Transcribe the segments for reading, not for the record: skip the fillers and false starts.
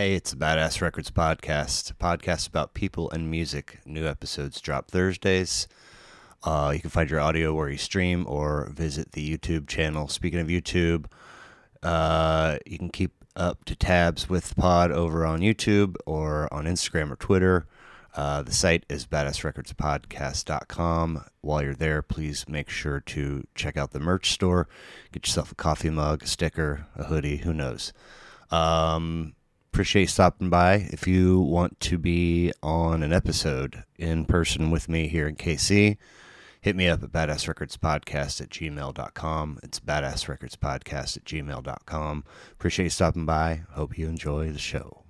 Hey, it's a Badass Records podcast, a podcast about people and music. New episodes drop Thursdays. You can find your audio where you stream or visit the YouTube channel. Speaking of YouTube, you can keep up to tabs with the pod over on YouTube or on Instagram or Twitter. The site is badassrecordspodcast.com. While you're there, please make sure to check out the merch store. Get yourself a coffee mug, a sticker, a hoodie, who knows. Appreciate stopping by. If you want to be on an episode in person with me here in KC, hit me up at badassrecordspodcast@gmail.com. It's badassrecordspodcast@gmail.com. Appreciate stopping by. Hope you enjoy the show.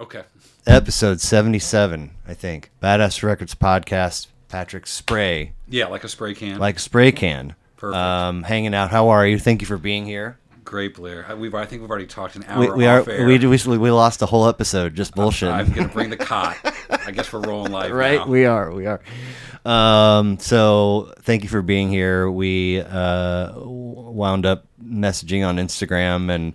Okay. Episode 77, I think. Badass Records Podcast, Patrick Spray. Yeah, like a spray can. Like a spray can. Perfect. Hanging out. How are you? Thank you for being here. Great, Blair. I think we've already talked an hour off air. We lost a whole episode. Just bullshit. I'm going to bring the cot. I guess we're rolling live right now. We are. So thank you for being here. We wound up messaging on Instagram and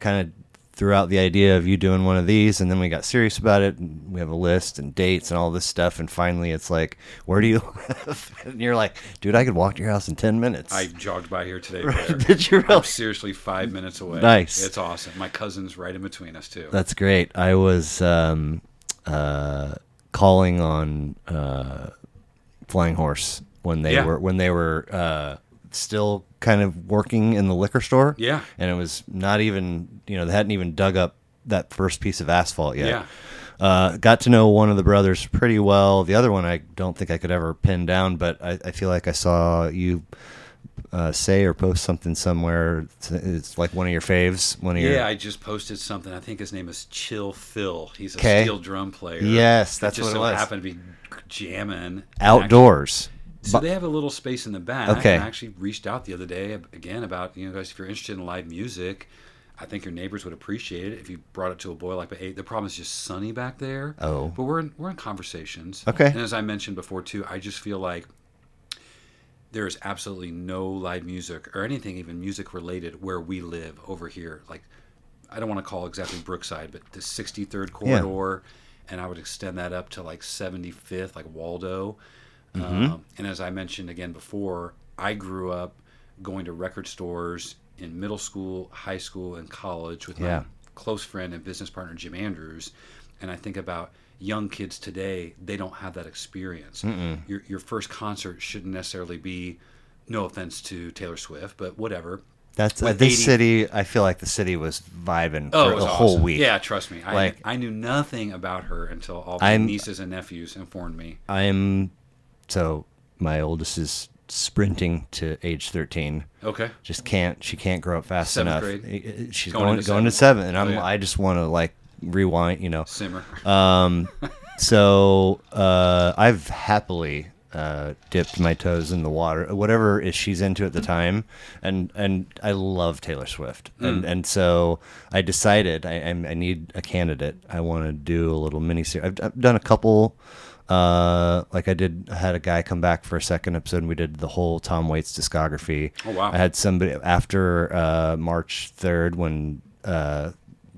kind of threw out the idea of you doing one of these, and then we got serious about it, and we have a list and dates and all this stuff, and finally it's like, where do you live? And you're like, dude, I could walk to your house in 10 minutes. I jogged by here today, right? Did you really? I'm seriously 5 minutes away. Nice. It's awesome. My cousin's right in between us, too. That's great. I was calling on Flying Horse when they were still kind of working in the liquor store. Yeah. And it was not even, they hadn't even dug up that first piece of asphalt yet. Yeah. Got to know one of the brothers pretty well. The other one I don't think I could ever pin down, but I feel like I saw you say or post something somewhere. It's like one of your faves. Yeah, I just posted something. I think his name is Chill Phil. He's a steel drum player. Yes, that's what it was. Just so happened to be jamming. Outdoors. So they have a little space in the back. Okay. And I actually reached out the other day again about, guys, if you're interested in live music, I think your neighbors would appreciate it if you brought it to a boil like by 8. The problem is just sunny back there. Oh. But we're in conversations. Okay. And as I mentioned before, too, I just feel like there is absolutely no live music or anything even music related where we live over here. Like, I don't want to call exactly Brookside, but the 63rd corridor, and I would extend that up to like 75th, like Waldo. And as I mentioned again before, I grew up going to record stores in middle school, high school, and college with my close friend and business partner, Jim Andrews. And I think about young kids today, they don't have that experience. Your first concert shouldn't necessarily be, no offense to Taylor Swift, but whatever. That's city, I feel like the city was vibing for the whole week. Yeah, trust me. I knew nothing about her until all my nieces and nephews informed me. So my oldest is sprinting to age 13. Okay. Just can't grow up fast enough. Grade. She's going to 7th, and I just want to like rewind, Simmer. So I've happily dipped my toes in the water, whatever she's into at the time, and I love Taylor Swift, and so I decided I need a candidate. I want to do a little mini series. I've done a couple. I had a guy come back for a second episode, and we did the whole Tom Waits discography. Oh, wow. I had somebody after March 3rd when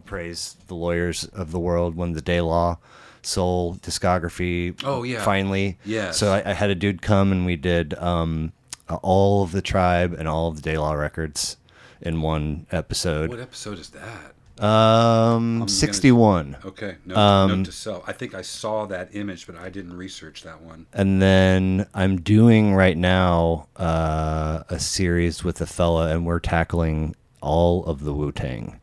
Praise the Lawyers of the World won the DayLaw Soul discography. Oh, yeah. Finally. Yeah. So I had a dude come, and we did all of the Tribe and all of the DayLaw records in one episode. What episode is that? 61. Okay. Note to self. I think I saw that image, but I didn't research that one. And then I'm doing right now a series with a fella, and we're tackling all of the Wu-Tang,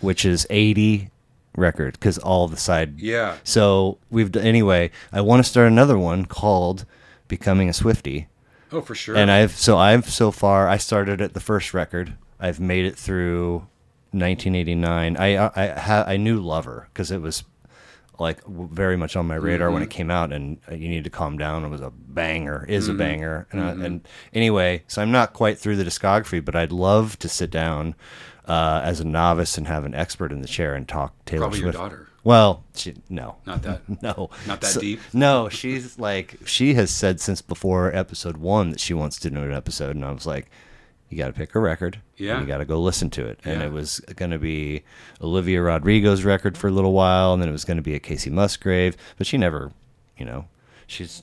which is 80 record, because all the side. Yeah. So I want to start another one called Becoming a Swiftie. Oh, for sure. And I started at the first record. I've made it through 1989. I knew Lover because it was like very much on my radar when it came out, and You Need to Calm Down, it was a banger, a banger. And, and anyway, so I'm not quite through the discography, but I'd love to sit down as a novice and have an expert in the chair and talk Taylor Probably Swift. Probably your daughter. Well, not that deep. No, she's like, she has said since before episode one that she wants to do an episode, and I was like, you got to pick a record. Yeah. And you got to go listen to it. And it was going to be Olivia Rodrigo's record for a little while, and then it was going to be a Casey Musgrave. But she never, you know, she's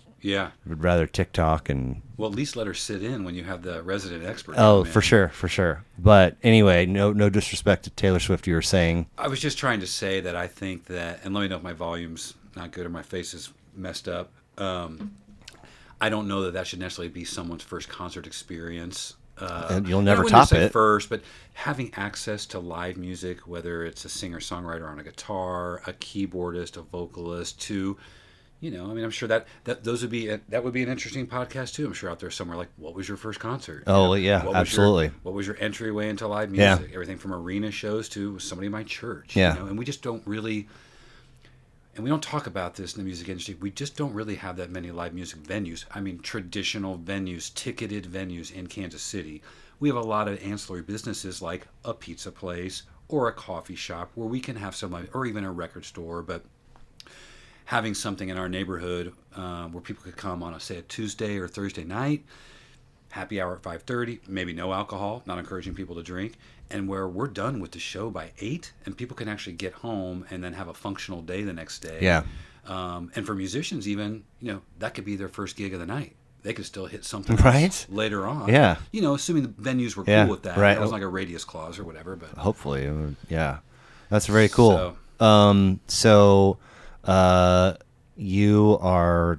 would rather TikTok and. Well, at least let her sit in when you have the resident expert. Oh, for sure, for sure. But anyway, no disrespect to Taylor Swift. You were saying. I was just trying to say that I think that, and let me know if my volume's not good or my face is messed up. I don't know that that should necessarily be someone's first concert experience. And you'll never top it first, but having access to live music, whether it's a singer songwriter on a guitar, a keyboardist, a vocalist, to, you know, I mean, I'm sure that those would be an interesting podcast too. I'm sure out there somewhere, like, what was your first concert? Oh, you know, yeah, absolutely. What was your entryway into live music? Yeah. Everything from arena shows to somebody in my church. Yeah, you know? And we just don't really. And we don't talk about this in the music industry. We just don't really have that many live music venues. I mean, traditional venues, ticketed venues in Kansas City. We have a lot of ancillary businesses like a pizza place or a coffee shop where we can have somebody, or even a record store, but having something in our neighborhood where people could come on, say, a Tuesday or Thursday night, happy hour at 5:30, maybe no alcohol, not encouraging people to drink, and where we're done with the show by 8, and people can actually get home and then have a functional day the next day. Yeah. And for musicians even, you know, that could be their first gig of the night. They could still hit something right later on. Yeah. You know, assuming the venues were cool with that. Right. It was like a radius clause or whatever. But hopefully. Yeah. That's very cool. So you are...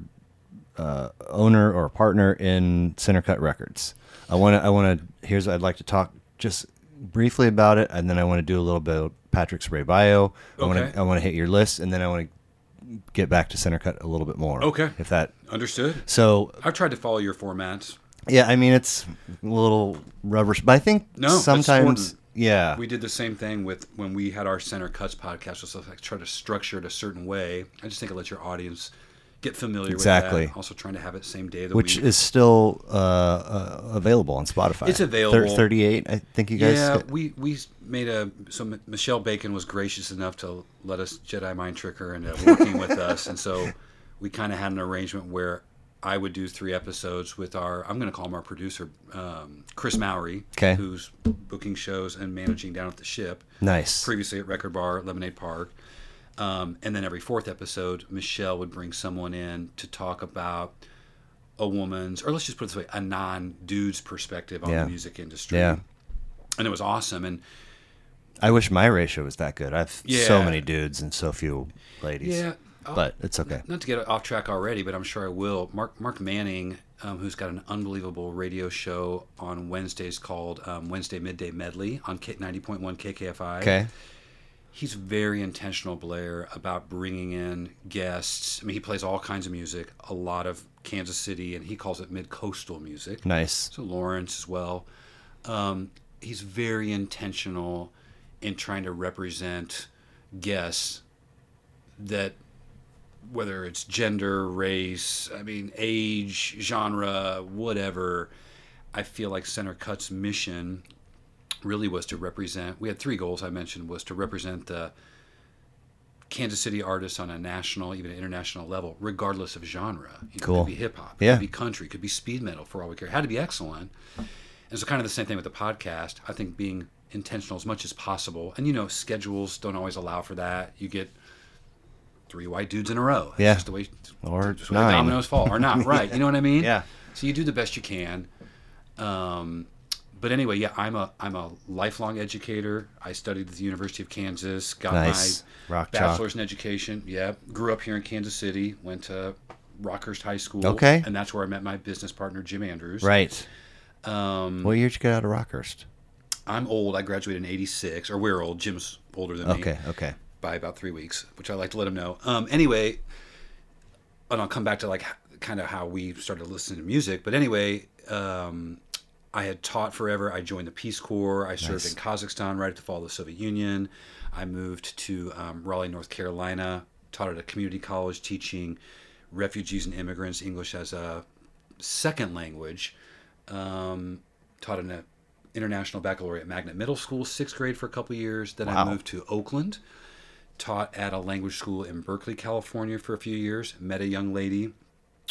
owner or partner in Center Cut Records. Here's what I'd like to talk just briefly about it, and then I want to do a little bit of Patrick's Ray bio. I want to hit your list, and then I want to get back to Center Cut a little bit more. Okay. If that understood. So I've tried to follow your formats. Yeah, I mean, it's a little rubber, but I think sometimes. Yeah. We did the same thing with when we had our Center Cuts podcast with stuff, like try to structure it a certain way. I just think it lets your audience get familiar with that. Also trying to have it same day of the week. Which is still available on Spotify. It's available. 38, I think you guys... Yeah, we made so Michelle Bacon was gracious enough to let us Jedi mind trick her into working with us. And so we kind of had an arrangement where I would do 3 episodes with I'm going to call him our producer, Chris Mowry, who's booking shows and managing down at the Ship. Nice. Previously at Record Bar, Lemonade Park. And then every 4th episode, Michelle would bring someone in to talk about a woman's, or let's just put it this way, a non-dude's perspective on the music industry. Yeah. And it was awesome. And I wish my ratio was that good. I have so many dudes and so few ladies. Yeah. But it's okay. Not to get off track already, but I'm sure I will. Mark Manning, who's got an unbelievable radio show on Wednesdays called Wednesday Midday Medley on 90.1 KKFI. Okay. He's very intentional, Blair, about bringing in guests. I mean, he plays all kinds of music, a lot of Kansas City, and he calls it mid-coastal music. Nice. So Lawrence as well. He's very intentional in trying to represent guests that, whether it's gender, race, I mean, age, genre, whatever, I feel like Center Cut's mission really was to represent. We had 3 goals I mentioned, was to represent the Kansas City artists on a national, even an international level, regardless of genre. Cool. It could be hip-hop, it could be country, it could be speed metal, for all we care. It had to be excellent. And so kind of the same thing with the podcast. I think being intentional as much as possible, and you know, schedules don't always allow for that. You get 3 white dudes in a row. That's just the way, or just 9. The dominoes fall, or not, right? You know what I mean? Yeah. So you do the best you can. But anyway, I'm a lifelong educator. I studied at the University of Kansas, got my bachelor's in education. Yeah, grew up here in Kansas City, went to Rockhurst High School. Okay. And that's where I met my business partner, Jim Andrews. Right. What year did you get out of Rockhurst? I'm old. I graduated in 86, or we're old. Jim's older than me. Okay. By about 3 weeks, which I like to let him know. Anyway, and I'll come back to like kind of how we started listening to music. But anyway, I had taught forever. I joined the Peace Corps. I served in Kazakhstan right at the fall of the Soviet Union. I moved to Raleigh, North Carolina taught at a community college teaching refugees and immigrants English as a second language, taught in an international baccalaureate at Magnet Middle School, 6th grade for a couple of years. Then I moved to Oakland, taught at a language school in Berkeley, California for a few years, met a young lady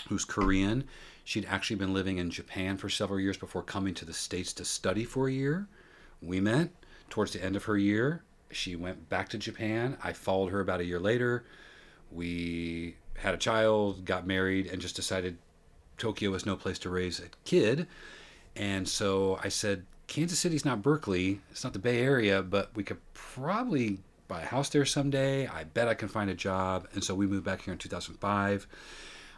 who's Korean. She'd actually been living in Japan for several years before coming to the States to study for a year. We met towards the end of her year. She went back to Japan. I followed her about a year later. We had a child, got married, and just decided Tokyo was no place to raise a kid. And so I said, Kansas City's not Berkeley. It's not the Bay Area, but we could probably buy a house there someday. I bet I can find a job. And so we moved back here in 2005.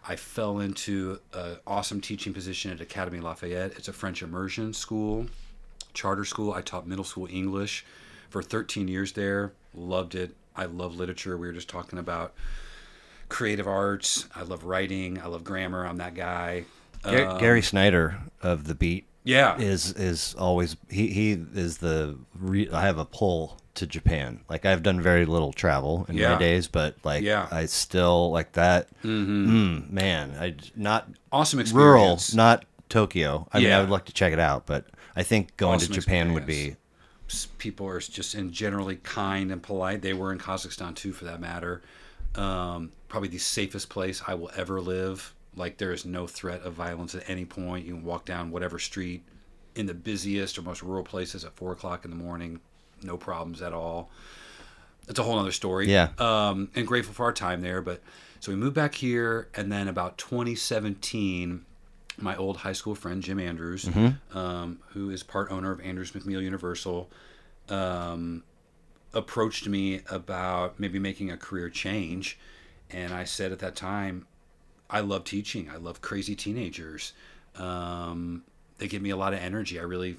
I fell into an awesome teaching position at Academy Lafayette. It's a French immersion school, charter school. I taught middle school English for 13 years there. Loved it. I love literature. We were just talking about creative arts. I love writing. I love grammar. I'm that guy. Gary Snyder of The Beat. Yeah, is always he is the I have a pull to Japan. Like, I've done very little travel in my days, but like I still like that. Mm-hmm. Man, I not awesome experience. Rural, not Tokyo. I mean, I would like to check it out, but I think going awesome to Japan would be. People are just in generally kind and polite. They were in Kazakhstan too, for that matter. Probably the safest place I will ever live. Like, there is no threat of violence at any point. You can walk down whatever street in the busiest or most rural places at 4 o'clock in the morning. No problems at all. It's a whole other story. Yeah. And grateful for our time there. But so we moved back here. And then about 2017, my old high school friend, Jim Andrews, who is part owner of Andrews McNeil Universal, approached me about maybe making a career change. And I said at that time, I love teaching. I love crazy teenagers. They give me a lot of energy. I really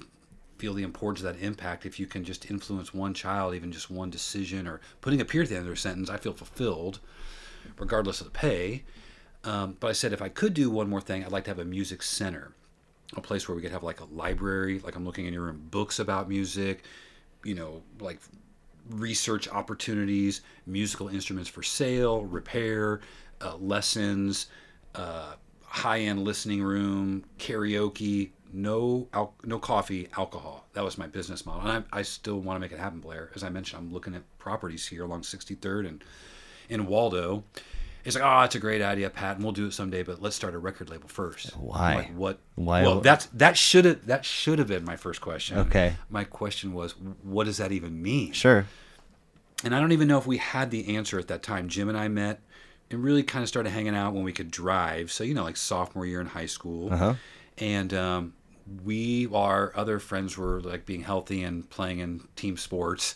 feel the importance of that impact. If you can just influence one child, even just one decision, or putting a period at the end of their sentence, I feel fulfilled, regardless of the pay. But I said, if I could do one more thing, I'd like to have a music center, a place where we could have like a library, like I'm looking in your room, books about music, you know, like research opportunities, musical instruments for sale, repair, lessons, high-end listening room, karaoke, no coffee, alcohol. That was my business model. And I still want to make it happen, Blair. As I mentioned, I'm looking at properties here along 63rd and in Waldo. It's like, it's a great idea, Pat, and we'll do it someday, but let's start a record label first. Why? Like, what? Why? Well, that should have been my first question. Okay. My question was, what does that even mean? Sure. And I don't even know if we had the answer at that time. Jim and I met and really kind of started hanging out when we could drive. So, you know, like sophomore year in high school. Uh-huh. And our other friends were like being healthy and playing in team sports.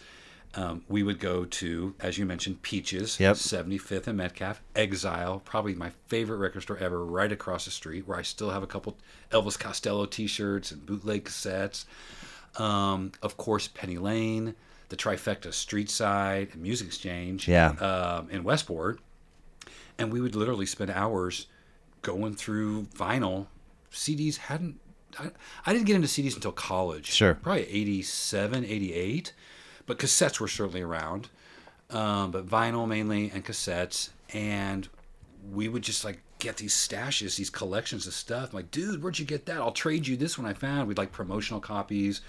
We would go to, as you mentioned, Peaches, 75th and Metcalf, Exile, probably my favorite record store ever, right across the street, where I still have a couple Elvis Costello t-shirts and bootleg cassettes. Of course, Penny Lane, the Trifecta Street Side, and Music Exchange in Westport. And we would literally spend hours going through vinyl. CDs I didn't get into CDs until college. Sure. Probably 87, 88. But cassettes were certainly around. But vinyl mainly and cassettes. And we would just like get these stashes, these collections of stuff. I'm like, dude, where'd you get that? I'll trade you this one I found. We'd like promotional copies.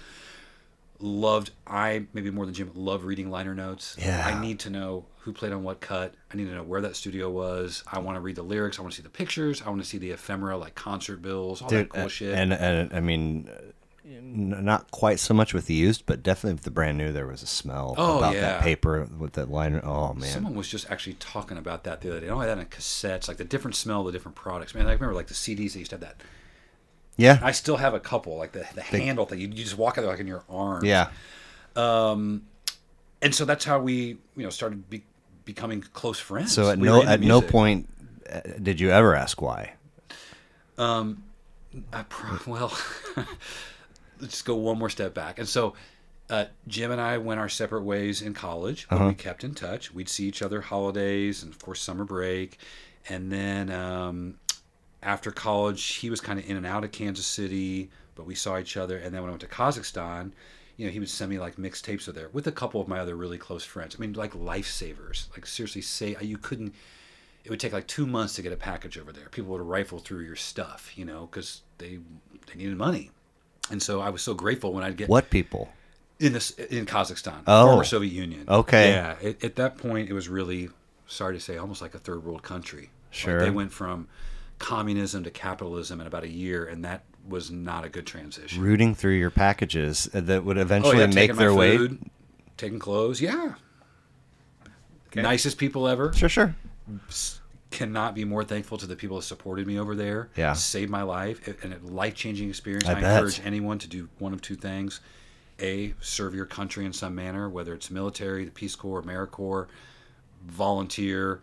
Maybe more than Jim, love reading liner notes. Yeah. I need to know who played on what cut. I need to know where that studio was. I want to read the lyrics. I want to see the pictures. I want to see the ephemera, like concert bills, all that cool shit. And I mean, not quite so much with the used, but definitely with the brand new, there was a smell about that paper with that liner. Oh, man. Someone was just actually talking about that the other day. I had that in cassettes, like the different smell of the different products. Man, I remember like the CDs, they used to have that. Yeah. I still have a couple, like the handle thing. You just walk out there like in your arms. Yeah. And so that's how we, you know, started becoming close friends. So at no point did you ever ask why? Let's go one more step back. And so Jim and I went our separate ways in college, but we kept in touch. We'd see each other holidays and, of course, summer break. And then... after college, he was kind of in and out of Kansas City, but we saw each other. And then when I went to Kazakhstan, you know, he would send me like mixtapes of there with a couple of my other really close friends. I mean, like lifesavers. Like seriously, say you couldn't. It would take like 2 months to get a package over there. People would rifle through your stuff, you know, because they needed money. And so I was so grateful when I'd get what people in Kazakhstan, former Soviet Union. Okay, yeah. At that point, it was really, sorry to say, almost like a third world country. Sure, like they went from communism to capitalism in about a year, and that was not a good transition. Rooting through your packages that would eventually make their food, way, taking clothes, yeah. Okay. Nicest people ever. Sure. Cannot be more thankful to the people that supported me over there. Yeah, saved my life, and a life-changing experience. I encourage anyone to do one of two things: A, serve your country in some manner, whether it's military, the Peace Corps, AmeriCorps, volunteer.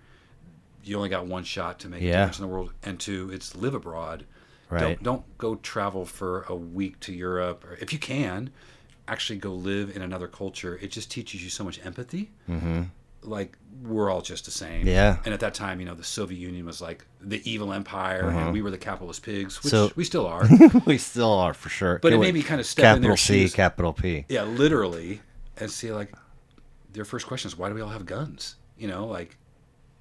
You only got one shot to make a difference in the world. And two, it's live abroad. Right. Don't go travel for a week to Europe. Or if you can, actually go live in another culture. It just teaches you so much empathy. Mm-hmm. Like, we're all just the same. Yeah. And at that time, you know, the Soviet Union was like the evil empire, and we were the capitalist pigs, which we still are. We still are, for sure. But it made me kind of step in their shoes. Capital C, capital P. Yeah, literally. And see, like, their first question is, why do we all have guns? You know, like,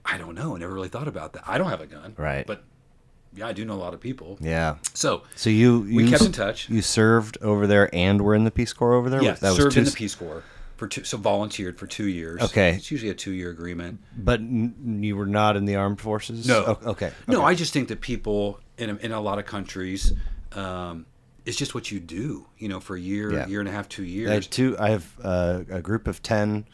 I don't know. I never really thought about that. I don't have a gun. Right. But, yeah, I do know a lot of people. Yeah. So we kept in touch. You served over there and were in the Peace Corps over there? Yeah, that served in the Peace Corps. So volunteered for 2 years. Okay. It's usually a 2-year agreement. But you were not in the armed forces? No. Oh, okay. No, I just think that people in a lot of countries, it's just what you do, you know, for a year, year and a half, 2 years. I have a group of 10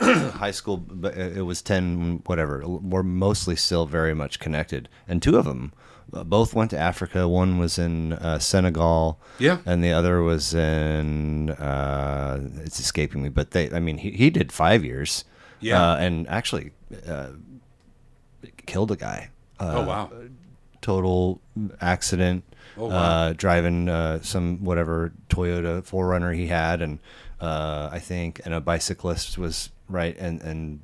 high school, but it was 10 whatever. We're mostly still very much connected. And two of them both went to Africa. One was in Senegal, and the other was in it's escaping me, but he did 5 years, and actually killed a guy. Oh wow! Total accident. Oh wow! Driving some whatever Toyota 4Runner he had, and I think, and a bicyclist was right and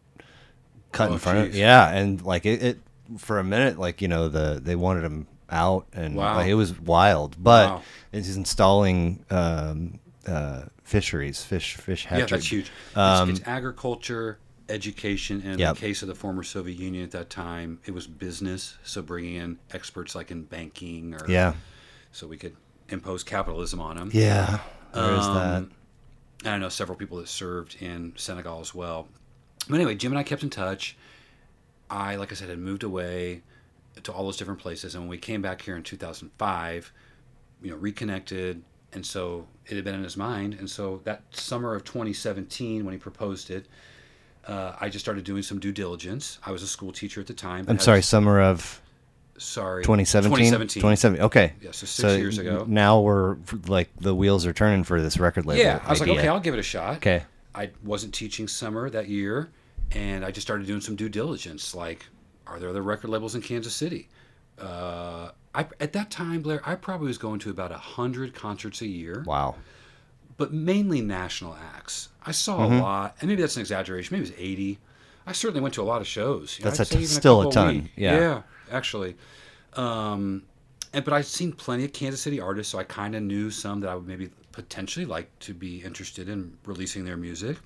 cut in front of, and like it for a minute, like, you know, they wanted him out, and like, it was wild. But it's installing fisheries, fish hatchery. Yeah, that's huge. It's agriculture, education, and in the case of the former Soviet Union at that time, it was business. So bringing in experts like in banking, or so we could impose capitalism on them. Yeah, there is that. And I know several people that served in Senegal as well. But anyway, Jim and I kept in touch. I, like I said, had moved away to all those different places. And when we came back here in 2005, you know, reconnected. And so it had been in his mind. And so that summer of 2017, when he proposed it, I just started doing some due diligence. I was a school teacher at the time. I'm sorry, summer of... Sorry. 2017? 2017. Okay. Yeah, so six years ago. Now we're like, the wheels are turning for this record label. Yeah, I was like, okay, I'll give it a shot. Okay. I wasn't teaching summer that year, and I just started doing some due diligence. Like, are there other record labels in Kansas City? At that time, Blair, I probably was going to about 100 concerts a year. Wow. But mainly national acts. I saw a lot, and maybe that's an exaggeration. Maybe it was 80. I certainly went to a lot of shows. You know, that's still a ton. Yeah. Actually, but I'd seen plenty of Kansas City artists, so I kind of knew some that I would maybe potentially like to be interested in releasing their music.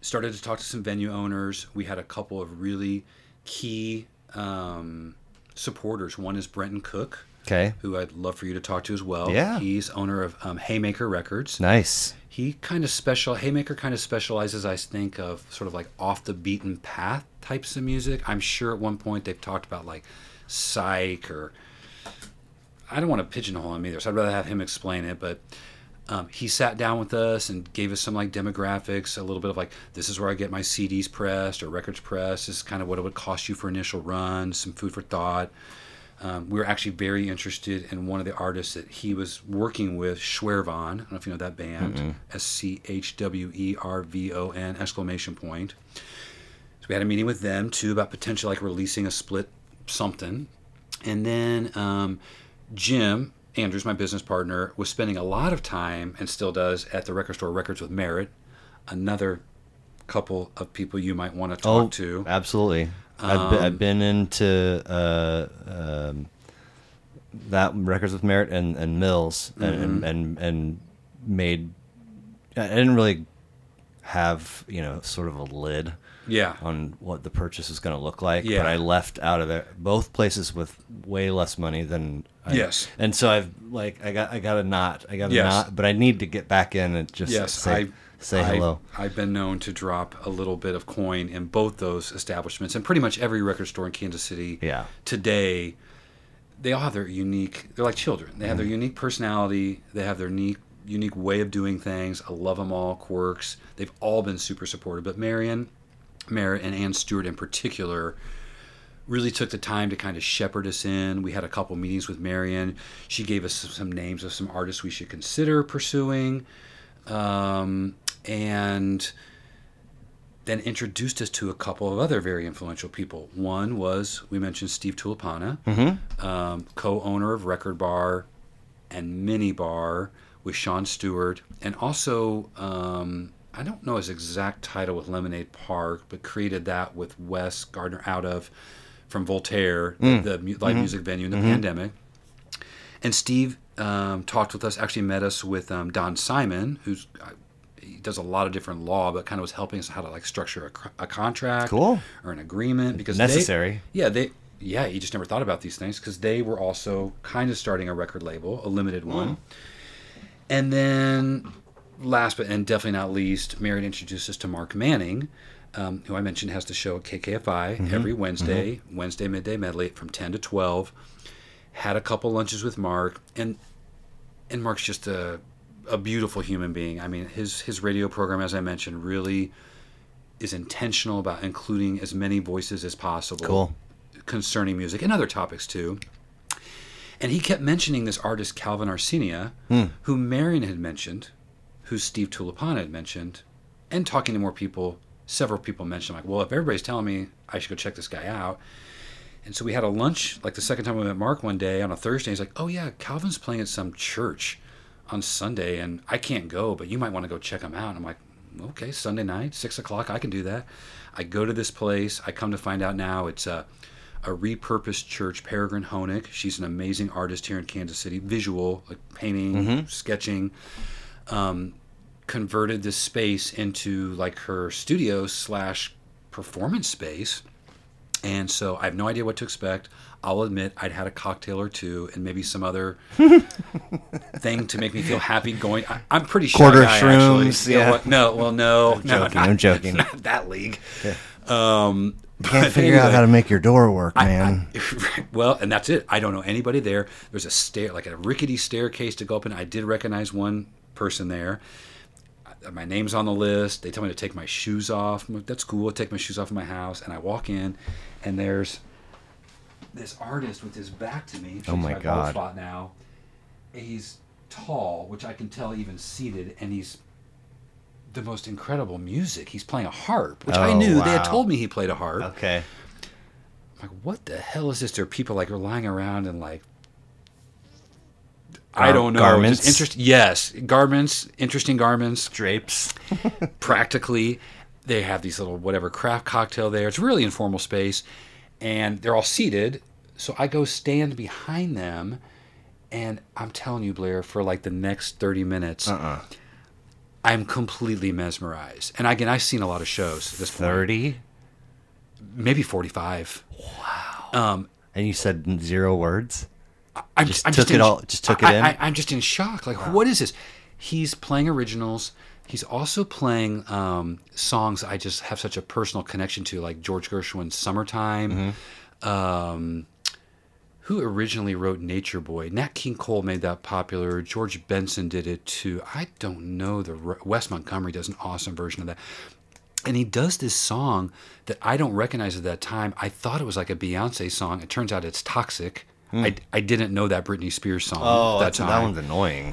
Started to talk to some venue owners. We had a couple of really key supporters. One is Brenton Cook, who I'd love for you to talk to as well. Yeah, he's owner of Haymaker Records. Nice. Haymaker kind of specializes, I think, of sort of like off the beaten path types of music. I'm sure at one point they've talked about like psych, or I don't want to pigeonhole him either, so I'd rather have him explain it. But he sat down with us and gave us some like demographics, a little bit of like, this is where I get my CDs pressed or records pressed. This is kind of what it would cost you for initial run, some food for thought. We were actually very interested in one of the artists that he was working with, Schwervon. I don't know if you know that band. Mm-hmm. SCHWERVON! ! So we had a meeting with them too about potentially like releasing a split something. And then Jim Andrews, my business partner, was spending a lot of time, and still does, at the Record Store Records with Merritt, another couple of people you might want to talk to. Absolutely. I've been into that Records with Merritt and Mills, and made I didn't really have, sort of a lid on what the purchase was going to look like. Yeah. But I left out of it both places with way less money than and so I've I got a knot, but I need to get back in and just say hello. I've been known to drop a little bit of coin in both those establishments and pretty much every record store in Kansas City today. They all have their unique, they're like children. They have their unique personality. They have their unique way of doing things. I love them all, quirks. They've all been super supportive. But Marion, Merritt, and Ann Stewart in particular really took the time to kind of shepherd us in. We had a couple meetings with Marion. She gave us some names of some artists we should consider pursuing. And then introduced us to a couple of other very influential people. One was, we mentioned Steve Tulipana, co-owner of Record Bar and Mini Bar with Sean Stewart, and also, I don't know his exact title with Lemonade Park, but created that with Wes Gardner out of, from Voltaire, the live music venue in the pandemic. And Steve talked with us, actually met us with Don Simon, who's... He does a lot of different law, but kind of was helping us how to like structure a contract or an agreement because necessary. He just never thought about these things because they were also kind of starting a record label, a limited one. And then last but and definitely not least, Merritt introduced us to Mark Manning, who I mentioned has the show at KKFI every Wednesday, Wednesday Midday Medley from 10 to 12. Had a couple lunches with Mark, and Mark's just a beautiful human being. I mean, his radio program, as I mentioned, really is intentional about including as many voices as possible concerning music and other topics too. And he kept mentioning this artist, Calvin Arsenia, who Marion had mentioned, who Steve Tulipana had mentioned, and talking to more people, several people mentioned, like, well, if everybody's telling me I should go check this guy out. And so we had a lunch, like the second time we met Mark one day on a Thursday, he's like, oh yeah, Calvin's playing at some church on Sunday, and I can't go, but you might want to go check them out. And I'm like, okay, Sunday night, 6 o'clock, I can do that. I go to this place. I come to find out now it's a repurposed church, Peregrine Honig. She's an amazing artist here in Kansas City, visual, like painting, sketching, converted this space into like her studio / performance space. And so I have no idea what to expect. I'll admit I'd had a cocktail or two and maybe some other thing to make me feel happy going. I'm pretty sure. Quarter shrooms. Yeah. I'm joking. Not that league. Yeah. You can't figure out how to make your door work, man. And that's it. I don't know anybody there. There's a stair, like a rickety staircase to go up, and I did recognize one person there. My name's on the list. They tell me to take my shoes off. That's cool. I take my shoes off in my house, and I walk in, and there's this artist with his back to me. She's my God! Spot now. He's tall, which I can tell even seated, and he's the most incredible music. He's playing a harp, which I knew. Wow. They had told me he played a harp. Okay. I'm like, what the hell is this? There are people like lying around and like. I don't know. Garments. Garments. Interesting garments. Drapes. Practically, they have these little whatever craft cocktail there. It's a really informal space, and they're all seated. So I go stand behind them, and I'm telling you, Blair, for like the next 30 minutes, I'm completely mesmerized. And again, I've seen a lot of shows at this point. 30? Maybe 45. Wow. And you said zero words? I just took it in. I'm just in shock. Like, what is this? He's playing originals. He's also playing songs I just have such a personal connection to, like George Gershwin's "Summertime." Mm-hmm. Who originally wrote "Nature Boy"? Nat King Cole made that popular. George Benson did it too. I don't know. Wes Montgomery does an awesome version of that. And he does this song that I don't recognize at that time. I thought it was like a Beyonce song. It turns out it's "Toxic." I didn't know that Britney Spears song at that time. That one's annoying.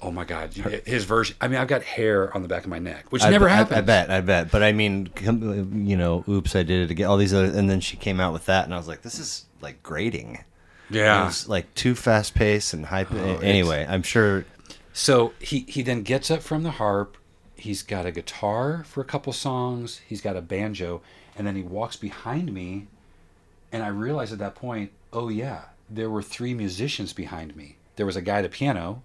Oh, my God. His version. I mean, I've got hair on the back of my neck, which never happened. I bet. But, I mean, oops, I did it again. All these other, and then she came out with that, and I was like, this is, like, grating. Yeah. It was, like, too fast-paced and hype. Anyway, I'm sure. So he then gets up from the harp. He's got a guitar for a couple songs. He's got a banjo. And then he walks behind me, and I realized at that point, oh, yeah, there were three musicians behind me. There was a guy at a piano,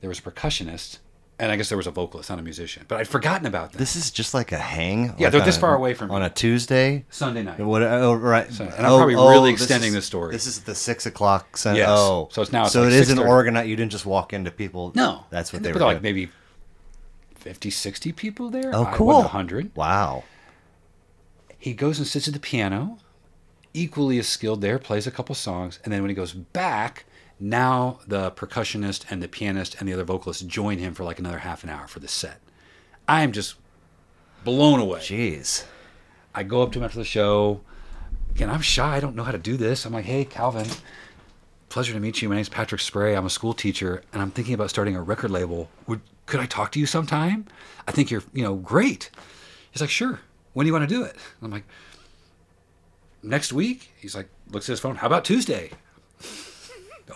there was a percussionist, And I guess there was a vocalist, not a musician. But I'd forgotten about them. This is just like a hang? Yeah, like they're this far away from me. On a Tuesday? Sunday night. What, oh, right. Sunday. And I'm probably really extending the story. This is the 6 o'clock Sunday. Yes. Oh. So it's now it's so like it isn't organized. You didn't just walk into people. No. That's what they were doing. Like maybe 50, 60 people there. Oh, cool. I wasn't 100. Wow. He goes and sits at the piano, equally as skilled there, plays a couple songs. And then when he goes back... Now the percussionist and the pianist and the other vocalist join him for like another half an hour for the set. I am just blown away. Jeez. I go up to him after the show. Again, I'm shy. I don't know how to do this. I'm like, hey, Calvin, pleasure to meet you. My name's Patrick Spray. I'm a school teacher, and I'm thinking about starting a record label. Could I talk to you sometime? I think you're, great. He's like, sure. When do you want to do it? And I'm like, next week? He's like, looks at his phone. How about Tuesday?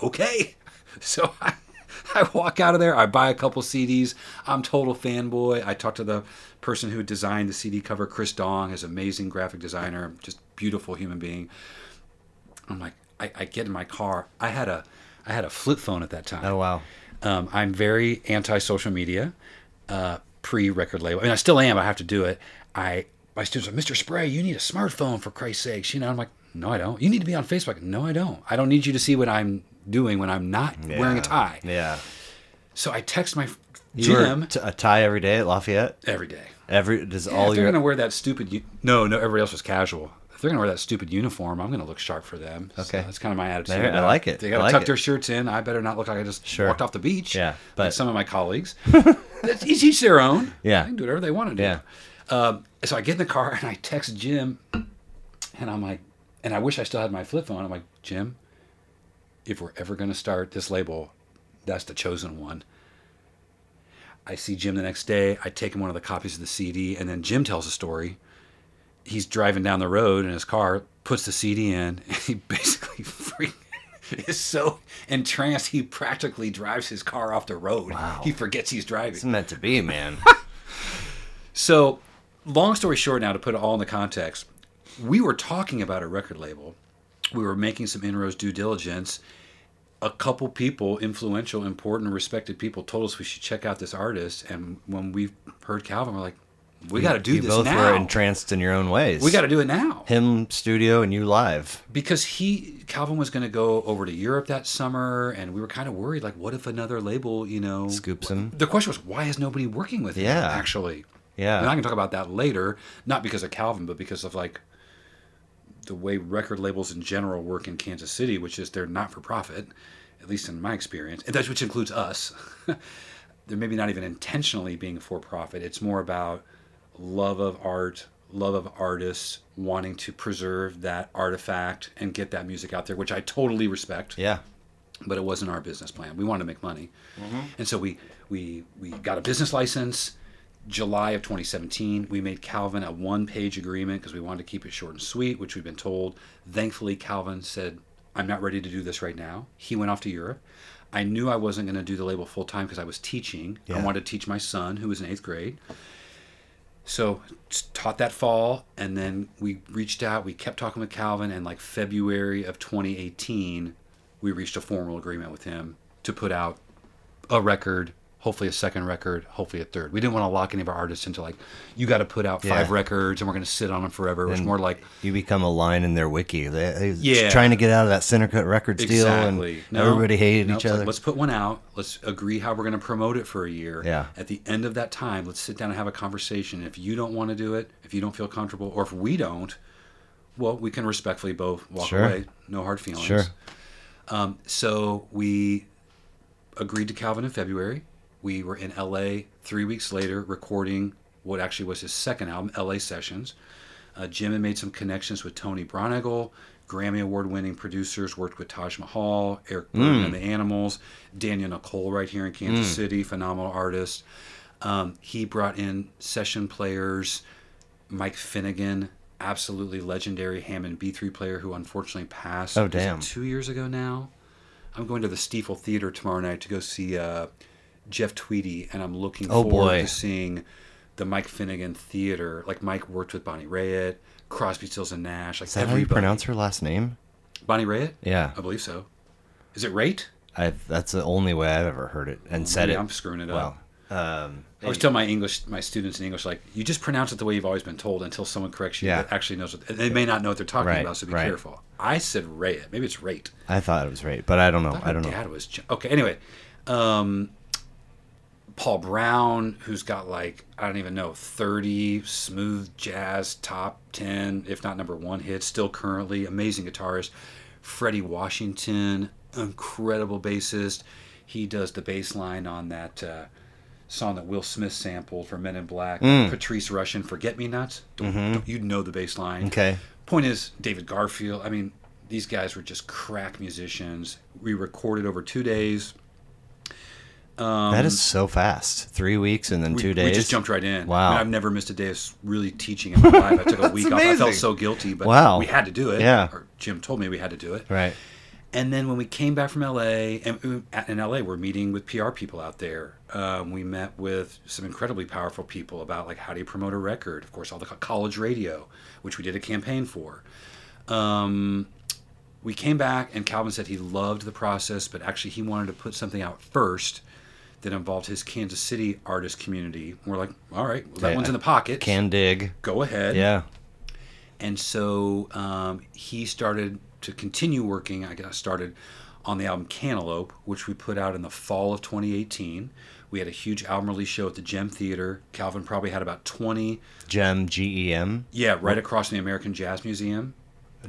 Okay. So I walk out of there. I buy a couple CDs. I'm total fanboy. I talk to the person who designed the CD cover, Chris Dong, his amazing graphic designer, just beautiful human being. I'm like, I get in my car. I had a flip phone at that time. Oh, wow. I'm very anti-social media, pre-record label. I mean, I still am. I have to do it. My students are, Mr. Spray, you need a smartphone for Christ's sake. I'm like, no, I don't. You need to be on Facebook. No, I don't. I don't need you to see what I'm doing when I'm not wearing a tie. Yeah. So I text my gym. You wear a tie every day at Lafayette? Every day. If they're going to wear that stupid... No, everybody else was casual. If they're going to wear that stupid uniform, I'm going to look sharp for them. Okay. So that's kind of my attitude. I like it. They got to tuck their shirts in. I better not look like I just walked off the beach. Yeah. But like some of my colleagues. It's each their own. Yeah. They can do whatever they want to do. Yeah. So I get in the car and I text Jim, and I'm like... And I wish I still had my flip phone. I'm like, Jim, if we're ever going to start this label, that's the chosen one. I see Jim the next day. I take him one of the copies of the CD, and then Jim tells a story. He's driving down the road in his car, puts the CD in, and he basically is so entranced, he practically drives his car off the road. Wow. He forgets he's driving. It's meant to be, man. So, long story short now, to put it all in the context... We were talking about a record label. We were making some inroads, due diligence. A couple people, influential, important, respected people, told us we should check out this artist. And when we heard Calvin, we're like, we got to do this now. You both were entranced in your own ways. We got to do it now. Him studio and you live. Because Calvin was going to go over to Europe that summer, and we were kind of worried, like, what if another label, scoops him? The question was, why is nobody working with him, actually? Yeah. And I can talk about that later, not because of Calvin, but because of, like, the way record labels in general work in Kansas City, which is they're not for profit, at least in my experience, and that's which includes us. They're maybe not even intentionally being for profit. It's more about love of art, love of artists, wanting to preserve that artifact and get that music out there, which I totally respect. Yeah. But it wasn't our business plan. We wanted to make money. Mm-hmm. And so we got a business license. July of 2017, we made Calvin a one-page agreement because we wanted to keep it short and sweet, which we've been told. Thankfully, Calvin said, I'm not ready to do this right now. He went off to Europe. I knew I wasn't going to do the label full-time because I was teaching. Yeah. I wanted to teach my son, who was in 8th grade. So taught that fall, and then we reached out. We kept talking with Calvin, and like February of 2018, we reached a formal agreement with him to put out a record, hopefully a second record, hopefully a third. We didn't want to lock any of our artists into like, you got to put out 5 records and we're going to sit on them forever. It's more like... You become a line in their wiki. They're trying to get out of that Centercut Records deal, and everybody hated each other. Let's put one out. Let's agree how we're going to promote it for a year. Yeah. At the end of that time, let's sit down and have a conversation. If you don't want to do it, if you don't feel comfortable, or if we don't, well, we can respectfully both walk away. No hard feelings. Sure. So we agreed to Calvin in February. We were in L.A. 3 weeks later recording what actually was his second album, L.A. Sessions. Jim had made some connections with Tony Bronigal, Grammy Award-winning producers, worked with Taj Mahal, Eric Burden and the Animals, Daniel Nicole right here in Kansas City, phenomenal artist. He brought in session players, Mike Finnegan, absolutely legendary Hammond B3 player who unfortunately passed 2 years ago now. I'm going to the Stiefel Theater tomorrow night to go see... Jeff Tweedy, and I'm looking forward to seeing the Mike Finnegan Theater. Like, Mike worked with Bonnie Raitt, Crosby, Stills, and Nash. Like, is that everybody. How you pronounce her last name? Bonnie Raitt? Yeah. I believe so. Is it Raitt? That's the only way I've ever heard it and said it. I'm screwing it up. I always tell my students in English, like, you just pronounce it the way you've always been told until someone corrects you that actually knows what they may not know what they're talking about, so be careful. I said Ray. Maybe it's rate. I thought it was rate, but I don't know. I don't know. Dad was okay. Anyway, Paul Brown, who's got like, I don't even know, 30 smooth jazz top 10, if not number one hits, still currently, amazing guitarist. Freddie Washington, incredible bassist. He does the bass line on that song that Will Smith sampled for Men in Black, Patrice Rushen, Forget Me Nots. You'd know the bass line. Okay. Point is, David Garfield, I mean, these guys were just crack musicians. We recorded over 2 days. That is so fast. 3 weeks and then 2 days. We just jumped right in. Wow. I mean, I've never missed a day of really teaching in my life. I took a week off. I felt so guilty, but we had to do it. Yeah. Or Jim told me we had to do it. Right. And then when we came back from L.A., and in L.A. we're meeting with PR people out there. We met with some incredibly powerful people about, like, how do you promote a record? Of course, all the college radio, which we did a campaign for. We came back, and Calvin said he loved the process, but actually he wanted to put something out first that involved his Kansas City artist community. And we're like, all right, well, that one's in the pocket. Can dig. Go ahead. Yeah. And so he started to continue working. I got started on the album Cantaloupe, which we put out in the fall of 2018. We had a huge album release show at the Gem Theater. Calvin probably had about 20. Gem, G-E-M? Yeah, right across from the American Jazz Museum.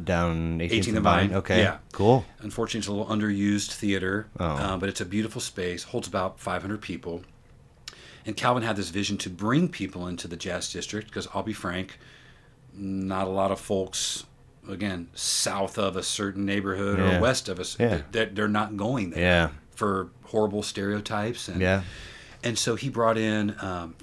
Down 18th and Vine. Okay, yeah. Cool. Unfortunately, it's a little underused theater, but it's a beautiful space. Holds about 500 people. And Calvin had this vision to bring people into the Jazz District because, I'll be frank, not a lot of folks... Again, south of a certain neighborhood or west of us, they're not going there for horrible stereotypes. And, and so he brought in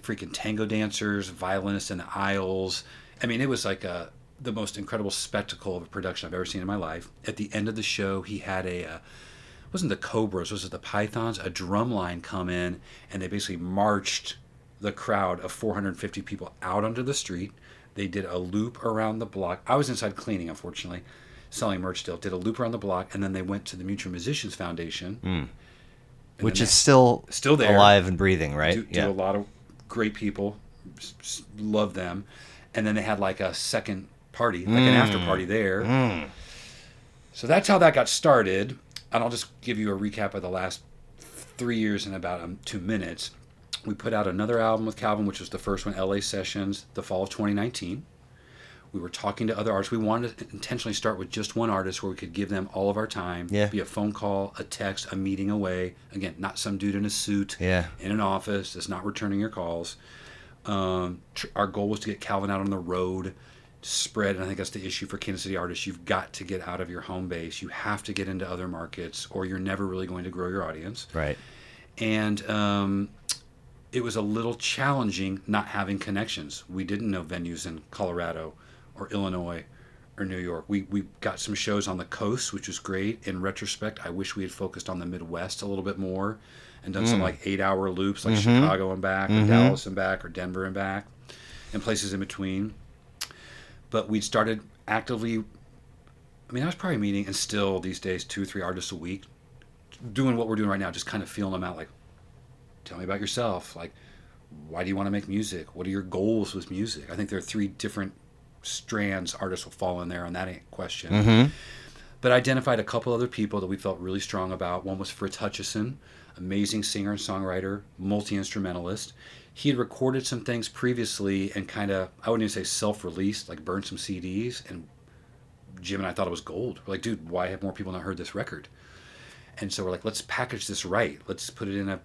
freaking tango dancers, violinists in the aisles. I mean, it was like the most incredible spectacle of a production I've ever seen in my life. At the end of the show, he had wasn't the Cobras, was it the Pythons? A drum line come in, and they basically marched the crowd of 450 people out onto the street. They did a loop around the block. I was inside cleaning, unfortunately, selling merch still. Did a loop around the block, and then they went to the Mutual Musicians Foundation. Which is still there, alive and breathing, right? Do a lot of great people. Love them. And then they had like a second party, like an after party there. So that's how that got started. And I'll just give you a recap of the last 3 years in about 2 minutes. We put out another album with Calvin, which was the first one, LA Sessions, the fall of 2019. We were talking to other artists. We wanted to intentionally start with just one artist where we could give them all of our time. Yeah. Be a phone call, a text, a meeting away. Again, not some dude in a suit, in an office that's not returning your calls. Our goal was to get Calvin out on the road, spread, and I think that's the issue for Kansas City artists. You've got to get out of your home base. You have to get into other markets, or you're never really going to grow your audience. Right. And... it was a little challenging not having connections. We didn't know venues in Colorado or Illinois or New York. We got some shows on the coast, which was great. In retrospect, I wish we had focused on the Midwest a little bit more and done some like 8-hour loops like Chicago and back or Dallas and back or Denver and back and places in between. But we'd started actively, I mean, I was probably meeting and still these days 2 or 3 artists a week, doing what we're doing right now, just kind of feeling them out like, tell me about yourself. Like, why do you want to make music? What are your goals with music? I think there are 3 different strands artists will fall in there on that question. But I identified a couple other people that we felt really strong about. One was Fritz Hutchison, amazing singer and songwriter, multi-instrumentalist. He had recorded some things previously and kind of, I wouldn't even say self-released, like burned some CDs. And Jim and I thought it was gold. We're like, dude, why have more people not heard this record? And so we're like, let's package this right. Let's put it in a...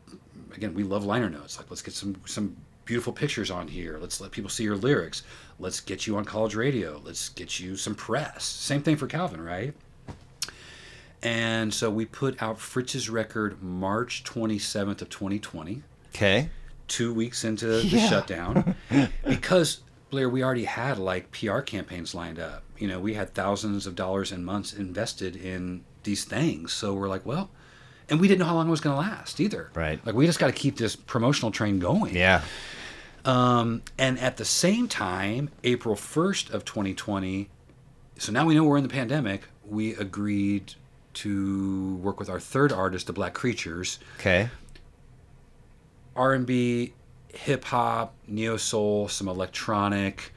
Again, we love liner notes. Like, let's get some beautiful pictures on here. Let's let people see your lyrics. Let's get you on college radio. Let's get you some press. Same thing for Calvin, right? And so we put out Fritz's record March 27th of 2020. Okay. 2 weeks into the shutdown. Because, Blair, we already had, like, PR campaigns lined up. You know, we had thousands of dollars and months invested in these things. So we're like, well... And we didn't know how long it was going to last either. Right. Like, we just got to keep this promotional train going. Yeah. And at the same time, April 1st of 2020, so now we know we're in the pandemic, we agreed to work with our third artist, the Black Creatures. Okay. R&B, hip hop, neo soul, some electronic,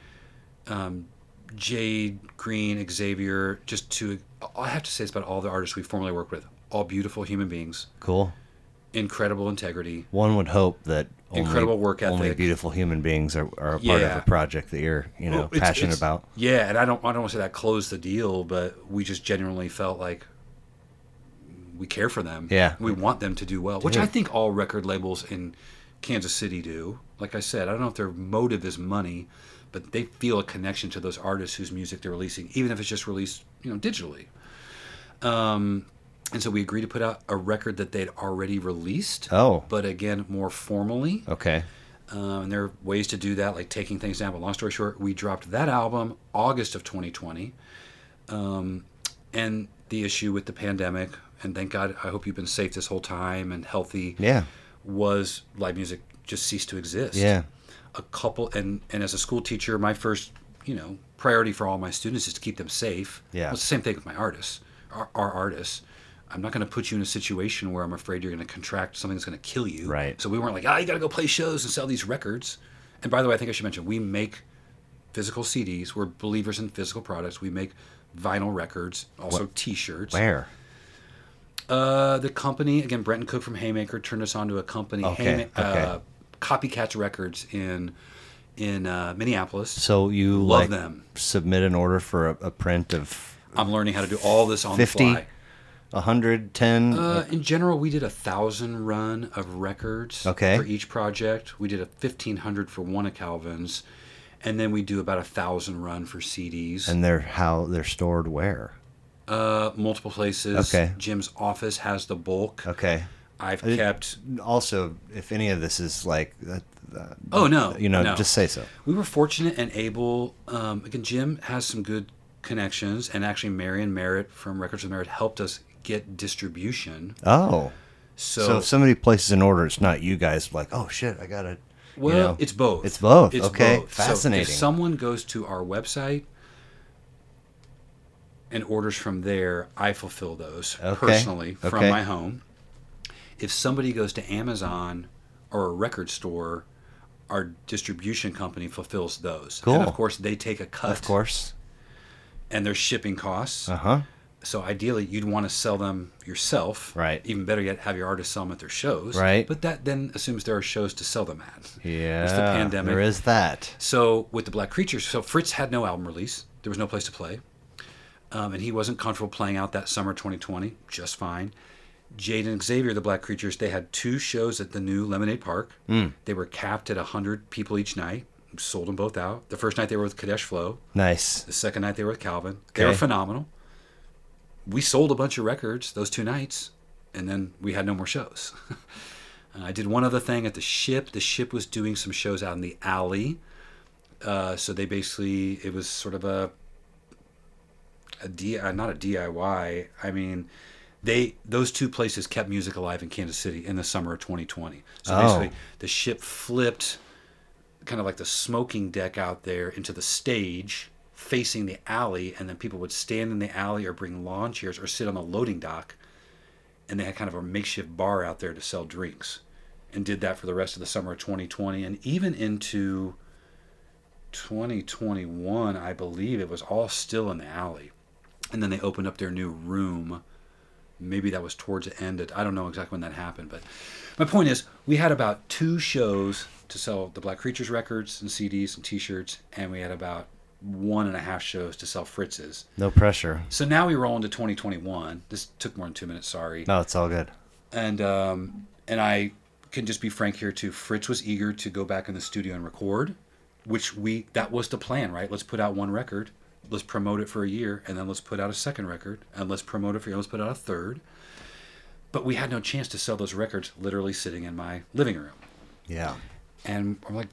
Jade, Green, Xavier, just to, I have to say it's about all the artists we formerly worked with, all beautiful human beings. Cool. Incredible integrity. One would hope that incredible work ethic. Only beautiful human beings are a part of a project that you're, you know, passionate about. Yeah, and I don't want to say that closed the deal, but we just genuinely felt like we care for them. Yeah, we want them to do well, which I think all record labels in Kansas City do. Like I said, I don't know if their motive is money, but they feel a connection to those artists whose music they're releasing, even if it's just released, you know, digitally. And so we agreed to put out a record that they'd already released. Oh. But again, more formally. Okay. And there are ways to do that, like taking things down. But long story short, we dropped that album August of 2020. And the issue with the pandemic, and thank God, I hope you've been safe this whole time and healthy. Yeah. Was live music just ceased to exist. Yeah. A couple, and as a school teacher, my first, you know, priority for all my students is to keep them safe. Yeah. Well, it's the same thing with my artists, our artists. I'm not going to put you in a situation where I'm afraid you're going to contract something that's going to kill you. Right. So we weren't like, you got to go play shows and sell these records. And by the way, I think I should mention, we make physical CDs. We're believers in physical products. We make vinyl records, also T-shirts. Where? The company, again, Brenton Cook from Haymaker turned us on to a company, Copycats Records in Minneapolis. So you love them. Submit an order for a print of... I'm learning how to do all this on 50? The fly. 110? In general, we did 1,000 run of records for each project. We did 1,500 for one of Calvin's, and then we do about 1,000 run for CDs. And they're stored where? Multiple places. Okay. Jim's office has the bulk. Okay. I've kept... Also, if any of this is like... just say so. We were fortunate and able... again, Jim has some good connections, and actually Marion Merritt from Records with Merritt helped us get distribution. Oh. So if somebody places an order, it's not you guys like, oh shit, I gotta... Well, it's both. It's both. It's both. Fascinating. So if someone goes to our website and orders from there, I fulfill those personally from my home. If somebody goes to Amazon or a record store, our distribution company fulfills those. Cool. And of course, they take a cut. Of course. And their shipping costs. Uh-huh. So ideally, you'd want to sell them yourself. Right. Even better yet, have your artists sell them at their shows. Right. But that then assumes there are shows to sell them at. Yeah. It's the pandemic. There is that. So with the Black Creatures, so Fritz had no album release. There was no place to play. And he wasn't comfortable playing out that summer 2020. Just fine. Jade and Xavier, the Black Creatures, they had two shows at the new Lemonade Park. Mm. They were capped at 100 people each night. We sold them both out. The first night they were with Kadesh Flow. Nice. The second night they were with Calvin. Okay. They were phenomenal. We sold a bunch of records those two nights, and then we had no more shows. I did one other thing at the Ship. The Ship was doing some shows out in the alley. So they basically, it was sort of not a DIY. I mean, those two places kept music alive in Kansas City in the summer of 2020. So basically, the Ship flipped kind of like the smoking deck out there into the stage facing the alley, and then people would stand in the alley or bring lawn chairs or sit on the loading dock, and they had kind of a makeshift bar out there to sell drinks, and did that for the rest of the summer of 2020 and even into 2021. I believe it was all still in the alley, and then they opened up their new room. Maybe that was towards the end. I don't know exactly when that happened, but my point is we had about two shows to sell the Black Creatures records and CDs and T-shirts, and we had about 1.5 shows to sell Fritz's. No pressure. So now we roll into 2021. This took more than 2 minutes, sorry. No, it's all good. And I can just be frank here too. Fritz was eager to go back in the studio and record, which that was the plan, right? Let's put out one record, let's promote it for a year, and then let's put out a second record, and let's promote it for a year, let's put out a third. But we had no chance to sell those records literally sitting in my living room. Yeah. And I'm like,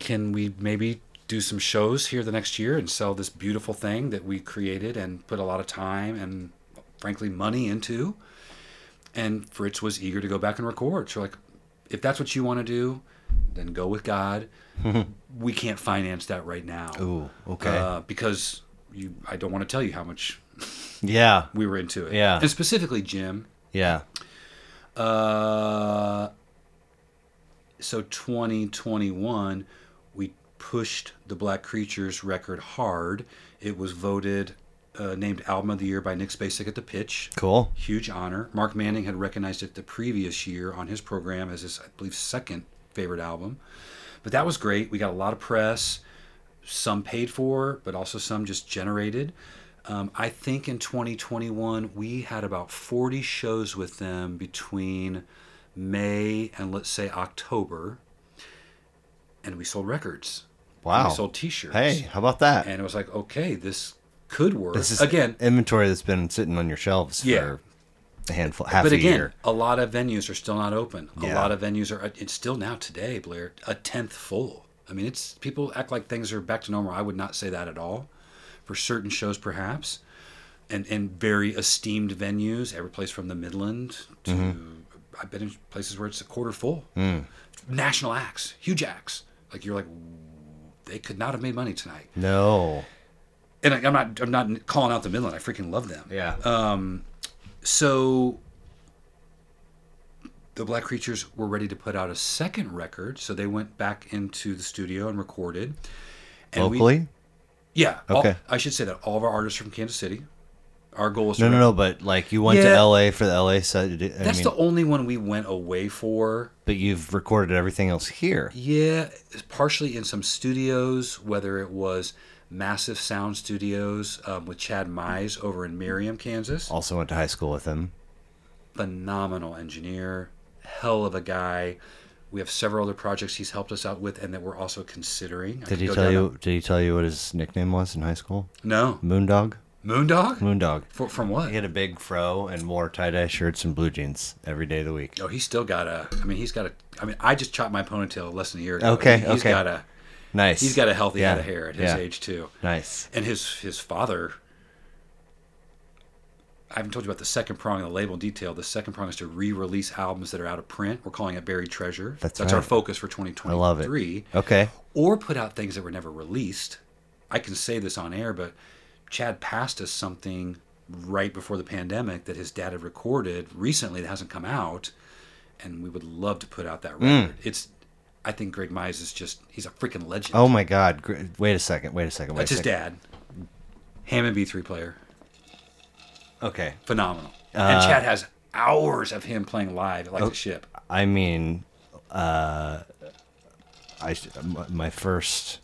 can we maybe do some shows here the next year and sell this beautiful thing that we created and put a lot of time and, frankly, money into? And Fritz was eager to go back and record. So, like, if that's what you want to do, then go with God. We can't finance that right now. Ooh, okay. Because I don't want to tell you how much we were into it. Yeah. And specifically Jim. Yeah. So 2021, we pushed the Black Creatures record hard. It was voted named Album of the Year by Nick Spacek at the Pitch. Cool. Huge honor. Mark Manning had recognized it the previous year on his program as his, I believe, second favorite album. But that was great. We got a lot of press, some paid for, but also some just generated. I think in 2021, we had about 40 shows with them between May and, let's say, October. And we sold records. Wow. And we sold T-shirts. Hey, how about that? And it was like, okay, this could work. This is, again, inventory that's been sitting on your shelves for a handful, half a year. But again, a lot of venues are still not open. A lot of venues are, it's still now today, Blair, a tenth full. I mean, it's people act like things are back to normal. I would not say that at all. For certain shows, perhaps, and very esteemed venues, every place from the Midland to, I've been in places where it's a quarter full. National acts, huge acts. Like you're like, they could not have made money tonight. No. And I'm not calling out the Midland. I freaking love them. Yeah. So the Black Creatures were ready to put out a second record, so they went back into the studio and recorded. And locally? Yeah. Okay. I should say that all of our artists are from Kansas City. Our goal is no. But like you went to LA for the LA side. That's the only one we went away for. But you've recorded everything else here. Yeah, partially in some studios, whether it was Massive Sound Studios with Chad Mize over in Merriam, Kansas. Also went to high school with him. Phenomenal engineer, hell of a guy. We have several other projects he's helped us out with, and that we're also considering. Did he tell you what his nickname was in high school? No. Moondog. Moondog? Moondog. From what? He had a big fro and wore tie-dye shirts and blue jeans every day of the week. Oh, he's still got a. I mean, he's got a. I mean, I just chopped my ponytail less than a year ago. Okay. He's got a. Nice. He's got a healthy head of hair at his age too. Nice. And his father. I haven't told you about the second prong of the label in detail. The second prong is to re-release albums that are out of print. We're calling it Buried Treasure. That's right. Our focus for 2023. I love it. Okay. Or put out things that were never released. I can say this on air, but Chad passed us something right before the pandemic that his dad had recorded recently that hasn't come out, and we would love to put out that record. I think Greg Mize is just, he's a freaking legend. Oh my God. Wait a second. That's his dad. Hammond B3 player. Okay. Phenomenal. And Chad has hours of him playing live at the ship. I mean, my first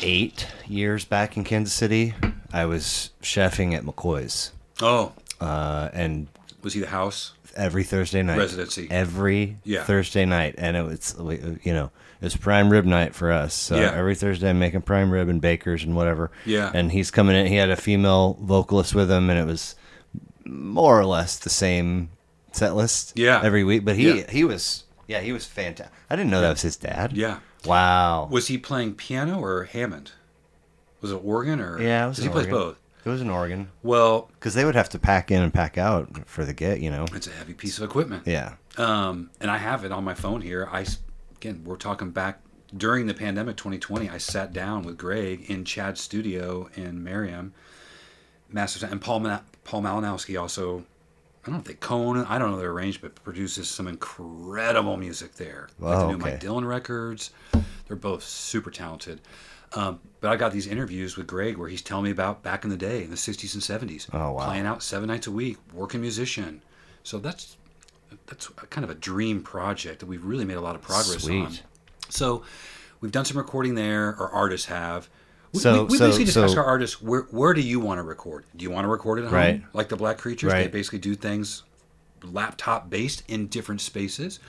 8 years back in Kansas City, I was chefing at McCoy's. Oh. And was he the house? Every Thursday night. Residency. Every Thursday night. And it was, it was prime rib night for us. So every Thursday I'm making prime rib and bakers and whatever. Yeah. And he's coming in. He had a female vocalist with him, and it was more or less the same set list every week. But he was fantastic. I didn't know that was his dad. Yeah. Wow. Was he playing piano or Hammond? Was it organ or? Yeah, it was he plays both. It was an organ. Well, because they would have to pack in and pack out for the gig, It's a heavy piece of equipment. Yeah. And I have it on my phone here. Again, we're talking back during the pandemic 2020. I sat down with Greg in Chad's studio in Merriam, Massive, and Paul Malinowski also. I don't think Conan. I don't know their range, but produces some incredible music there. Wow, like the new Mike Dillon records. They're both super talented. But I got these interviews with Greg where he's telling me about back in the day in the 60s and 70s. Oh, wow. Playing out 7 nights a week, working musician. So that's kind of a dream project that we've really made a lot of progress on. So we've done some recording there, or artists have. We basically ask our artists, where do you want to record? Do you want to record at home? Right. Like the Black Creatures, they basically do things laptop-based in different spaces.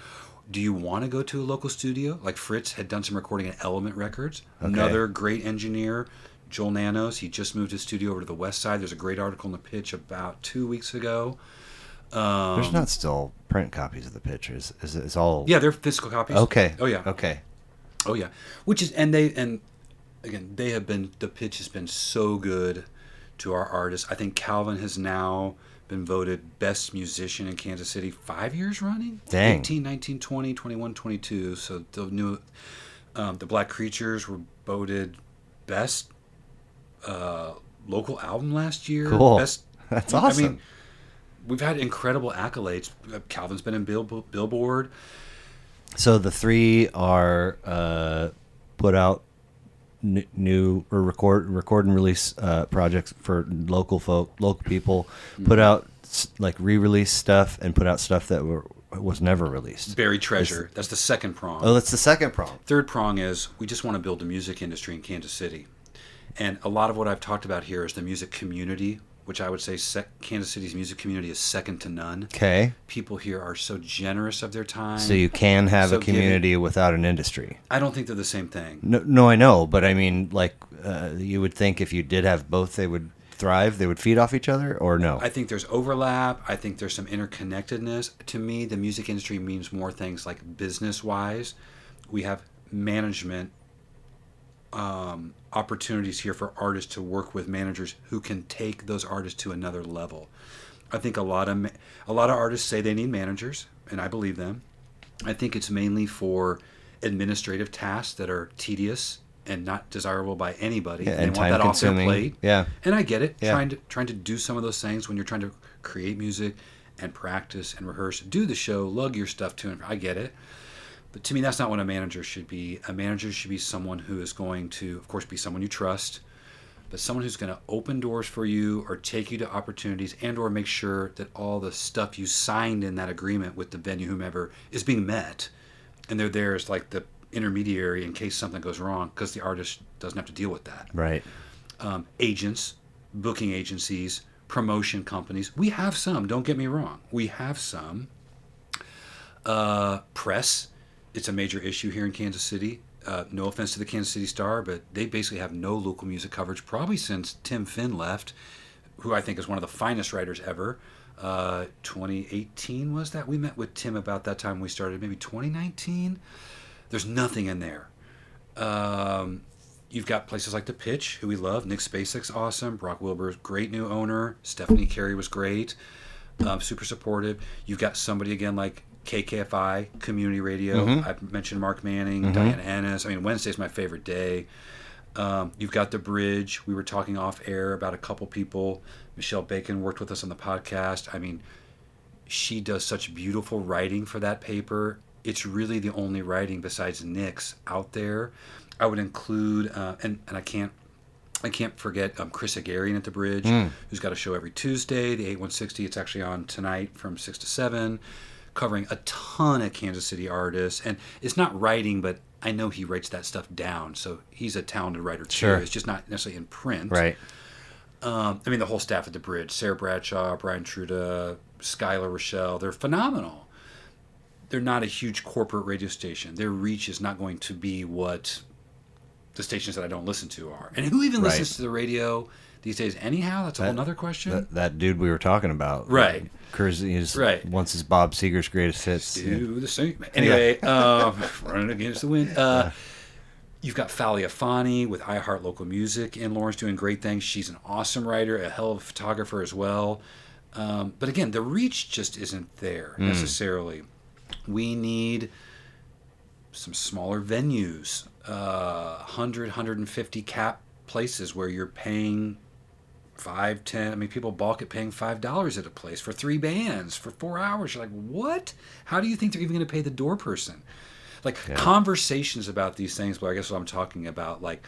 Do you want to go to a local studio? Like Fritz had done some recording at Element Records. Okay. Another great engineer, Joel Nanos. He just moved his studio over to the west side. There's a great article in the Pitch about 2 weeks ago. There's not still print copies of the Pitch. It's all... Yeah, they're physical copies. Okay. Oh, yeah. Okay. Oh, yeah. Which is... Again, the Pitch has been so good to our artists. I think Calvin has now been voted best musician in Kansas City 5 years running. Dang. 18, 19, 20, 21, 22. So the new, the Black Creatures were voted best local album last year. Cool. That's awesome. I mean, we've had incredible accolades. Calvin's been in Billboard. So the three are put out new or record and release projects for local people, put out like re-release stuff, and put out stuff that was never released. Buried treasure. That's the second prong. Oh, that's the second prong. Third prong is we just want to build the music industry in Kansas City. And a lot of what I've talked about here is the music community, which I would say Kansas City's music community is second to none. Okay. People here are so generous of their time. So you can have a community without an industry. I don't think they're the same thing. No, I know. But I mean, like, you would think if you did have both, they would thrive, they would feed off each other, or no? I think there's overlap. I think there's some interconnectedness. To me, the music industry means more things like business-wise. We have management opportunities here for artists to work with managers who can take those artists to another level. I think a lot of artists say they need managers, and I believe them. I think it's mainly for administrative tasks that are tedious and not desirable by anybody. Yeah, and they want that off their plate. Yeah. And I get it. Yeah. Trying to do some of those things when you're trying to create music and practice and rehearse, do the show, lug your stuff to and I get it. But to me, that's not what a manager should be. A manager should be someone who is going to, of course, be someone you trust, but someone who's going to open doors for you or take you to opportunities and or make sure that all the stuff you signed in that agreement with the venue, whomever, is being met. And they're there as like the intermediary in case something goes wrong, because the artist doesn't have to deal with that. Right. Agents, booking agencies, promotion companies. We have some, don't get me wrong. We have some. Press, it's a major issue here in Kansas City. No offense to the Kansas City Star, but they basically have no local music coverage, probably since Tim Finn left, who I think is one of the finest writers ever. 2018 was that? We met with Tim about that time we started, maybe 2019? There's nothing in there. You've got places like The Pitch, who we love. Nick Spacek's awesome. Brock Wilbur's great new owner. Stephanie Carey was great. Super supportive. You've got somebody, again, like KKFI, Community Radio. Mm-hmm. I've mentioned Mark Manning, mm-hmm. Diane Annis. I mean, Wednesday's my favorite day. You've got The Bridge. We were talking off air about a couple people. Michelle Bacon worked with us on the podcast. I mean, she does such beautiful writing for that paper. It's really the only writing besides Nick's out there. I would include, and I can't forget Chris Agarian at The Bridge, who's got a show every Tuesday, the 8160. It's actually on tonight from 6 to 7, covering a ton of Kansas City artists. And it's not writing, but I know he writes that stuff down, so he's a talented writer too. Sure. It's just not necessarily in print. Right. I mean, the whole staff at The Bridge, Sarah Bradshaw, Brian Truda, Skylar Rochelle, they're phenomenal. They're not a huge corporate radio station. Their reach is not going to be what the stations that I don't listen to are. And who even listens to the radio these days anyhow? That's a whole other question. That dude we were talking about. Right. Curzy's, once is Bob Seger's greatest hits. Do the same. Anyway, running against the wind. You've got Fally Afani with I Heart Local Music in Lawrence doing great things. She's an awesome writer, a hell of a photographer as well. But again, the reach just isn't there necessarily. We need some smaller venues, 100, 150 cap places where you're paying $5, $10. I mean, people balk at paying $5 at a place for 3 bands for 4 hours. You're like, what? How do you think they're even going to pay the door person? Like, conversations about these things, but I guess what I'm talking about, like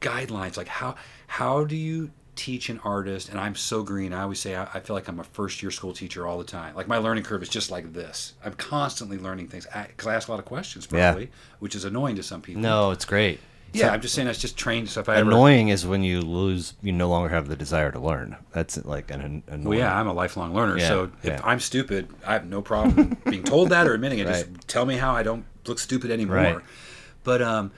guidelines, like how do you teach an artist? And I'm so green. I always say I feel like I'm a first-year school teacher all the time. Like, my learning curve is just like this. I'm constantly learning things because I ask a lot of questions, probably, which is annoying to some people. No, it's great. Yeah, so, I'm just saying I was just trained. So if I annoying is when you lose, you no longer have the desire to learn. That's like an annoying. Well, yeah, I'm a lifelong learner, so if I'm stupid, I have no problem being told that or admitting it. Just tell me how I don't look stupid anymore. Right. But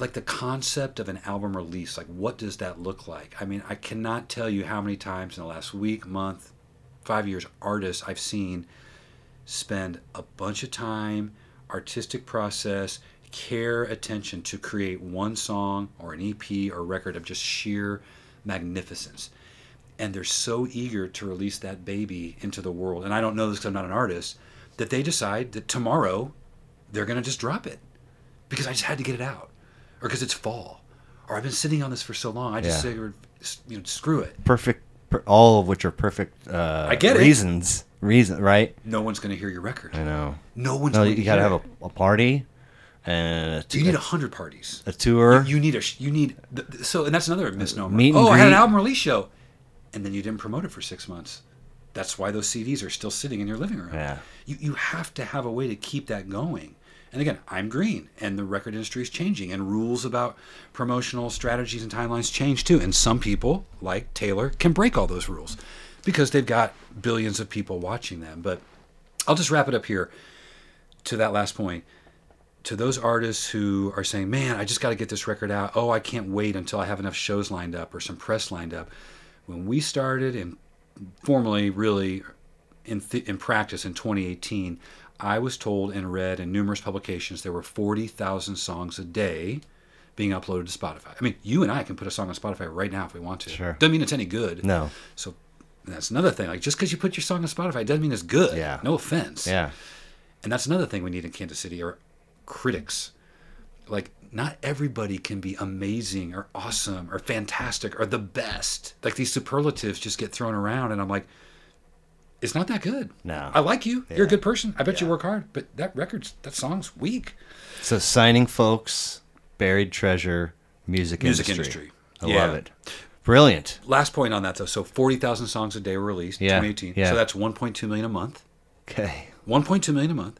Like the concept of an album release, like what does that look like? I mean, I cannot tell you how many times in the last week, month, 5 years, artists I've seen spend a bunch of time, artistic process, care, attention to create one song or an EP or record of just sheer magnificence. And they're so eager to release that baby into the world. And I don't know this because I'm not an artist, that they decide that tomorrow they're going to just drop it because I just had to get it out. Or because it's fall, or I've been sitting on this for so long. I just say, screw it. All of which are perfect reasons reason, right? No one's going to hear your record. I know. No one's going to hear it. You got to have a party. And you need 100 parties. A tour. You need, and that's another misnomer. I had an album release show. And then you didn't promote it for 6 months. That's why those CDs are still sitting in your living room. Yeah. You have to have a way to keep that going. And again, I'm green, and the record industry is changing, and rules about promotional strategies and timelines change too. And some people, like Taylor, can break all those rules because they've got billions of people watching them. But I'll just wrap it up here to that last point. To those artists who are saying, man, I just got to get this record out. Oh, I can't wait until I have enough shows lined up or some press lined up. When we started, and formally, really, in practice in 2018, I was told and read in numerous publications there were 40,000 songs a day being uploaded to Spotify. I mean, you and I can put a song on Spotify right now if we want to. Sure. Doesn't mean it's any good. No. So that's another thing. Like, just because you put your song on Spotify doesn't mean it's good. Yeah. No offense. Yeah. And that's another thing we need in Kansas City are critics. Like, not everybody can be amazing or awesome or fantastic or the best. Like, these superlatives just get thrown around, and I'm like, it's not that good. No. I like you. Yeah. You're a good person. I bet you work hard, but that song's weak. So signing folks, buried treasure, music industry. I love it. Brilliant. Last point on that, though. So 40,000 songs a day were released in 2018. Yeah. So that's 1.2 million a month. Okay. 1.2 million a month.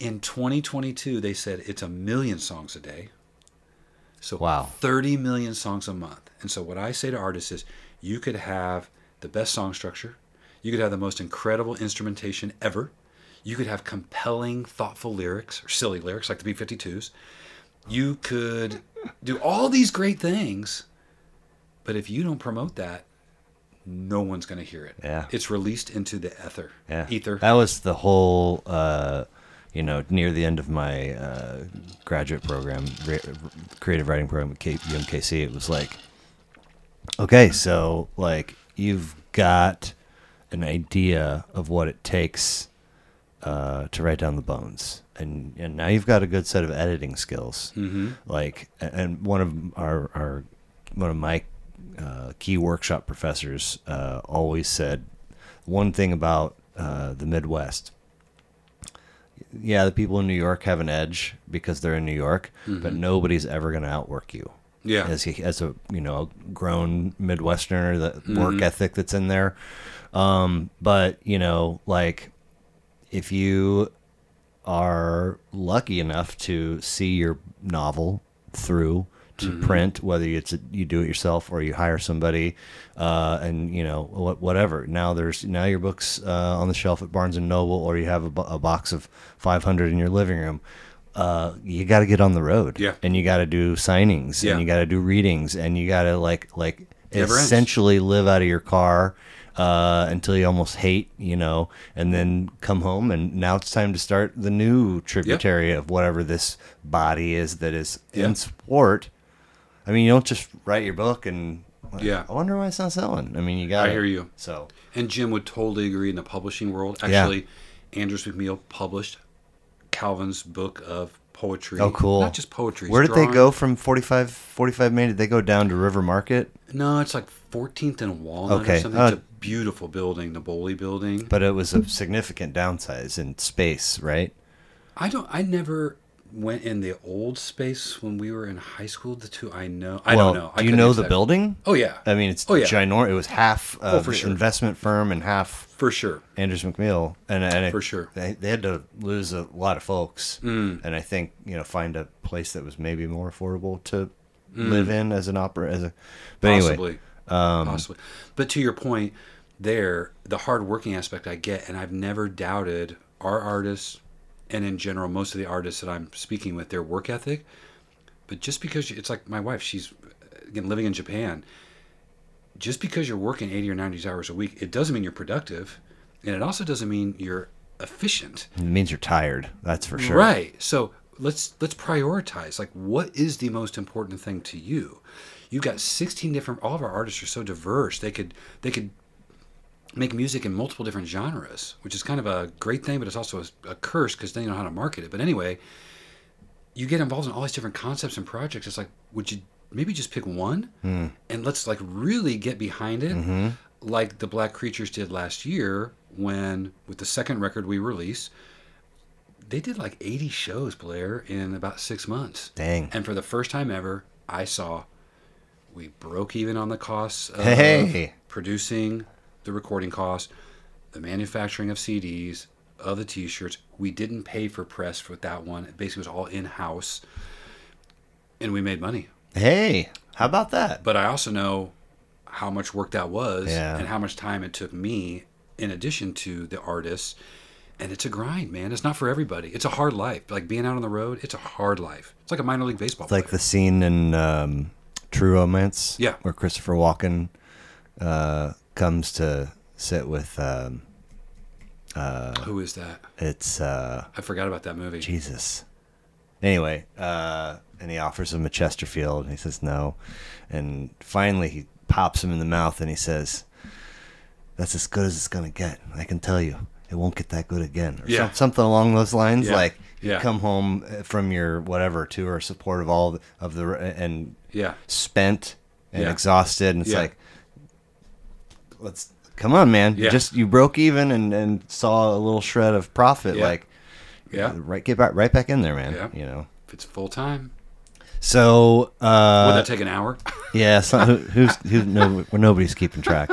In 2022, they said it's 1 million songs a day. So 30 million songs a month. And so what I say to artists is you could have the best song structure. You could have the most incredible instrumentation ever. You could have compelling, thoughtful lyrics or silly lyrics like the B-52s. You could do all these great things, but if you don't promote that, no one's going to hear it. Yeah. It's released into the ether. That was the whole, near the end of my graduate program, creative writing program at UMKC. It was like, okay, so like you've got an idea of what it takes to write down the bones, and now you've got a good set of editing skills. Mm-hmm. Like, and one of my key workshop professors always said one thing about the Midwest. Yeah, the people in New York have an edge because they're in New York, mm-hmm. but nobody's ever going to outwork you. Yeah, as a grown Midwesterner, the mm-hmm. work ethic that's in there. But like if you are lucky enough to see your novel through to mm-hmm. print, whether it's you do it yourself or you hire somebody, and whatever. Now your book's on the shelf at Barnes and Noble, or you have a box of 500 in your living room. You got to get on the road, and you got to do signings, and you got to do readings, and you got to like essentially live out of your car. Until you almost hate, and then come home, and now it's time to start the new tributary of whatever this body is that is in sport. I mean, you don't just write your book and I wonder why it's not selling. I mean, you got it. I hear you. So, and Jim would totally agree in the publishing world. Actually, Andrews McNeil published Calvin's book of poetry. Oh, cool. Not just poetry. Where did they go from 45 Main? Did they go down to River Market? No, it's like 14th and Walnut or something. It's a beautiful building, the Boley building. But it was a significant downsize in space, right? I never went in the old space when we were in high school. The two I know. I don't know. Do you know the building? Oh, yeah. I mean, it's ginormous. It was half investment firm and half for sure Andrews McNeil. And for sure. They had to lose a lot of folks. Mm. And I think, find a place that was maybe more affordable to live in as an opera. Possibly. But to your point there, the hard working aspect I get, and I've never doubted our artists, and in general, most of the artists that I'm speaking with, their work ethic. But just because it's like my wife, she's again living in Japan. Just because you're working 80 or 90 hours a week, it doesn't mean you're productive, and it also doesn't mean you're efficient. It means you're tired. That's for sure. Right. So let's prioritize. Like, what is the most important thing to you? You've got 16 different. All of our artists are so diverse. They could make music in multiple different genres, which is kind of a great thing, but it's also a curse because they know how to market it. But anyway, you get involved in all these different concepts and projects. It's like, would you maybe just pick one and let's like really get behind it, mm-hmm. like the Black Creatures did last year when, with the second record we released, they did like 80 shows, Blair, in about 6 months. Dang. And for the first time ever, I saw we broke even on the costs of producing, the recording costs, the manufacturing of CDs, of the T-shirts. We didn't pay for press with that one. It basically was all in-house. And we made money. Hey, how about that? But I also know how much work that was and how much time it took me in addition to the artists. And it's a grind, man. It's not for everybody. It's a hard life. Like being out on the road, it's a hard life. It's like a minor league baseball player. Like the scene in True Romance where Christopher Walken comes to sit with... who is that? It's... I forgot about that movie. Jesus. Anyway, and he offers him a Chesterfield, and he says no. And finally he pops him in the mouth, and he says, that's as good as it's going to get. I can tell you. It won't get that good again. Or something along those lines. Yeah. Like, you come home from your whatever tour, support of all of the... And spent and exhausted, and it's like, let's... Come on, man. Just you broke even and saw a little shred of profit. Like, get right back in there, man. Yeah. You know, if it's full time. So, would that take an hour? Yeah, nobody's keeping track.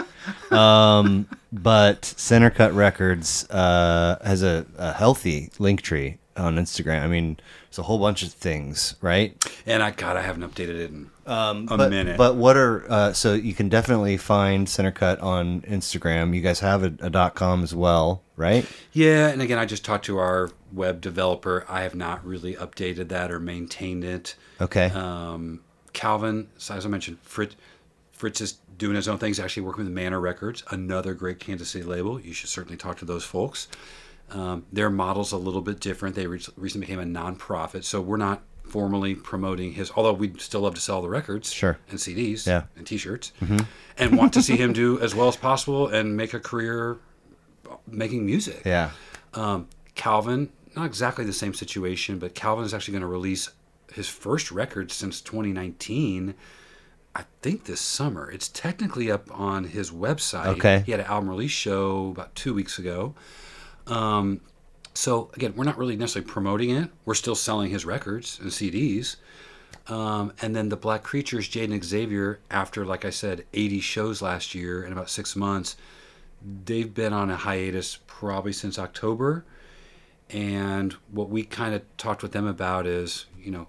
But Center Cut Records has a healthy link tree on Instagram. I mean, it's a whole bunch of things, right? And I haven't updated it in minute. But what are so you can definitely find Center Cut on Instagram. You guys have a .com as well, right? Yeah, and again, I just talked to our web developer. I have not really updated that or maintained it. Okay. Calvin, as I mentioned, Fritz is doing his own things. Actually, working with Manor Records, another great Kansas City label. You should certainly talk to those folks. Their model's a little bit different. They recently became a nonprofit, so we're not formally promoting his, although we'd still love to sell the records and CDs and T-shirts and want to see him do as well as possible and make a career making music. Calvin, not exactly the same situation, but Calvin is actually going to release his first record since 2019, I think this summer. It's technically up on his website. Okay. He had an album release show about 2 weeks ago. So again, we're not really necessarily promoting it. We're still selling his records and CDs. And then the Black Creatures, Jade and Xavier, after, like I said, 80 shows last year in about 6 months, they've been on a hiatus probably since October. And what we kind of talked with them about is, you know,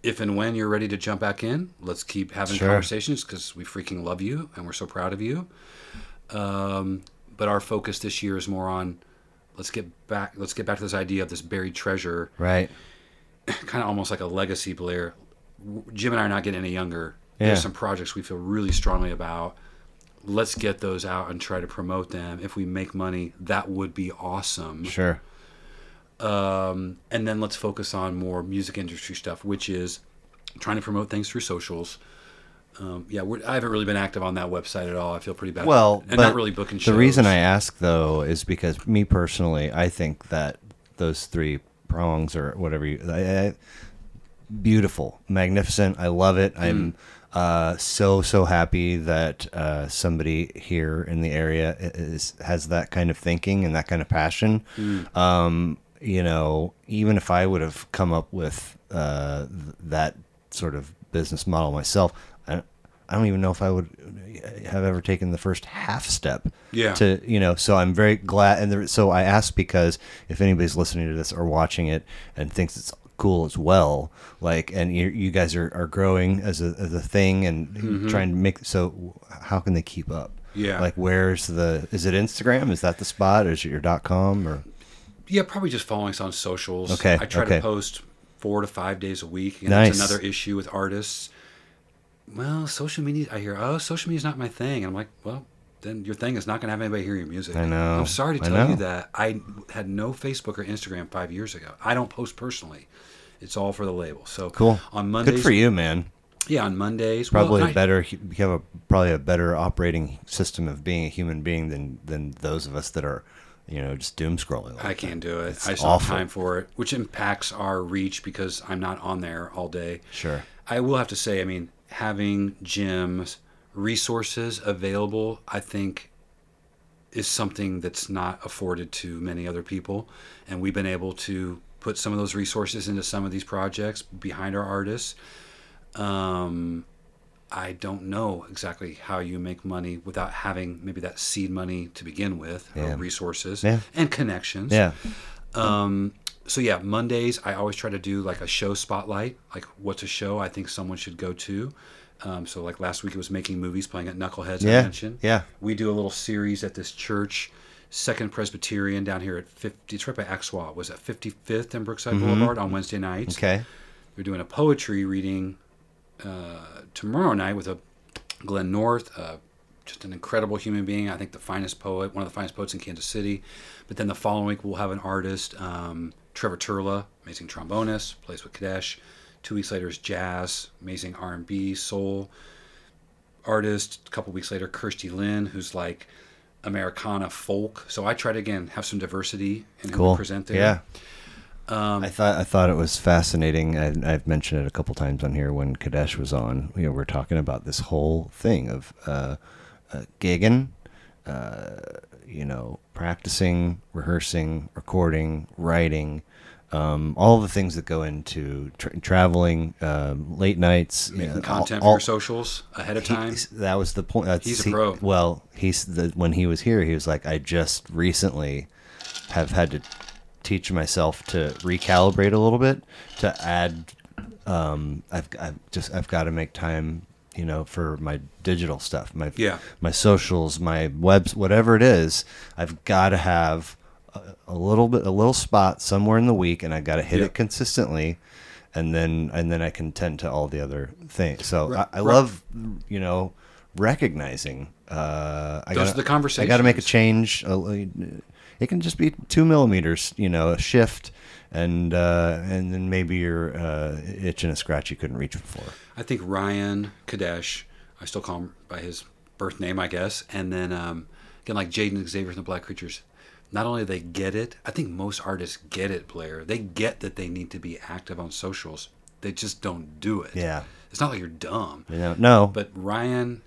if and when you're ready to jump back in, let's keep having conversations because we freaking love you and we're so proud of you. But our focus this year is more on, Let's get back to this idea of this buried treasure. Right. Kind of almost like a legacy, Blair. Jim and I are not getting any younger. Yeah. There's some projects we feel really strongly about. Let's get those out and try to promote them. If we make money, that would be awesome. Sure. And then let's focus on more music industry stuff, which is trying to promote things through socials. I haven't really been active on that website at all. I feel pretty bad. Well, and not really booking shows. The reason I ask, though, is because me personally, I think that those three prongs or whatever, beautiful, magnificent. I love it. I'm so happy that somebody here in the area has that kind of thinking and that kind of passion. You know, even if I would have come up with that sort of business model myself, I don't even know if I would have ever taken the first half step to, you know, so I'm very glad. And so I ask because if anybody's listening to this or watching it and thinks it's cool as well, like, and you guys are growing as a thing and trying to make, so how can they keep up? Yeah. Like, is it Instagram? Is that the spot? Or is it your .com or? Yeah, probably just following us on socials. Okay. I try to post 4 to 5 days a week. And that's another issue with artists. Well, social media, I hear, social media is not my thing. And I'm like, well, then your thing is not going to have anybody hear your music. I know. I'm sorry to tell you that. I had no Facebook or Instagram 5 years ago. I don't post personally. It's all for the label. So cool. On Mondays. Good for you, man. Yeah, on Mondays. You have a better operating system of being a human being than those of us that are, you know, just doom scrolling. Like I can't do it. I just don't have time for it, which impacts our reach because I'm not on there all day. Sure. I will have to say, I mean, having Jim's resources available, I think, is something that's not afforded to many other people. And we've been able to put some of those resources into some of these projects behind our artists. I don't know exactly how you make money without having maybe that seed money to begin with, yeah. Resources yeah. and connections. Yeah. So yeah, Mondays, I always try to do like a show spotlight, like what's a show I think someone should go to. So like last week it was Making Movies, playing at Knuckleheads, yeah. I mentioned. Yeah. We do a little series at this church, Second Presbyterian down here at 50, it's right by Axwa, was at 55th and Brookside mm-hmm. Boulevard on Wednesday nights. Okay. We're doing a poetry reading tomorrow night with a Glenn North, just an incredible human being. I think the finest poet, one of the finest poets in Kansas City. But then the following week we'll have an artist, Trevor Turla, amazing trombonist, plays with Kadesh. 2 weeks later is jazz, amazing R&B, soul artist. A couple weeks later, Kirsty Lynn, who's like Americana folk. So I try to again have some diversity and cool. present there. Yeah. I thought it was fascinating. I've mentioned it a couple times on here when Kadesh was on. You know, we're talking about this whole thing of gigging, you know, practicing, rehearsing, recording, writing, all the things that go into traveling, late nights, making content for socials ahead of time. That was the point. He's a pro. When he was here, he was like, I just recently have had to teach myself to recalibrate a little bit, to add I've got to make time, you know, for my digital stuff, my socials, my webs, whatever it is. I've got to have a little spot somewhere in the week, and I got to hit it consistently, and then I can tend to all the other things. So I love, you know, recognizing I got to make a change. It can just be 2 millimeters, you know, a shift, and then maybe you're itching a scratch you couldn't reach before. I think Ryan Kadesh, I still call him by his birth name, I guess. And then again, like Jaden and Xavier from the Black Creatures, not only they get it, I think most artists get it, Blair. They get that they need to be active on socials. They just don't do it. Yeah, it's not like you're dumb. Yeah, no. But Ryan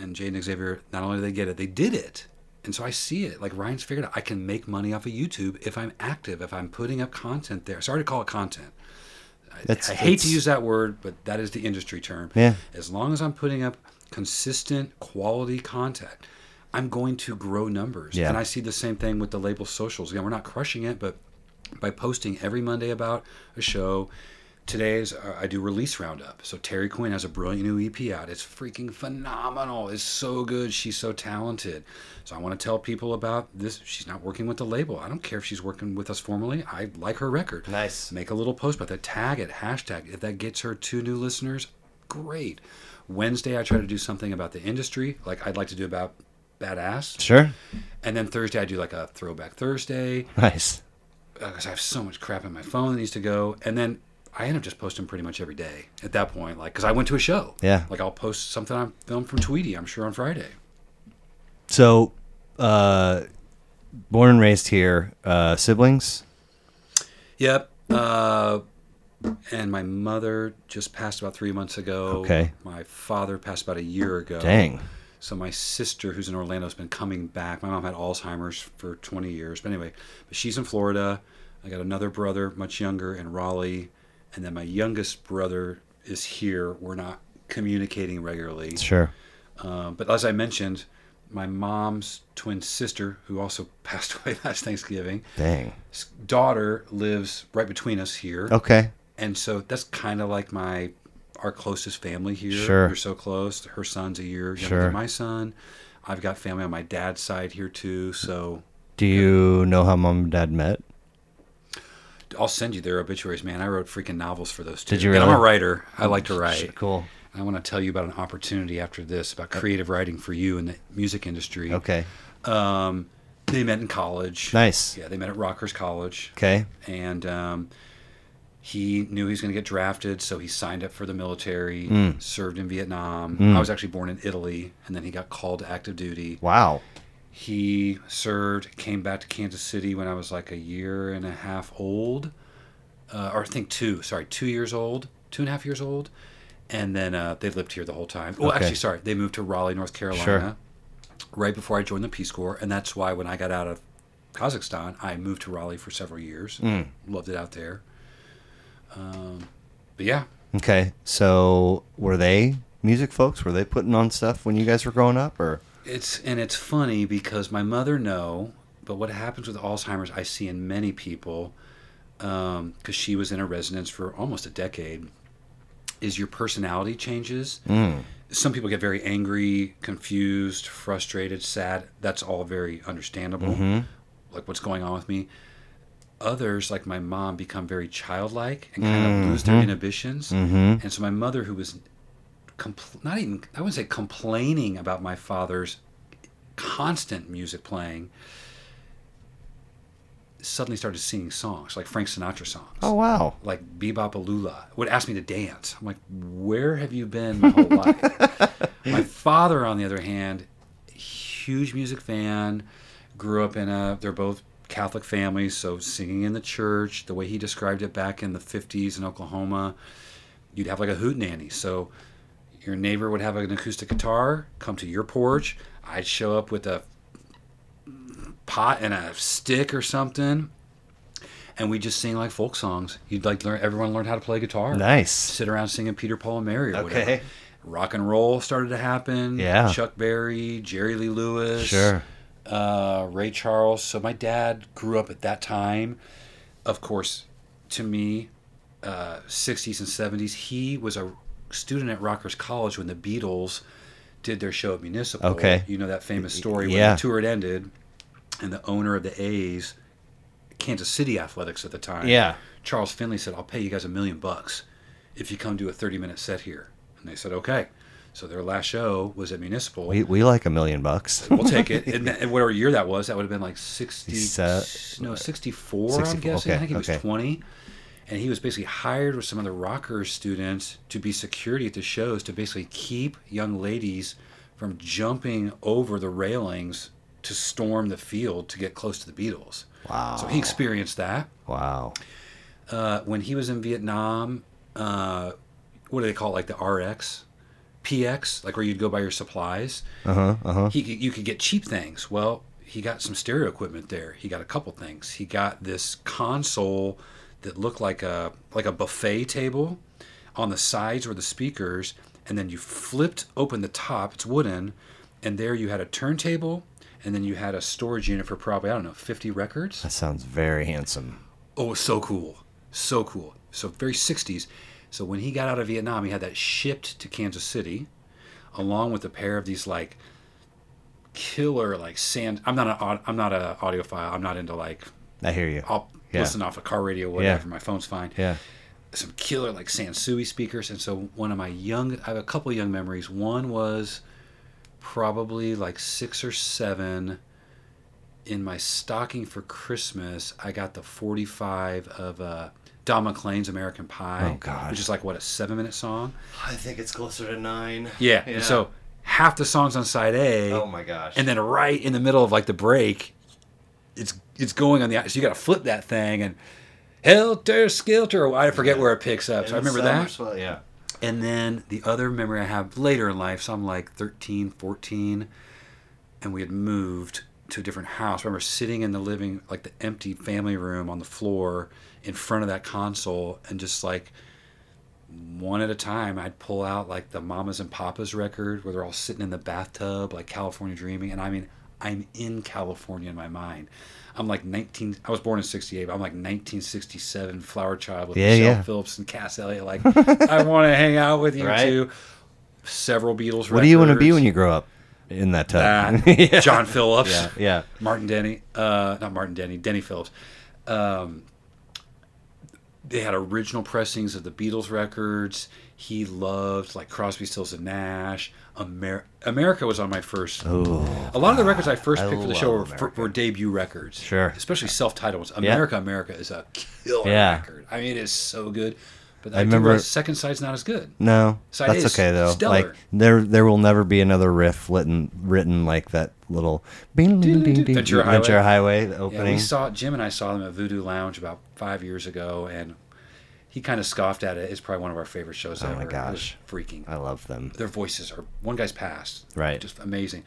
and Jaden and Xavier, not only do they get it, they did it. And so I see it. Like Ryan's figured out I can make money off of YouTube if I'm active, if I'm putting up content there. Sorry to call it content. I hate to use that word, but that is the industry term. Yeah. As long as I'm putting up consistent, quality content, I'm going to grow numbers. Yeah. And I see the same thing with the label socials. Again, we're not crushing it, but by posting every Monday about a show. Today's I do release roundup. So Terry Quinn has a brilliant new EP out. It's freaking phenomenal. It's so good. She's so talented. So I want to tell people about this. She's not working with the label. I don't care if she's working with us formally. I like her record. Nice. Make a little post about that. Tag it. Hashtag. If that gets her 2 new listeners, great. Wednesday, I try to do something about the industry. Like I'd like to do about Badass. Sure. And then Thursday, I do like a Throwback Thursday. Nice. Because I have so much crap in my phone that needs to go. And then I end up just posting pretty much every day at that point, like because I went to a show. Yeah. Like I'll post something I filmed from Tweety, I'm sure, on Friday. So, born and raised here, siblings? Yep. And my mother just passed about 3 months ago. Okay. My father passed about a year ago. Dang. So my sister, who's in Orlando, has been coming back. My mom had Alzheimer's for 20 years. But anyway, she's in Florida. I got another brother, much younger, in Raleigh. And then my youngest brother is here. We're not communicating regularly. Sure. But as I mentioned, my mom's twin sister, who also passed away last Thanksgiving. Dang. Daughter lives right between us here. Okay. And so that's kind of like our closest family here. Sure. We're so close. Her son's a year younger than my son. I've got family on my dad's side here too. So. Do you know how mom and dad met? I'll send you their obituaries, man. I wrote freaking novels for those two. Did you really? And I'm a writer. I like to write. Cool. I want to tell you about an opportunity after this about creative writing for you in the music industry. Okay. They met in college. Nice. Yeah, they met at Rutgers College. Okay. And he knew he was going to get drafted, so he signed up for the military, served in Vietnam. I was actually born in Italy, and then he got called to active duty. Wow. He served, came back to Kansas City when I was like a year and a half old, or I think 2.5 years old. And then they lived here the whole time. Well, okay. Actually, sorry, they moved to Raleigh, North Carolina. Sure. right before I joined the Peace Corps. And that's why when I got out of Kazakhstan, I moved to Raleigh for several years. Loved it out there. But yeah. Okay. So were they music folks? Were they putting on stuff when you guys were growing up? Or it's funny because my mother, no. But what happens with Alzheimer's, I see in many people, because she was in a residence for almost a decade, is your personality changes. Some people get very angry, confused, frustrated, sad. That's all very understandable. Like what's going on with me. Others, like my mom, become very childlike and kind of lose their inhibitions. And so my mother, who was I wouldn't say complaining about my father's constant music playing, suddenly started singing songs, like Frank Sinatra songs. Oh, wow. Like Bebopaloola. Would ask me to dance. I'm like, where have you been my whole life? My father, on the other hand, huge music fan, grew up in they're both Catholic families, so singing in the church, the way he described it back in the 50s in Oklahoma, you'd have like a hootenanny. So your neighbor would have an acoustic guitar, come to your porch. I'd show up with a pot and a stick or something, and we just sing like folk songs. You'd like learn, everyone learned how to play guitar. Nice. Sit around singing Peter, Paul, and Mary or whatever. Rock and roll started to happen. Yeah. Chuck Berry, Jerry Lee Lewis, sure, Ray Charles. So my dad grew up at that time. Of course, to me, 60s and 70s, he was a student at Rutgers College when the Beatles did their show at Municipal. Okay. You know that famous story when the tour had ended. And the owner of the A's, Kansas City Athletics at the time, Charles Finley said, I'll pay you guys $1 million if you come do a 30-minute set here. And they said, okay. So their last show was at Municipal. We like $1 million. We'll take it. And whatever year that was, that would have been like 64, I'm guessing. Okay. I think he was 20. And he was basically hired with some of the Rockers students to be security at the shows to basically keep young ladies from jumping over the railings to storm the field to get close to the Beatles. Wow. So he experienced that. Wow. When he was in Vietnam, what do they call it? Like the RX, PX, like where you'd go buy your supplies. You could get cheap things. Well, he got some stereo equipment there. He got a couple things. He got this console that looked like a buffet table. On the sides were the speakers, and then you flipped open the top. It's wooden, and there you had a turntable. And then you had a storage unit for probably, 50 records. That sounds very handsome. Oh, so cool. So cool. So very 60s. So when he got out of Vietnam, he had that shipped to Kansas City, along with a pair of these like killer like sand. I'm not an audiophile. I'm not into like. I hear you. I'll listen off a car radio, whatever. Yeah. My phone's fine. Yeah. Some killer like Sansui speakers. And so I have a couple young memories. One was probably like 6 or 7, in my stocking for Christmas, I got the 45 of Don McLean's American Pie, which is like, a 7-minute song? I think it's closer to 9. Yeah. And so half the song's on side A. Oh, my gosh. And then right in the middle of like the break, it's going on the... So you got to flip that thing and... Helter Skelter. I forget where it picks up. So I remember that. Spot, yeah. And then the other memory I have later in life, so I'm like 13, 14, and we had moved to a different house. I remember sitting in the living, like the empty family room on the floor in front of that console, and just like one at a time, I'd pull out like the Mamas and Papas record where they're all sitting in the bathtub, like California Dreaming. And I mean, I'm in California in my mind. I'm like I was born in 1968, but I'm like 1967 flower child with Michelle Phillips and Cass Elliot. Like, I want to hang out with you too. Several Beatles records. What do you want to be when you grow up in that time? John Phillips. Yeah. Martin Denny. Not Martin Denny. Denny Phillips. They had original pressings of the Beatles records. He loved like Crosby, Stills, and Nash. America was on my first. A lot of the records I first picked for the show were debut records. Sure. Especially self-titled ones. America is a killer record. I mean, it is so good. But I remember second side's not as good. No, side that's okay though. Stellar. Like there will never be another riff written like that little Ventura Highway opening. We saw Jim and I saw them at Voodoo Lounge about 5 years ago, and he kind of scoffed at it. It's probably one of our favorite shows ever. Oh my gosh. It was freaking. I love them. Their voices are, one guy's passed. Right. Just amazing.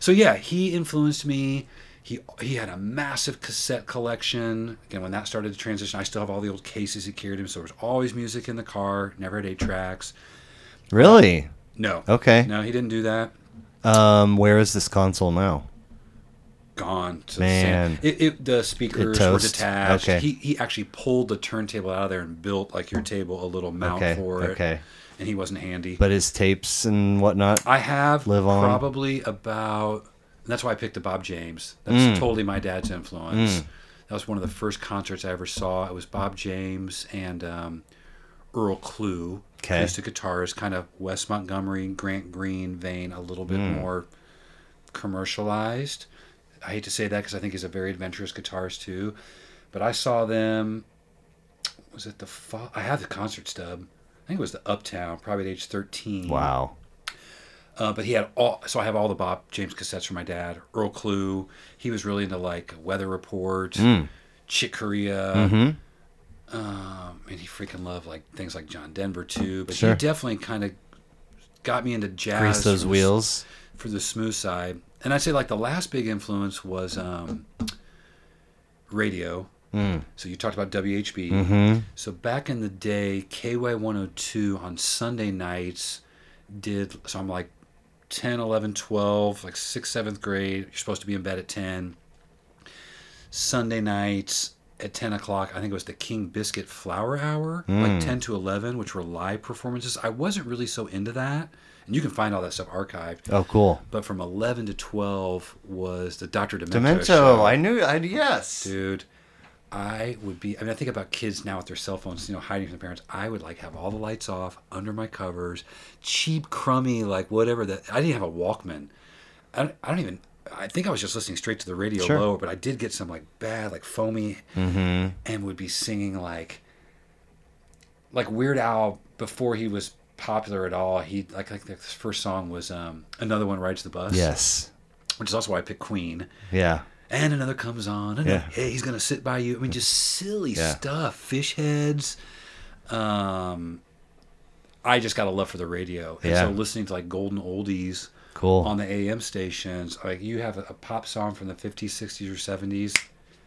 So yeah, he influenced me. He had a massive cassette collection. Again, when that started to transition, I still have all the old cases he carried him. So there was always music in the car. Never had 8 tracks. Really? No. Okay. No, he didn't do that. Where is this console now? Gone. So man. The speakers were detached. Okay. He actually pulled the turntable out of there and built like your table a little mount for it. Okay. And he wasn't handy. But his tapes and whatnot. I have live on. Probably about. That's why I picked the Bob James. That's totally my dad's influence. That was one of the first concerts I ever saw. It was Bob James and Earl Klugh, acoustic guitarist, kind of Wes Montgomery, Grant Green vein, a little bit more commercialized. I hate to say that because I think he's a very adventurous guitarist too. But I saw them, was it the fall? I have the concert stub. I think it was the Uptown, probably at age 13. Wow. But he had all, so I have all the Bob James cassettes from my dad. Earl Klugh, he was really into like Weather Report, Chick Corea, and he freaking loved like things like John Denver too. But he definitely kind of got me into jazz. Grease those wheels for the smooth side. And I'd say like the last big influence was radio. So you talked about WHB. So back in the day, KY 102 on Sunday nights did, so I'm like 10, 11, 12, like 6th, 7th grade. You're supposed to be in bed at 10. Sunday nights at 10 o'clock, I think it was the King Biscuit Flower Hour, like 10 to 11, which were live performances. I wasn't really so into that. And you can find all that stuff archived. Oh, cool. But from 11 to 12 was the Dr. Demento show. I knew, yes. Dude, I would be, I mean, I think about kids now with their cell phones, you know, hiding from their parents. I would like have all the lights off, under my covers, cheap, crummy, like whatever. That I didn't have a Walkman. I don't even, I think I was just listening straight to the radio low, but I did get some like bad, like foamy, and would be singing like Weird Al before he was popular at all. He like the first song was Another One Rides the Bus. Yes. Which is also why I picked Queen. Yeah. And another comes on, and hey, he's going to sit by you. I mean, just silly stuff. Fish heads. I just got a love for the radio. And so listening to like golden oldies on the AM stations, like you have a pop song from the 50s, 60s, or 70s.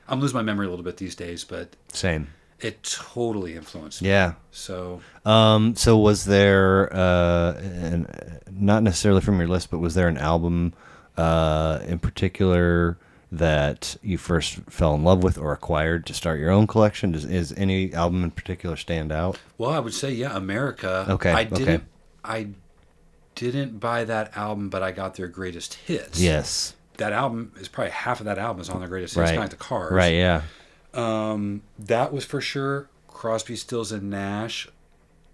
I'm losing my memory a little bit these days, but same. It totally influenced me. Yeah. So so was there, not necessarily from your list, but was there an album in particular that you first fell in love with or acquired to start your own collection? Is any album in particular stand out? Well, I would say, yeah, America. Okay. I didn't buy that album, but I got their greatest hits. Yes. That album is probably half of that album is on their greatest hits, kind of the Cars. Right, yeah. That was for sure Crosby, Stills, and Nash.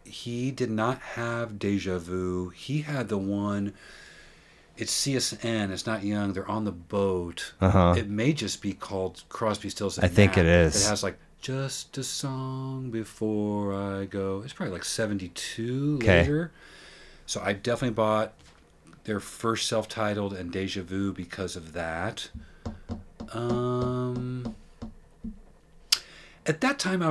He did not have Deja Vu. He had the one... It's CSN. It's not Young. They're on the boat. It may just be called Crosby, Stills, and Nash. I think it is. It has like just a song before I go. It's probably like 72 later. So I definitely bought their first self-titled and Deja Vu because of that. At that time, I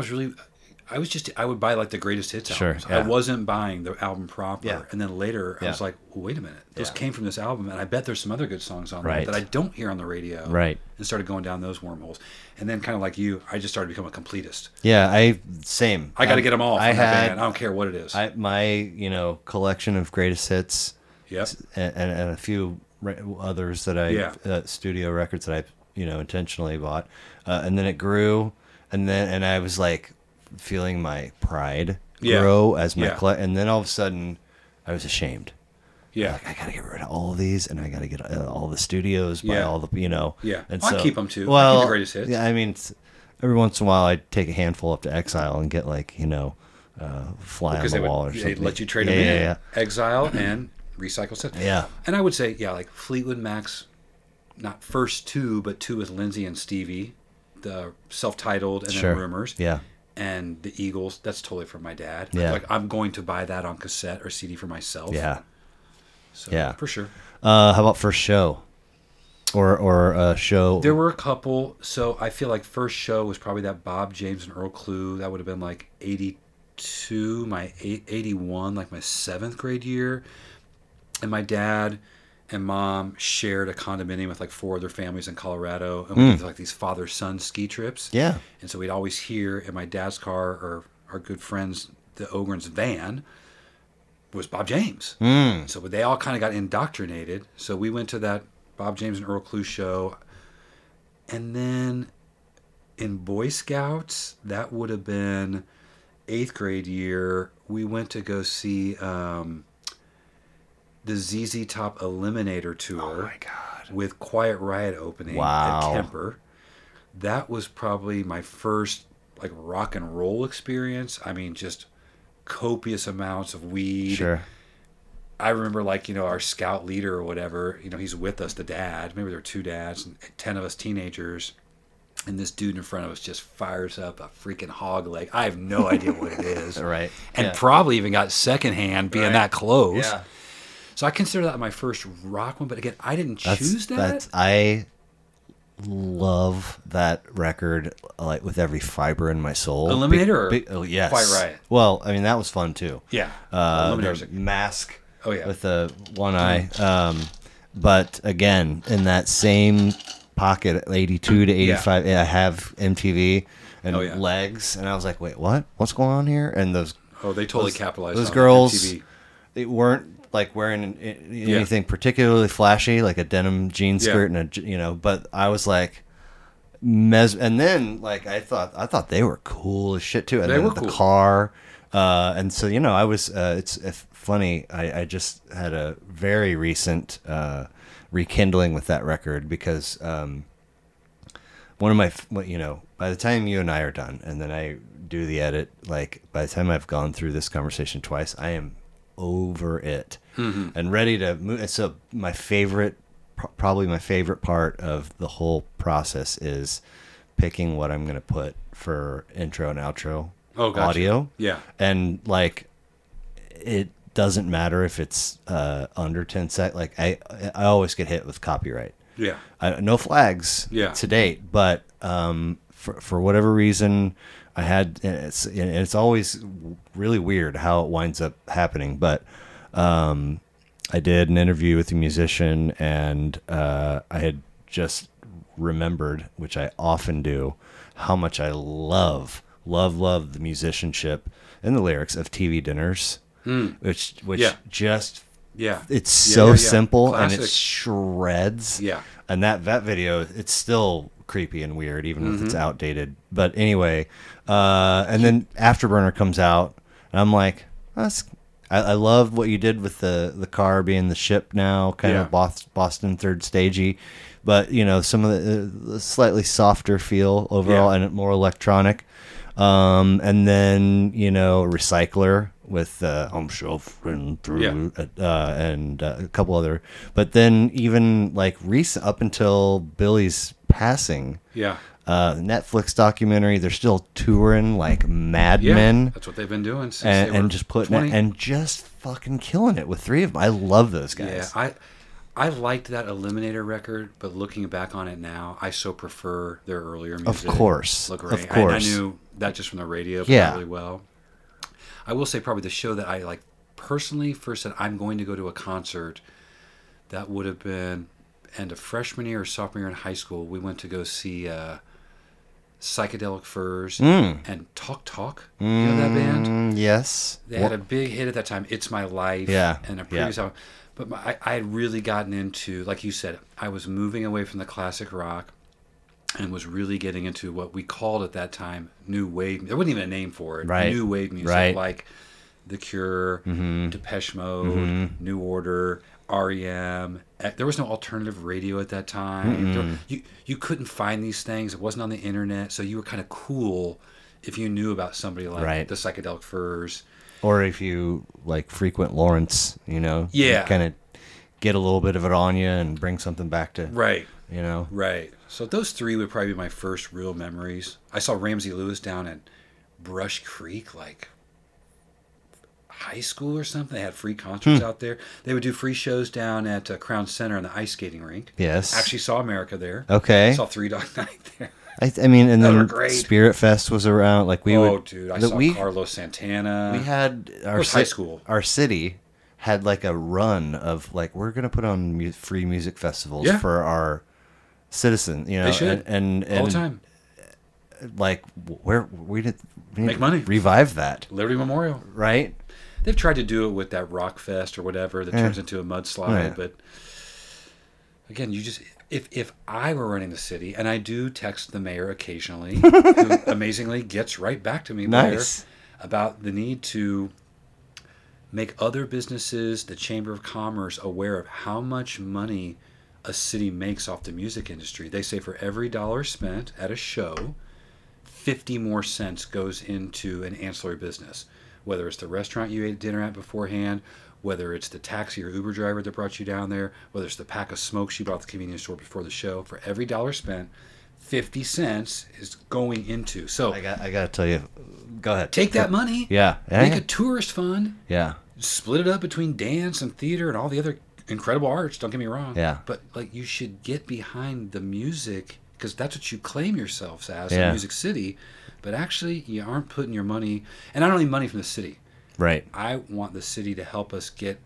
would buy like the greatest hits albums. Yeah. I wasn't buying the album proper. Yeah. And then later I was like, well, wait a minute. Those came from this album, and I bet there's some other good songs on there that I don't hear on the radio. Right. And started going down those wormholes. And then kind of like you, I just started to become a completist. Yeah, same. I got to get them all. I don't care what it is. My collection of greatest hits and a few others that I, studio records that I, intentionally bought. And then it grew. And I was like, feeling my pride grow as my and then all of a sudden I was ashamed. Like, I gotta get rid of all of these, and I gotta get all the studios by all the and I keep them too. Well, I keep the greatest hits. I mean, every once in a while I take a handful up to Exile and get like fly on the wall or something. They'd let you trade them in Exile and recycle stuff. And I would say like Fleetwood Mac's, not first two, but two with Lindsey and Stevie, the self-titled and then Rumors. And the Eagles, that's totally from my dad. Like, I'm going to buy that on cassette or CD for myself. So, for sure. How about first show? Or a show? There were a couple. So I feel like first show was probably that Bob James and Earl Klugh. That would have been like 80, 82, my 81, like my 7th grade year. And my dad and mom shared a condominium with like 4 other families in Colorado. And we did like these father-son ski trips. Yeah. And so we'd always hear in my dad's car, or our good friends, the Ogren's van, was Bob James. So they all kind of got indoctrinated. So we went to that Bob James and Earl Klugh show. And then in Boy Scouts, that would have been 8th grade year, we went to go see the ZZ Top Eliminator Tour. Oh my God. With Quiet Riot opening at Kemper. That was probably my first like rock and roll experience. I mean, just copious amounts of weed. Sure. I remember, like, you know, our scout leader or whatever, you know, he's with us, the dad. Maybe there were 2 dads, and 10 of us teenagers. And this dude in front of us just fires up a freaking hog leg. I have no idea what it is. Right. And probably even got secondhand being that close. Yeah. So I consider that my first rock one. But again, I didn't choose that. I love that record, like, with every fiber in my soul. Eliminator? Yes. Quiet Riot. Well, I mean, that was fun, too. Yeah. Eliminator's a mask. Oh, yeah. With the one eye. But again, in that same pocket, 82 to 85, I have MTV and Legs. And I was like, wait, what? What's going on here? And those. Oh, they totally capitalized on MTV. Those girls, they weren't like wearing anything particularly flashy, like a denim jean skirt and a, you know, but I was like, and then, like, I thought they were cool as shit too. And they then were the cool. car. And so, you know, I was, it's, if, funny, I just had a very recent rekindling with that record because one of my, you know, by the time you and I are done and then I do the edit, like by the time I've gone through this conversation twice, I am over it and ready to move. And so my favorite, probably my favorite part of the whole process is picking what I'm going to put for intro and outro audio. Yeah. And like, it doesn't matter if it's under 10 seconds. Like I always get hit with copyright. Yeah. No flags to date, but for whatever reason I had, it's always really weird how it winds up happening. But I did an interview with a musician and I had just remembered, which I often do, how much I love the musicianship and the lyrics of TV Dinners. Which just it's so simple. Classic. And it shreds and that video, it's still creepy and weird even if it's outdated, but anyway, and then Afterburner comes out and I'm like, I love what you did with the car being the ship now, kind of Boston third stagey, but you know, some of the slightly softer feel overall and more electronic, and then, you know, Recycler with I'm shuffling through and a couple other, but then even like recent up until Billy's passing, Netflix documentary, they're still touring like Mad Men. That's what they've been doing since and just putting it, and just fucking killing it with 3 of them. I love those guys. Yeah, I liked that Eliminator record, but looking back on it now, I so prefer their earlier music. Of course, of course. I knew that just from the radio really well. I will say probably the show that I like personally first said I'm going to go to a concert, that would have been end of freshman year or sophomore year in high school. We went to go see Psychedelic Furs and Talk Talk. You know that band? Yes. They had a big hit at that time, It's My Life, and a previous album. But I had really gotten into, like you said, I was moving away from the classic rock and was really getting into what we called at that time new wave. There wasn't even a name for it. Right. New wave music, like The Cure, Depeche Mode, New Order, REM. There was no alternative radio at that time. You couldn't find these things. It wasn't on the internet, so you were kind of cool if you knew about somebody like the Psychedelic Furs, or if you like frequent Lawrence, you know, kind of get a little bit of it on you and bring something back to you know, So those 3 would probably be my first real memories. I saw Ramsey Lewis down at Brush Creek, like high school or something. They had free concerts out there. They would do free shows down at Crown Center in the ice skating rink. Yes. Actually saw America there. Okay. Saw Three Dog Night there. I mean, and then Spirit Fest was around. Like we would. Oh, dude! I saw Carlos Santana. We had high school. Our city had like a run of like we're gonna put on free music festivals for our citizens. You know, they should. And all the time. Like where we need make money, revive that Liberty Memorial, right? They've tried to do it with that Rock Fest or whatever that turns into a mudslide, but again, you just if I were running the city, and I do text the mayor occasionally, who amazingly gets right back to me later about the need to make other businesses, the Chamber of Commerce, aware of how much money a city makes off the music industry. They say for every dollar spent at a show, 50 more cents goes into an ancillary business, whether it's the restaurant you ate dinner at beforehand, whether it's the taxi or Uber driver that brought you down there, whether it's the pack of smokes you bought at the convenience store before the show. For every dollar spent, 50 cents is going into. So I got to tell you, go ahead. Take that money. Yeah. Make a tourist fund. Yeah. Split it up between dance and theater and all the other incredible arts. Don't get me wrong. Yeah. But like you should get behind the music, because that's what you claim yourselves as in Music City, but actually you aren't putting your money, and I don't need money from the city. Right. I want the city to help us get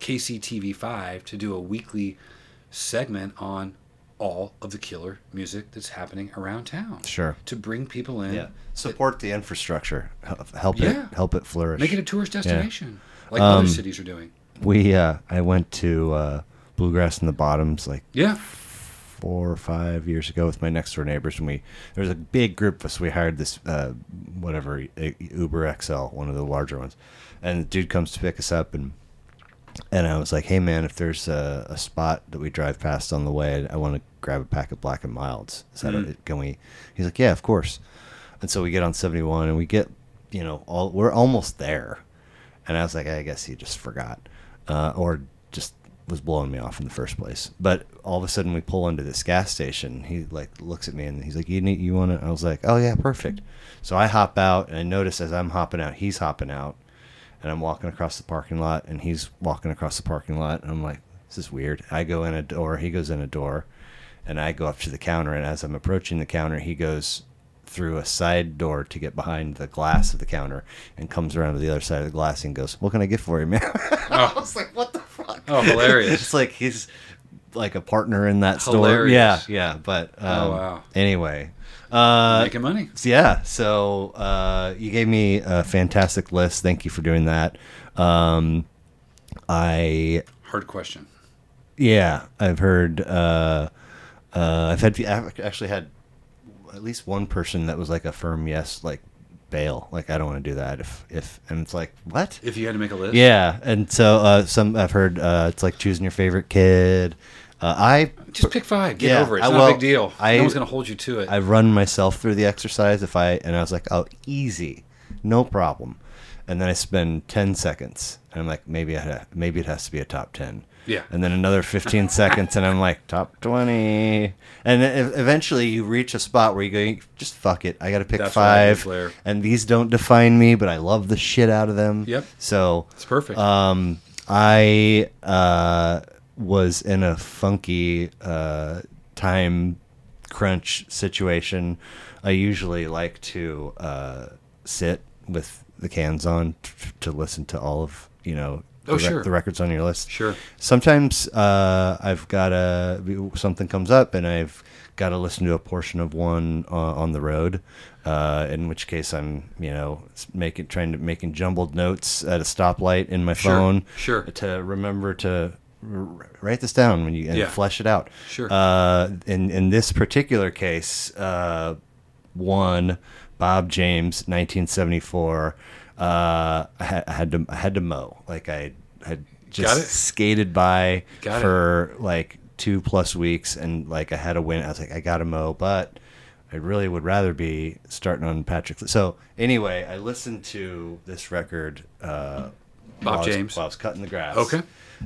KCTV5 to do a weekly segment on all of the killer music that's happening around town. Sure. To bring people in. Yeah. Support the infrastructure. Help it flourish. Make it a tourist destination, like other cities are doing. I went to Bluegrass in the Bottoms, 4 or 5 years ago with my next door neighbors, and there was a big group of us. We hired this Uber XL, one of the larger ones, and the dude comes to pick us up, and I was like, hey man, if there's a spot that we drive past on the way, I want to grab a pack of Black and Milds. Is that can we? He's like, yeah, of course. And so we get on 71, and we get, we're almost there, and I was like, I guess he just forgot, or just was blowing me off in the first place. But all of a sudden we pull into this gas station. He looks at me and he's like, you want it? I was like, oh yeah, perfect. So I hop out, and I notice as I'm hopping out, he's hopping out, and I'm walking across the parking lot, and he's walking across the parking lot, and I'm like, this is weird. I go in a door, he goes in a door, and I go up to the counter, and as I'm approaching the counter, he goes through a side door to get behind the glass of the counter, and comes around to the other side of the glass and goes, what can I get for you, man? Oh. I was like, what the fuck? Oh, hilarious. It's like he's like a partner in that hilarious store. Yeah, yeah. But anyway. Making money. Yeah. So you gave me a fantastic list. Thank you for doing that. Hard question. Yeah. I've heard, I've actually had at least one person that was like a firm yes, like bail, like I don't want to do that if and it's like, what if you had to make a list? Yeah. And so some I've heard it's like choosing your favorite kid. I just pick five, get over it. It's not a big deal. No one's gonna hold you to it. I run myself through the exercise and I was like, oh, easy, no problem. And then I spend 10 seconds and I'm like, maybe it has to be a top 10. Yeah. And then another 15 seconds and I'm like, top 20. And eventually you reach a spot where you go, just fuck it. I got to pick five. And these don't define me, but I love the shit out of them. Yep. So it's perfect. I was in a funky time crunch situation. I usually like to sit with the cans on to listen to all of the records on your list. Sure. Sometimes I've got something comes up and I've got to listen to a portion of one on the road, in which case I'm making jumbled notes at a stoplight in my phone. Sure. To remember to write this down when you flesh it out. Sure. In this particular case, Bob James, 1974. I had to mow. Like I had just skated by for like 2+ weeks, and like I had a win. I was like, I gotta mow, but I really would rather be starting on Patrick. So anyway, I listened to this record. Bob James. While I was cutting the grass. Okay.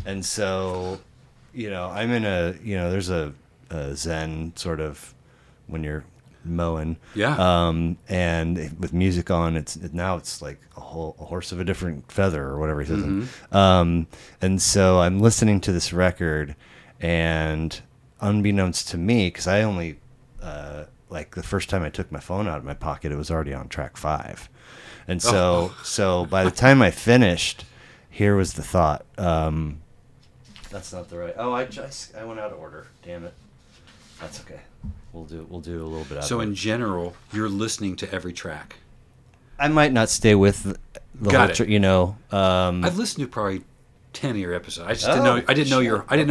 And so, I'm in a there's a zen sort of when you're mowing, and with music on, it's like a horse of a different feather or whatever he says. Mm-hmm. And so I'm listening to this record, and unbeknownst to me, because I only like the first time I took my phone out of my pocket, it was already on track 5. And so, so by the time I finished, here was the thought. That's not the right. I went out of order. Damn it. That's okay. We'll do a little bit. Out so of in it. General, you're listening to every track. I might not stay with the whole track, you know. I've listened to probably 10 of your episodes. I just didn't know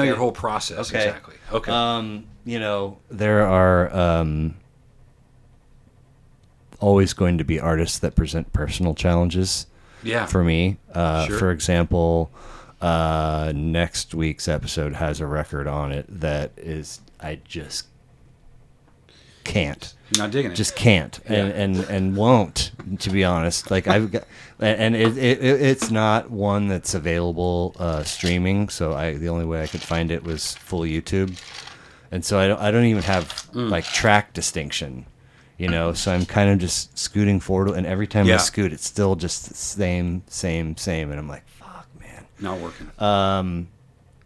your whole process exactly. Okay. You know, there are always going to be artists that present personal challenges. Yeah. For me, sure. For example, next week's episode has a record on it that is I just can't. You're not digging it. Just can't and won't, to be honest. Like I've got, and it's not one that's available streaming. So the only way I could find it was full YouTube, and so I don't even have like track distinction, you know. So I'm kind of just scooting forward, and every time I scoot, it's still just the same, and I'm like, fuck, man, not working.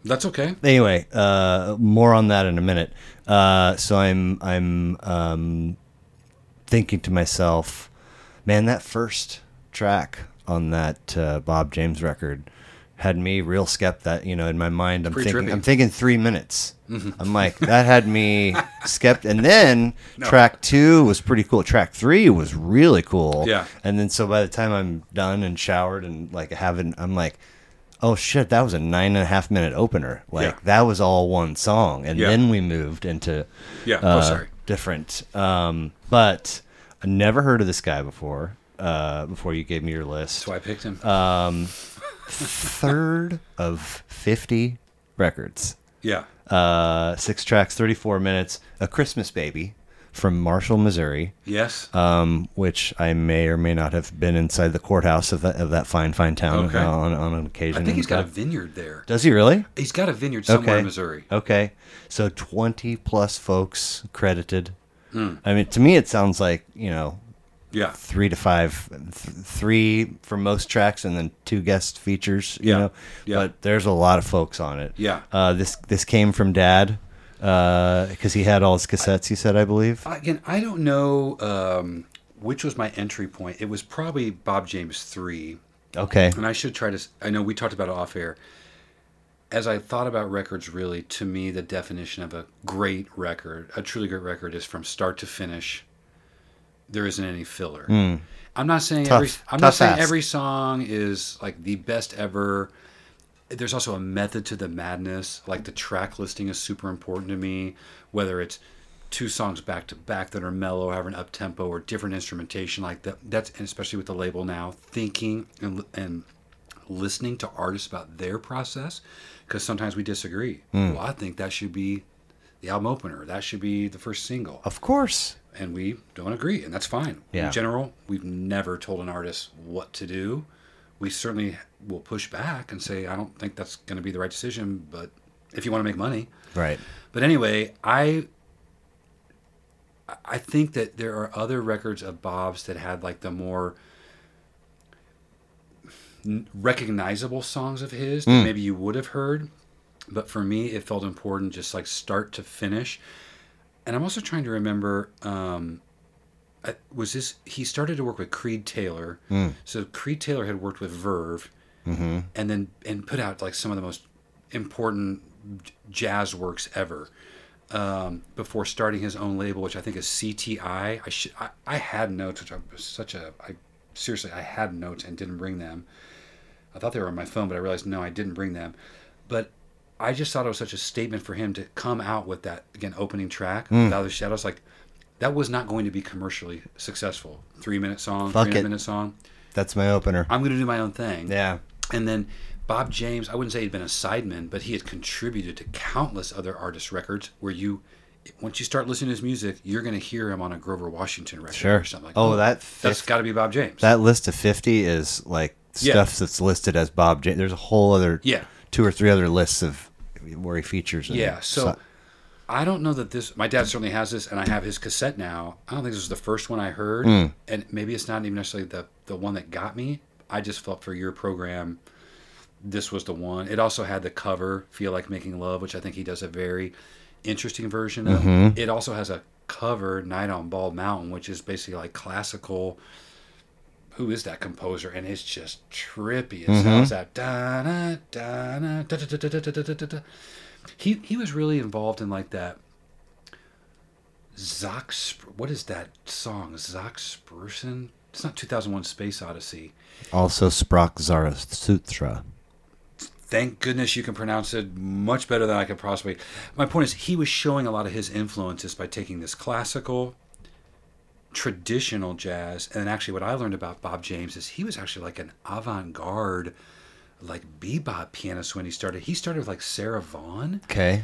That's okay. Anyway, more on that in a minute. So I'm thinking to myself, man, that first track on that Bob James record had me real skeptical. That, you know, in my mind, I'm thinking 3 minutes. Mm-hmm. I'm like, that had me skeptical. And then track 2 was pretty cool. Track 3 was really cool. Yeah. And then so by the time I'm done and showered and like I'm like, oh shit, that was a 9.5 minute opener. Like that was all one song. And then we moved into different. But I never heard of this guy before you gave me your list. That's why I picked him. Third of 50 records. Yeah. 6 tracks, 34 minutes, A Christmas Baby from Marshall, Missouri. Yes. Which I may or may not have been inside the courthouse of that fine town on an occasion. I think he's got a vineyard there. Does he really? He's got a vineyard somewhere in Missouri. Okay. So 20 plus folks credited. Mm. I mean, to me, it sounds like, you know, 3 to 5, 3 for most tracks and then 2 guest features, you know, but there's a lot of folks on it. Yeah. This came from Dad. Because he had all his cassettes, he said, I believe. Again, I don't know which was my entry point. It was probably Bob James 3. Okay. And I should try to... I know we talked about it off air. As I thought about records, really, to me, the definition of a great record, a truly great record, is from start to finish, there isn't any filler. Mm. I'm not saying every song is like the best ever... There's also a method to the madness. Like the track listing is super important to me, whether it's 2 songs back to back that are mellow, have an up tempo, or different instrumentation like that. That's, and especially with the label now, thinking and listening to artists about their process, because sometimes we disagree. Mm. Well, I think that should be the album opener. That should be the first single. Of course. And we don't agree, and that's fine. Yeah. In general, we've never told an artist what to do. We certainly will push back and say, I don't think that's going to be the right decision, but if you want to make money. Right. But anyway, I think that there are other records of Bob's that had like the more recognizable songs of his that maybe you would have heard. But for me, it felt important just like start to finish. And I'm also trying to remember... he started to work with Creed Taylor. Mm. So Creed Taylor had worked with Verve, mm-hmm. and put out like some of the most important jazz works ever before starting his own label, which I think is CTI. I had notes, which I was I had notes and didn't bring them. I thought they were on my phone, but I realized no, I didn't bring them. But I just thought it was such a statement for him to come out with that again opening track, Without the Shadows, like. That was not going to be commercially successful. 3 minute song, 3.5 minute song. That's my opener. I'm going to do my own thing. Yeah. And then Bob James, I wouldn't say he'd been a sideman, but he had contributed to countless other artists' records where once you start listening to his music, you're going to hear him on a Grover Washington record or something like that. That's got to be Bob James. That list of 50 is like stuff that's listed as Bob James. There's a whole other 2 or 3 other lists of where he features. I don't know that this... My dad certainly has this, and I have his cassette now. I don't think this was the first one I heard, and maybe it's not even necessarily the one that got me. I just felt for your program, this was the one. It also had the cover, Feel Like Making Love, which I think he does a very interesting version of. Mm-hmm. It also has a cover, Night on Bald Mountain, which is basically like classical. Who is that composer? And it's just trippy as hell. It's that da-na-da-na-da-da-da-da-da-da-da-da. He was really involved in like that what is that song? Zoxperson? It's not 2001 Space Odyssey. Also Sprach Zarathustra. Thank goodness you can pronounce it much better than I could possibly. My point is he was showing a lot of his influences by taking this classical, traditional jazz, and actually what I learned about Bob James is he was actually like an avant-garde, like bebop pianist when he started. He started with like Sarah Vaughan. Okay.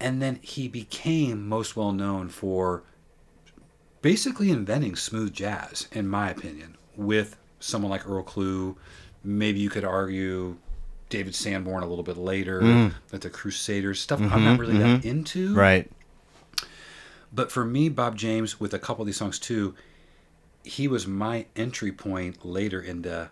And then he became most well known for basically inventing smooth jazz, in my opinion, with someone like Earl Klugh. Maybe you could argue David Sanborn a little bit later, that the Crusaders stuff. Mm-hmm, I'm not really that into. Right. But for me, Bob James, with a couple of these songs too, he was my entry point later into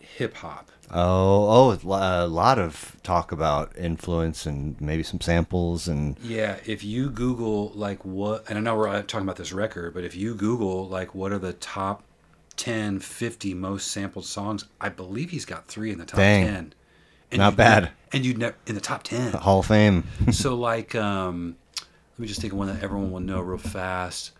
hip hop. Oh, a lot of talk about influence and maybe some samples and yeah. If you Google like what, and I know we're talking about this record, but if you Google like what are the top 10, 50 most sampled songs, I believe he's got 3 in the top 10. And not bad. And you'd never in the top 10. The Hall of Fame. So like, let me just think of one that everyone will know real fast.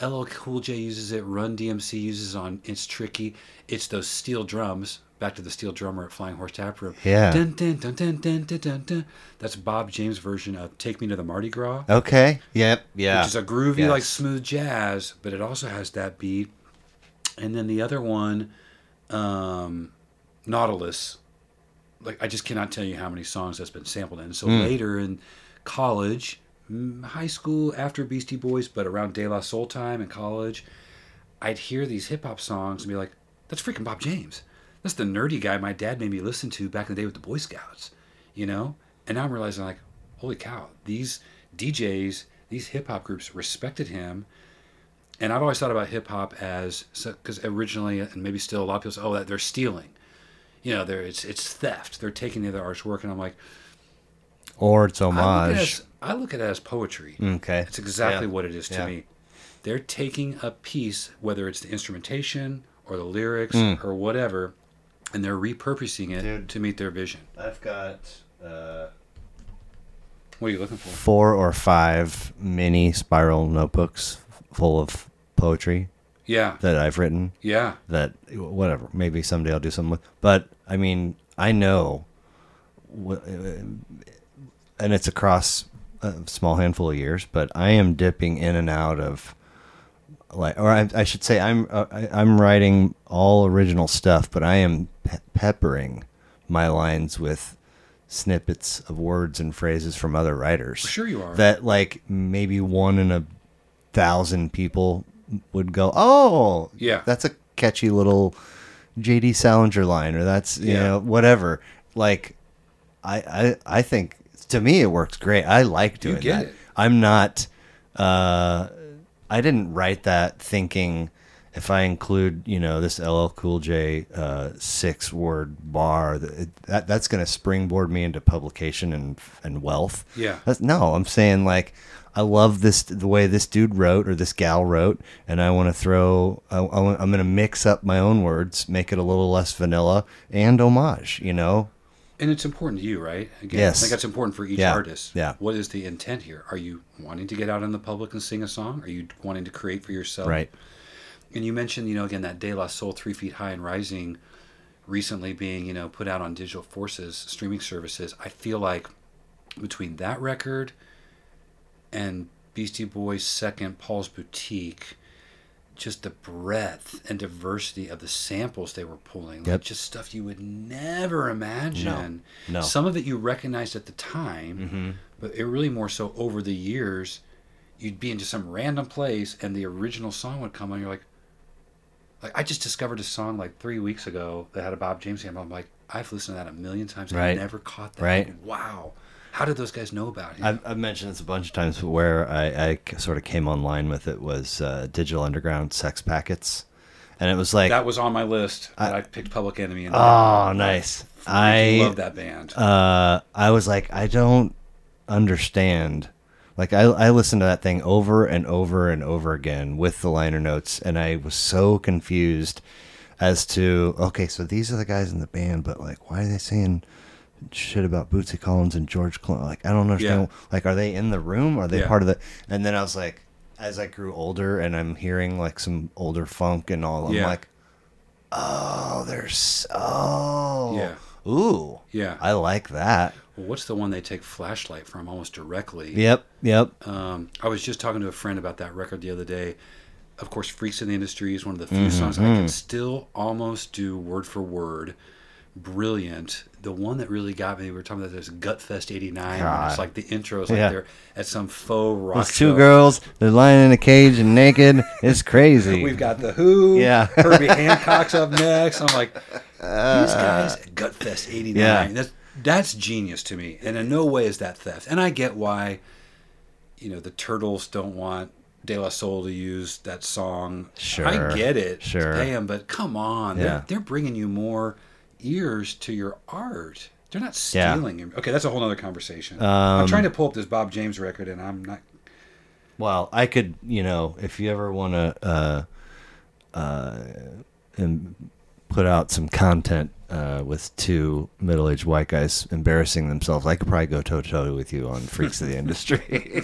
LL Cool J uses it. Run DMC uses it on It's Tricky. It's those steel drums. Back to the steel drummer at Flying Horse Tap Room. Yeah. Dun, dun, dun, dun, dun, dun, dun, dun. That's Bob James' version of Take Me to the Mardi Gras. Okay. Yep. Yeah. Which is a groovy, like smooth jazz, but it also has that beat. And then the other one, Nautilus. Like, I just cannot tell you how many songs that's been sampled in. So later in college, high school, after Beastie Boys, but around De La Soul time in college, I'd hear these hip-hop songs and be like, that's freaking Bob James. That's the nerdy guy my dad made me listen to back in the day with the Boy Scouts, you know? And now I'm realizing, like, holy cow, these DJs, these hip-hop groups respected him. And I've always thought about hip-hop as, because originally, and maybe still a lot of people say, oh, that they're stealing. You know, it's theft. They're taking the other artist's work, and I'm like... Or it's homage. I look at it as poetry. Okay. It's exactly what it is to me. They're taking a piece, whether it's the instrumentation or the lyrics or whatever, and they're repurposing it to meet their vision. I've got... what are you looking for? 4 or 5 mini spiral notebooks full of poetry. Yeah. That I've written. Yeah. That, whatever. Maybe someday I'll do something with. But, I mean, I know... And it's across a small handful of years, but I am dipping in and out of, like, or I should say, I'm writing all original stuff, but I am peppering my lines with snippets of words and phrases from other writers. Sure, you are. That like maybe 1 in 1,000 people would go, oh, yeah, that's a catchy little J.D. Salinger line, or that's you know whatever. Like, I think. To me, it works great. I like doing that. I'm not... I didn't write that thinking, if I include, you know, this LL Cool J 6-word bar, that's going to springboard me into publication and wealth. Yeah. No, I'm saying, like, I love this the way this dude wrote or this gal wrote, and I want to throw... I'm going to mix up my own words, make it a little less vanilla, and homage, you know? And it's important to you, right? Again, yes. I think that's important for each artist. Yeah. What is the intent here? Are you wanting to get out in the public and sing a song? Are you wanting to create for yourself? Right. And you mentioned, you know, again, that De La Soul 3 Feet High and Rising recently being, you know, put out on Digital Forces, streaming services. I feel like between that record and Beastie Boys' second, Paul's Boutique, just the breadth and diversity of the samples they were pulling, like just stuff you would never imagine. No. Some of it you recognized at the time, but it really more so over the years, you'd be into some random place and the original song would come on. You're like I just discovered a song like 3 weeks ago that had a Bob James sample. I'm like, I've listened to that a million times. Right. I never caught that. Right. Like, wow. How did those guys know about it? I've mentioned this a bunch of times, but where I sort of came online with it was Digital Underground Sex Packets. And it was like... That was on my list. I picked Public Enemy. Oh, nice. I love that band. I was like, I don't understand. Like, I listened to that thing over and over and over again with the liner notes, and I was so confused as to, okay, so these are the guys in the band, but, like, why are they saying shit about Bootsy Collins and George Clooney? Like, I don't understand. Yeah. Like, are they in the room? Are they part of the... And then I was like... As I grew older and I'm hearing like some older funk and all, I'm like, oh, there's, ooh, yeah, I like that. Well, what's the one they take Flashlight from almost directly? Yep. I was just talking to a friend about that record the other day. Of course, Freaks in the Industry is one of the few songs I can still almost do word for word. Brilliant. The one that really got me, we were talking about this Gutfest 89. And it's like the intro is like they're at some faux rock Those two show. Girls, they're lying in a cage and naked. It's crazy. We've got The Who. Yeah. Herbie Hancock's up next. I'm like, these guys at Gutfest 89. Yeah. That's genius to me. And in no way is that theft. And I get why, you know, the Turtles don't want De La Soul to use that song. Sure. I get it. Sure. Damn, but come on. Yeah. They're bringing you more... ears to your art. They're not stealing him. Okay, that's a whole other conversation. I'm trying to pull up this Bob James record and I'm not... Well, I could, you know, if you ever want to put out some content with two middle-aged white guys embarrassing themselves, I could probably go toe-to-toe with you on Freaks of the Industry.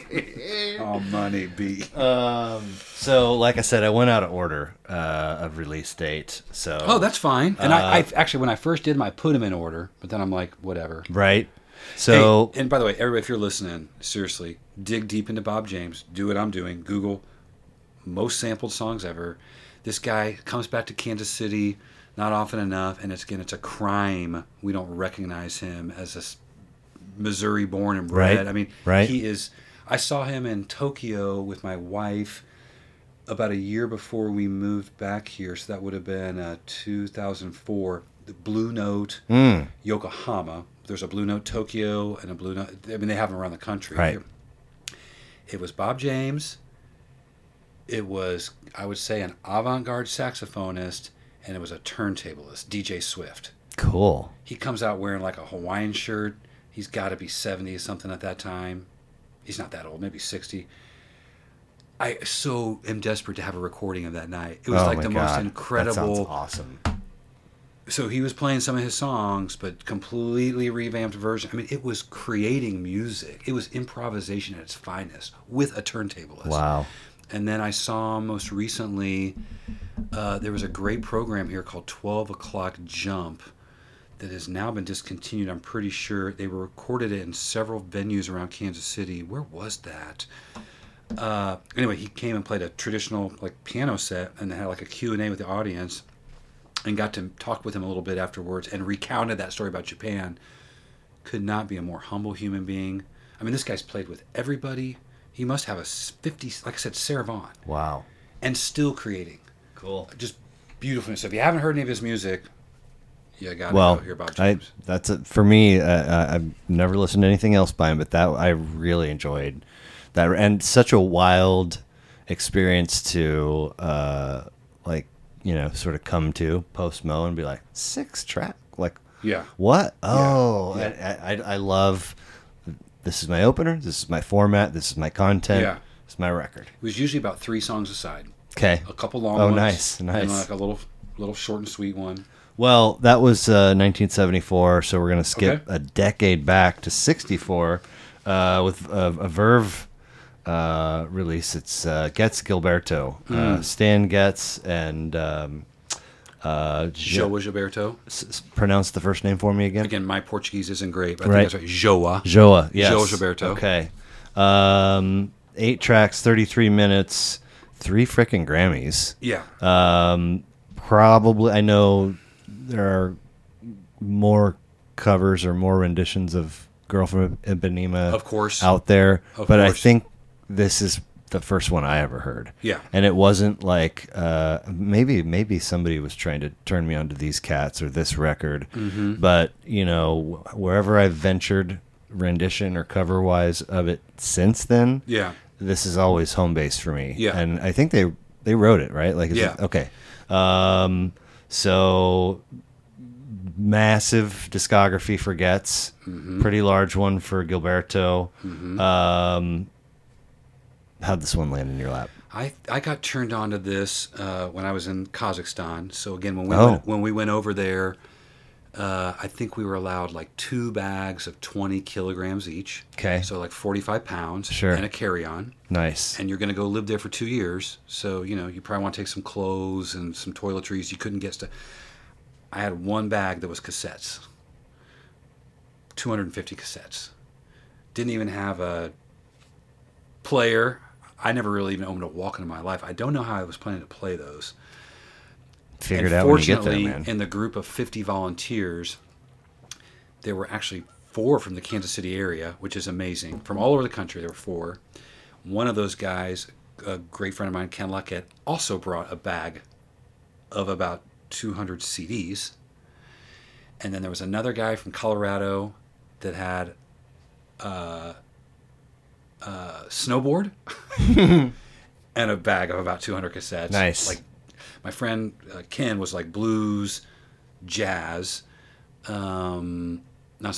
Oh, money be. So, like I said, I went out of order of release date. So, oh, that's fine. And I actually, when I first did them, I put them in order, but then I'm like, whatever. Right. So, hey, and by the way, everybody, if you're listening, seriously, dig deep into Bob James. Do what I'm doing. Google most sampled songs ever. This guy comes back to Kansas City not often enough, and it's a crime we don't recognize him as a Missouri-born and bred. Right. I mean, he is... I saw him in Tokyo with my wife about a year before we moved back here, so that would have been 2004. The Blue Note, Yokohama. There's a Blue Note Tokyo and a Blue Note... I mean, they have them around the country. Right. It was Bob James. It was, I would say, an avant-garde saxophonist, and it was a turntablist, DJ Swift. Cool. He comes out wearing like a Hawaiian shirt. He's got to be 70 or something at that time. He's not that old, maybe 60. I so am desperate to have a recording of that night. It was most incredible. That sounds awesome. So he was playing some of his songs, but completely revamped version. I mean, it was creating music. It was improvisation at its finest with a turntablist. Wow. And then I saw most recently, there was a great program here called 12 O'Clock Jump that has now been discontinued, I'm pretty sure. They recorded it in several venues around Kansas City. Where was that? Anyway, he came and played a traditional like piano set and had like a Q&A with the audience and got to talk with him a little bit afterwards and recounted that story about Japan. Could not be a more humble human being. I mean, this guy's played with everybody. He must have a 50, like I said, Sarah Vaughan. Wow. And still creating. Cool. Just beautiful. So if you haven't heard any of his music, you got to hear Bob James. That's it. For me, I've never listened to anything else by him, but that I really enjoyed that. And such a wild experience to, sort of come to post-Mo and be like, 6-track? Like, what? Oh, yeah. I love... This is my opener. This is my format. This is my content. Yeah. This is my record. It was usually about 3 songs a side. Okay. A couple long ones. Oh, nice. And like a little short and sweet one. Well, that was 1974, so we're going to skip a decade back to 64 with a Verve release. It's Getz Gilberto. Stan Getz and... João Gilberto. Pronounce the first name for me again. Again, my Portuguese isn't great, but I think that's right. João. Yes. João Gilberto. Okay. 8 tracks, 33 minutes, 3 freaking Grammys. Yeah. Probably, I know there are more covers or more renditions of Girl from Ipanema out there, but I think this is the first one I ever heard. Yeah. And it wasn't like, maybe somebody was trying to turn me onto these cats or this record. Mm-hmm. But, you know, wherever I've ventured rendition or cover-wise of it since then, this is always home base for me. Yeah. And I think they wrote it, right? Like, okay. So massive discography for Getz, pretty large one for Gilberto. How'd this one land in your lap? I got turned on to this when I was in Kazakhstan. So again, when we went over there, I think we were allowed like 2 bags of 20 kilograms each. Okay. So like 45 pounds. Sure. And a carry-on. Nice. And you're going to go live there for 2 years. So, you know, you probably want to take some clothes and some toiletries. You couldn't get stuff. I had 1 bag that was cassettes. 250 cassettes. Didn't even have a player. I never really even owned a Walkman in my life. I don't know how I was planning to play those. Figured out when you get there, man. Fortunately, in the group of 50 volunteers, there were actually 4 from the Kansas City area, which is amazing. From all over the country, there were 4. One of those guys, a great friend of mine, Ken Luckett, also brought a bag of about 200 CDs. And then there was another guy from Colorado that had snowboard and a bag of about 200 cassettes. Nice. Like my friend Ken was like blues, jazz, not so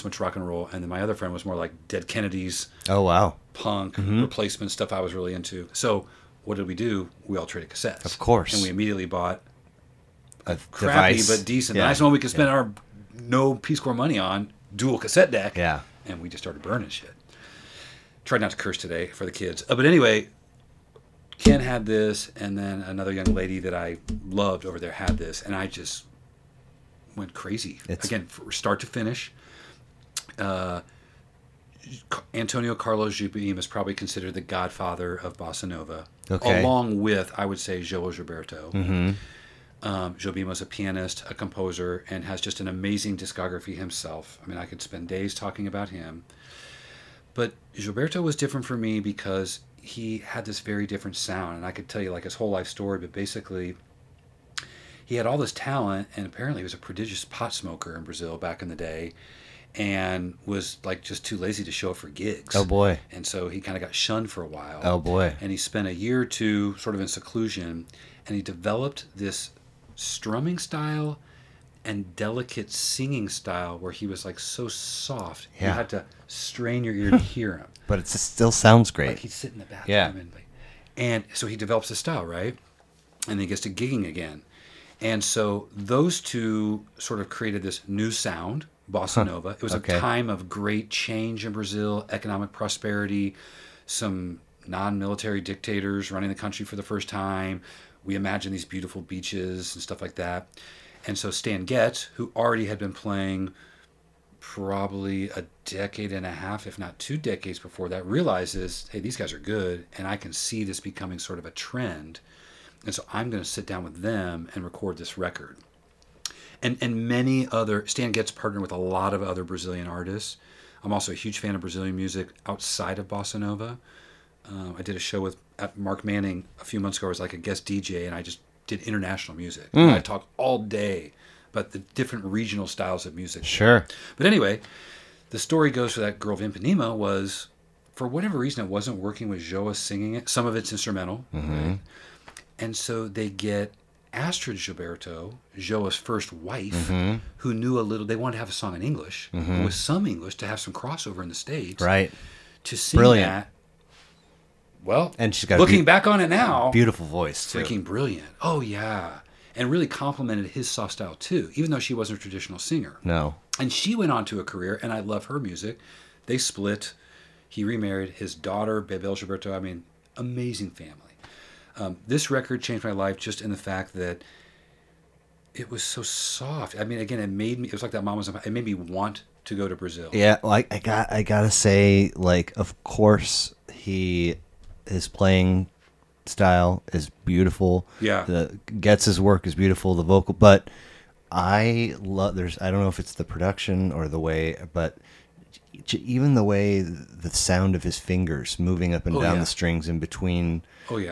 much rock and roll. And then my other friend was more like Dead Kennedys. Oh wow. Punk, replacement stuff I was really into. So what did we do? We all traded cassettes. Of course. And we immediately bought a crappy device, but decent. Yeah. The nice one we could spend our no Peace Corps money on, dual cassette deck. Yeah. And we just started burning shit. Tried not to curse today for the kids. But anyway, Ken had this, and then another young lady that I loved over there had this, and I just went crazy. Again, start to finish. Antonio Carlos Jobim is probably considered the godfather of bossa nova, along with, I would say, João Gilberto. Jobim was a pianist, a composer, and has just an amazing discography himself. I mean, I could spend days talking about him. But Gilberto was different for me because he had this very different sound. And I could tell you like his whole life story, but basically he had all this talent, and apparently he was a prodigious pot smoker in Brazil back in the day and was like just too lazy to show up for gigs. Oh boy. And so he kind of got shunned for a while. Oh boy. And he spent a year or two sort of in seclusion, and he developed this strumming style and delicate singing style where he was like so soft. Yeah. You had to strain your ear to hear him. But it still sounds great. Like he'd sit in the bathroom. Yeah. And so he develops a style, right? And then he gets to gigging again. And so those two sort of created this new sound, bossa nova. It was a time of great change in Brazil, economic prosperity, some non-military dictators running the country for the first time. We imagine these beautiful beaches and stuff like that. And so Stan Getz, who already had been playing probably a decade and a half, if not 2 decades before that, realizes, hey, these guys are good, and I can see this becoming sort of a trend. And so I'm going to sit down with them and record this record. And many other... Stan Getz partnered with a lot of other Brazilian artists. I'm also a huge fan of Brazilian music outside of bossa nova. I did a show with Mark Manning a few months ago. I was like a guest DJ, and I just... did international music. Mm. I talk all day about the different regional styles of music. Sure. But anyway, the story goes for that girl of Ipanema was, for whatever reason, it wasn't working with Joa singing it. Some of it's instrumental. Mm-hmm. Right? And so they get Astrid Gilberto, Joa's first wife, who knew a little, they wanted to have a song in English, with some English to have some crossover in the States. Right. To sing that. Well, and she's got looking back on it now. Beautiful voice, too. Freaking brilliant. Oh, yeah. And really complimented his soft style, too, even though she wasn't a traditional singer. No. And she went on to a career, and I love her music. They split. He remarried his daughter, Bebel Gilberto. I mean, amazing family. This record changed my life just in the fact that it was so soft. I mean, again, it made me, it was like that Mama's, it made me want to go to Brazil. Yeah, like I got to say, like, of course he... His playing style is beautiful. Yeah. Getz's work is beautiful, the vocal. But I love, I don't know if it's the production or the way, but even the way the sound of his fingers moving up and down the strings in between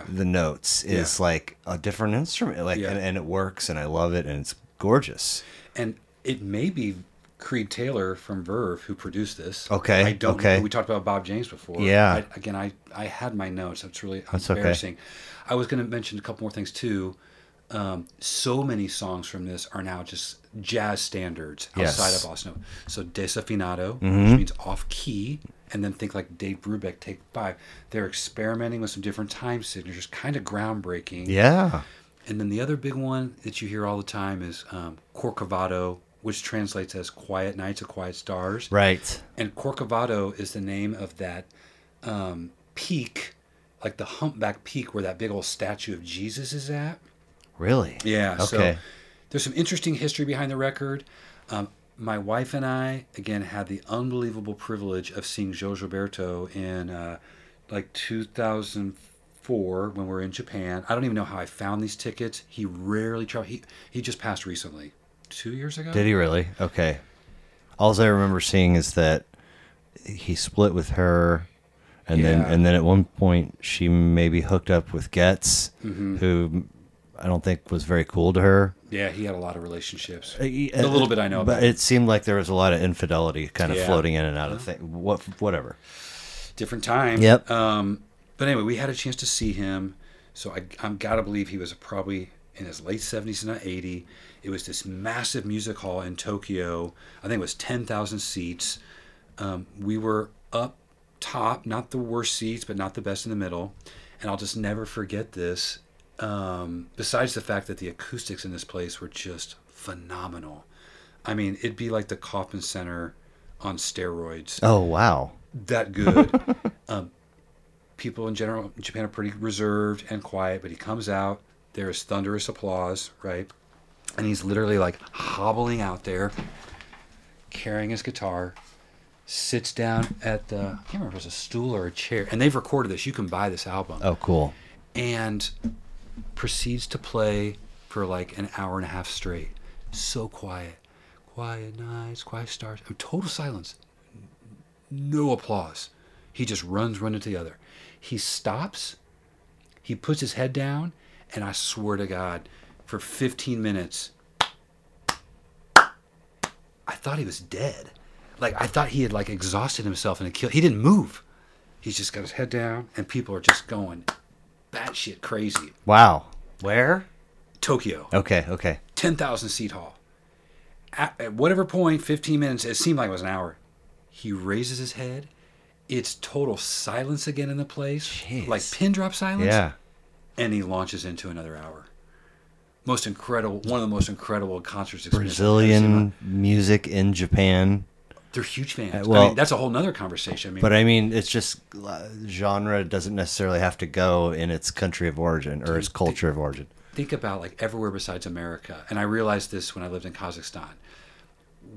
the notes is like a different instrument. Like, and it works, and I love it, and it's gorgeous. And it may be Creed Taylor from Verve who produced this. Okay. I don't know. We talked about Bob James before. Yeah. I had my notes. That's really embarrassing. Okay. I was going to mention a couple more things too. So many songs from this are now just jazz standards outside of Bossa Nova. So desafinado, which means off key, and then think like Dave Brubeck, Take 5. They're experimenting with some different time signatures, kind of groundbreaking. Yeah. And then the other big one that you hear all the time is Corcovado, which translates as Quiet Nights of Quiet Stars. Right. And Corcovado is the name of that peak, like the humpback peak where that big old statue of Jesus is at. Really? Yeah. Okay. So there's some interesting history behind the record. My wife and I, again, had the unbelievable privilege of seeing Jorge Alberto in like 2004 when we were in Japan. I don't even know how I found these tickets. He rarely traveled. He just passed recently, 2 years ago. Did he really? Okay. All I remember seeing is that he split with her. And then at one point she maybe hooked up with Getz, who I don't think was very cool to her. Yeah, he had a lot of relationships. A little bit I know about. But it seemed like there was a lot of infidelity kind of floating in and out of things. Whatever. Different time. Yep. But anyway, we had a chance to see him. So I'm got to believe he was probably in his late 70s, not 80. It was this massive music hall in Tokyo. I think it was 10,000 seats. We were up top, not the worst seats, but not the best in the middle. And I'll just never forget this. Besides the fact that the acoustics in this place were just phenomenal. I mean, it'd be like the Kauffman Center on steroids. Oh, wow. That good. People in general in Japan are pretty reserved and quiet, but he comes out, there is thunderous applause, right? And he's literally like hobbling out there, carrying his guitar, sits down at the, I can't remember if it was a stool or a chair, and they've recorded this. You can buy this album. Oh, cool. And proceeds to play for like an hour and a half straight. So quiet. Quiet nights, quiet stars. Total silence. No applause. He just runs one into the other. He stops. He puts his head down. And I swear to God, for 15 minutes, I thought he was dead. Like, I thought he had like exhausted himself in a kill. He didn't move. He's just got his head down. And people are just going batshit crazy. Wow. Where? Tokyo. Okay. 10,000 seat hall. At whatever point, 15 minutes, it seemed like it was an hour. He raises his head. It's total silence again in the place. Jeez. Like pin drop silence. Yeah. And he launches into another hour. Most incredible, one of the most incredible concerts experiences. Brazilian music in Japan. They're huge fans. Well, I mean, that's a whole nother conversation. But it's just genre doesn't necessarily have to go in its country of origin or its culture of origin. Think about like everywhere besides America. And I realized this when I lived in Kazakhstan.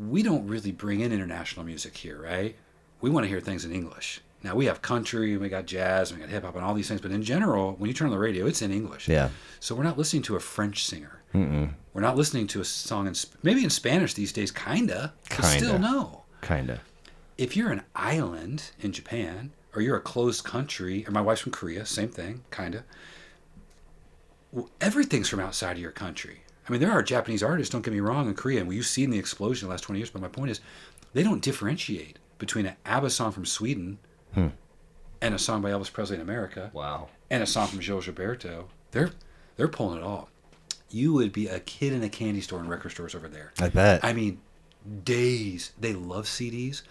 We don't really bring in international music here, right? We want to hear things in English. Now, we have country and we got jazz and we got hip hop and all these things. But in general, when you turn on the radio, it's in English. Yeah. So we're not listening to a French singer. Mm-mm. We're not listening to a song maybe in Spanish these days, kind of. But still, no. Kind of. If you're an island in Japan, or you're a closed country, or my wife's from Korea, same thing, kind of. Well, everything's from outside of your country. I mean, there are Japanese artists, don't get me wrong, in Korea, and you've seen the explosion in the last 20 years, but my point is, they don't differentiate between an ABBA song from Sweden and a song by Elvis Presley in America. Wow. And a song from Jorge Alberto. They're pulling it all. You would be a kid in a candy store and record stores over there. I bet. I mean, days. They love CDs.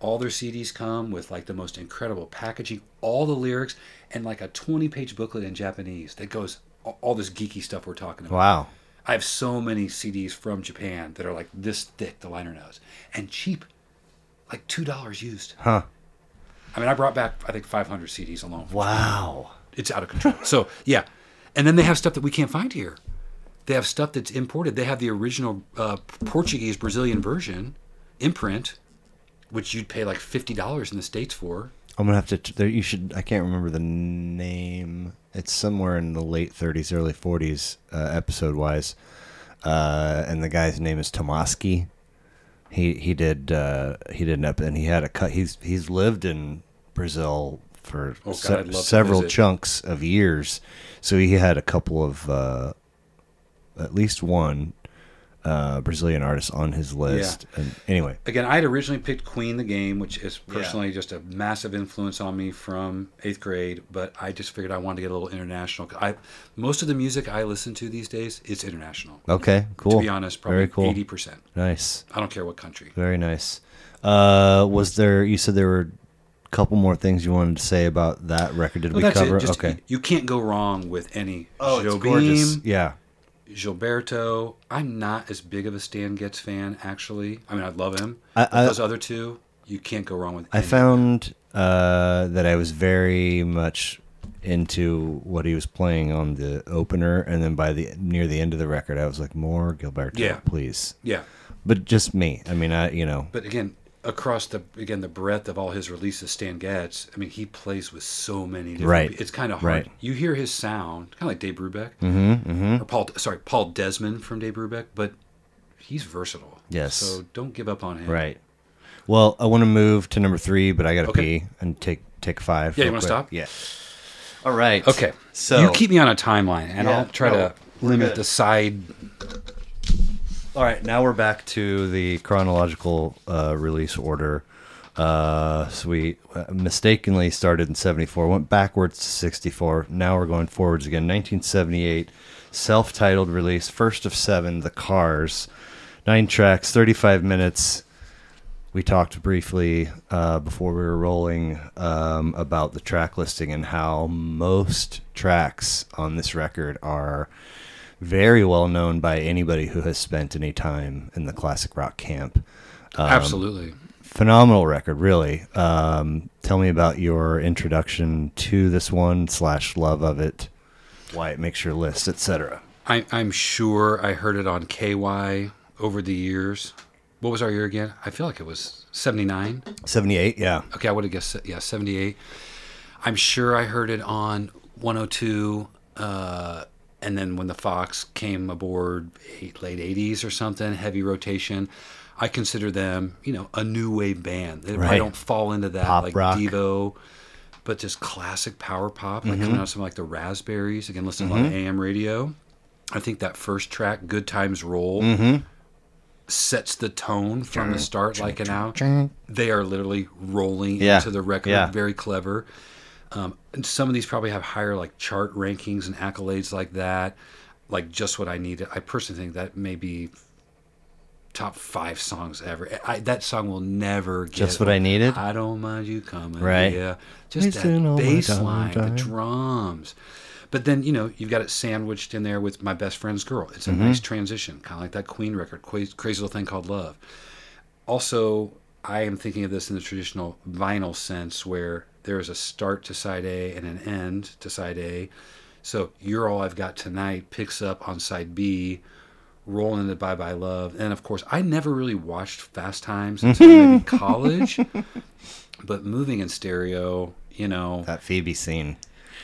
All their CDs come with like the most incredible packaging, all the lyrics, and like a 20-page booklet in Japanese that goes all this geeky stuff we're talking about. Wow. I have so many CDs from Japan that are like this thick, the liner notes, and cheap, like $2 used. Huh. I mean, I brought back I think 500 CDs alone. Wow. It's out of control. So yeah, and then they have stuff that we can't find here. They have stuff that's imported. They have the original Portuguese Brazilian version imprint, which you'd pay like $50 in the States for. I'm gonna have to. I can't remember the name. It's somewhere in the late 30s, early 40s, episode wise. And the guy's name is Tomaski. He did, and he had a cut. He's lived in Brazil for several chunks of years, so he had a couple of. At least one Brazilian artists on his list. Yeah. And anyway, again, I had originally picked Queen the Game, which is personally just a massive influence on me from 8th grade, but I just figured I wanted to get a little international. Most of the music I listen to these days is international. Okay, cool. To be honest, probably very cool. 80%. Nice. I don't care what country. Very nice. Was there, you said there were a couple more things you wanted to say about that record. Did we cover it? Just, okay. You can't go wrong with any. Oh, Jobim, it's gorgeous. Yeah. Gilberto. I'm not as big of a Stan Getz fan, actually. I mean, I love him. But those other two, you can't go wrong with. I found that I was very much into what he was playing on the opener, and then by the near the end of the record, I was like, more Gilberto, please. Yeah. But just me. I mean, I. But again, across the breadth of all his releases, Stan Getz, I mean, he plays with so many different people. It's kind of hard. Right. You hear his sound, kind of like Dave Brubeck, or Paul Desmond from Dave Brubeck, but he's versatile. Yes. So don't give up on him. Right. Well, I want to move to number 3, but I got to pee and take 5. Yeah, you want to stop? Yeah. All right. Okay. So you keep me on a timeline, and I'll try to limit the side. All right, now we're back to the chronological release order. So we mistakenly started in 74, went backwards to 64. Now we're going forwards again. 1978, self-titled release, first of 7, The Cars. 9 tracks, 35 minutes. We talked briefly before we were rolling about the track listing and how most tracks on this record are very well known by anybody who has spent any time in the classic rock camp. Absolutely. Phenomenal record, really. Tell me about your introduction to this one, / love of it, why it makes your list, etc. I'm sure I heard it on KY over the years. What was our year again? I feel like it was 79? 78, yeah. Okay, I would have guessed, 78. I'm sure I heard it on 102, and then when the Fox came aboard late 80s or something, heavy rotation, I consider them, a new wave band. They don't fall into that pop like rock. Devo, but just classic power pop, like coming out of something like the Raspberries. Again, listen to a lot of AM radio. I think that first track, Good Times Roll, sets the tone from the start, like an hour. They are literally rolling into the record, very clever. And some of these probably have higher like chart rankings and accolades like that, like Just What I Needed. I personally think that may be top 5 songs ever. That song will never get Just What I Needed? I don't mind you coming. Right. Yeah. Just that bass line, the drums. But then, you've got it sandwiched in there with My Best Friend's Girl. It's a nice transition, kind of like that Queen record, Crazy Little Thing Called Love. Also, I am thinking of this in the traditional vinyl sense where there is a start to side A and an end to side A. So You're All I've Got Tonight picks up on side B, rolling into Bye Bye Love. And, of course, I never really watched Fast Times until maybe college. But moving in stereo, That Phoebe scene.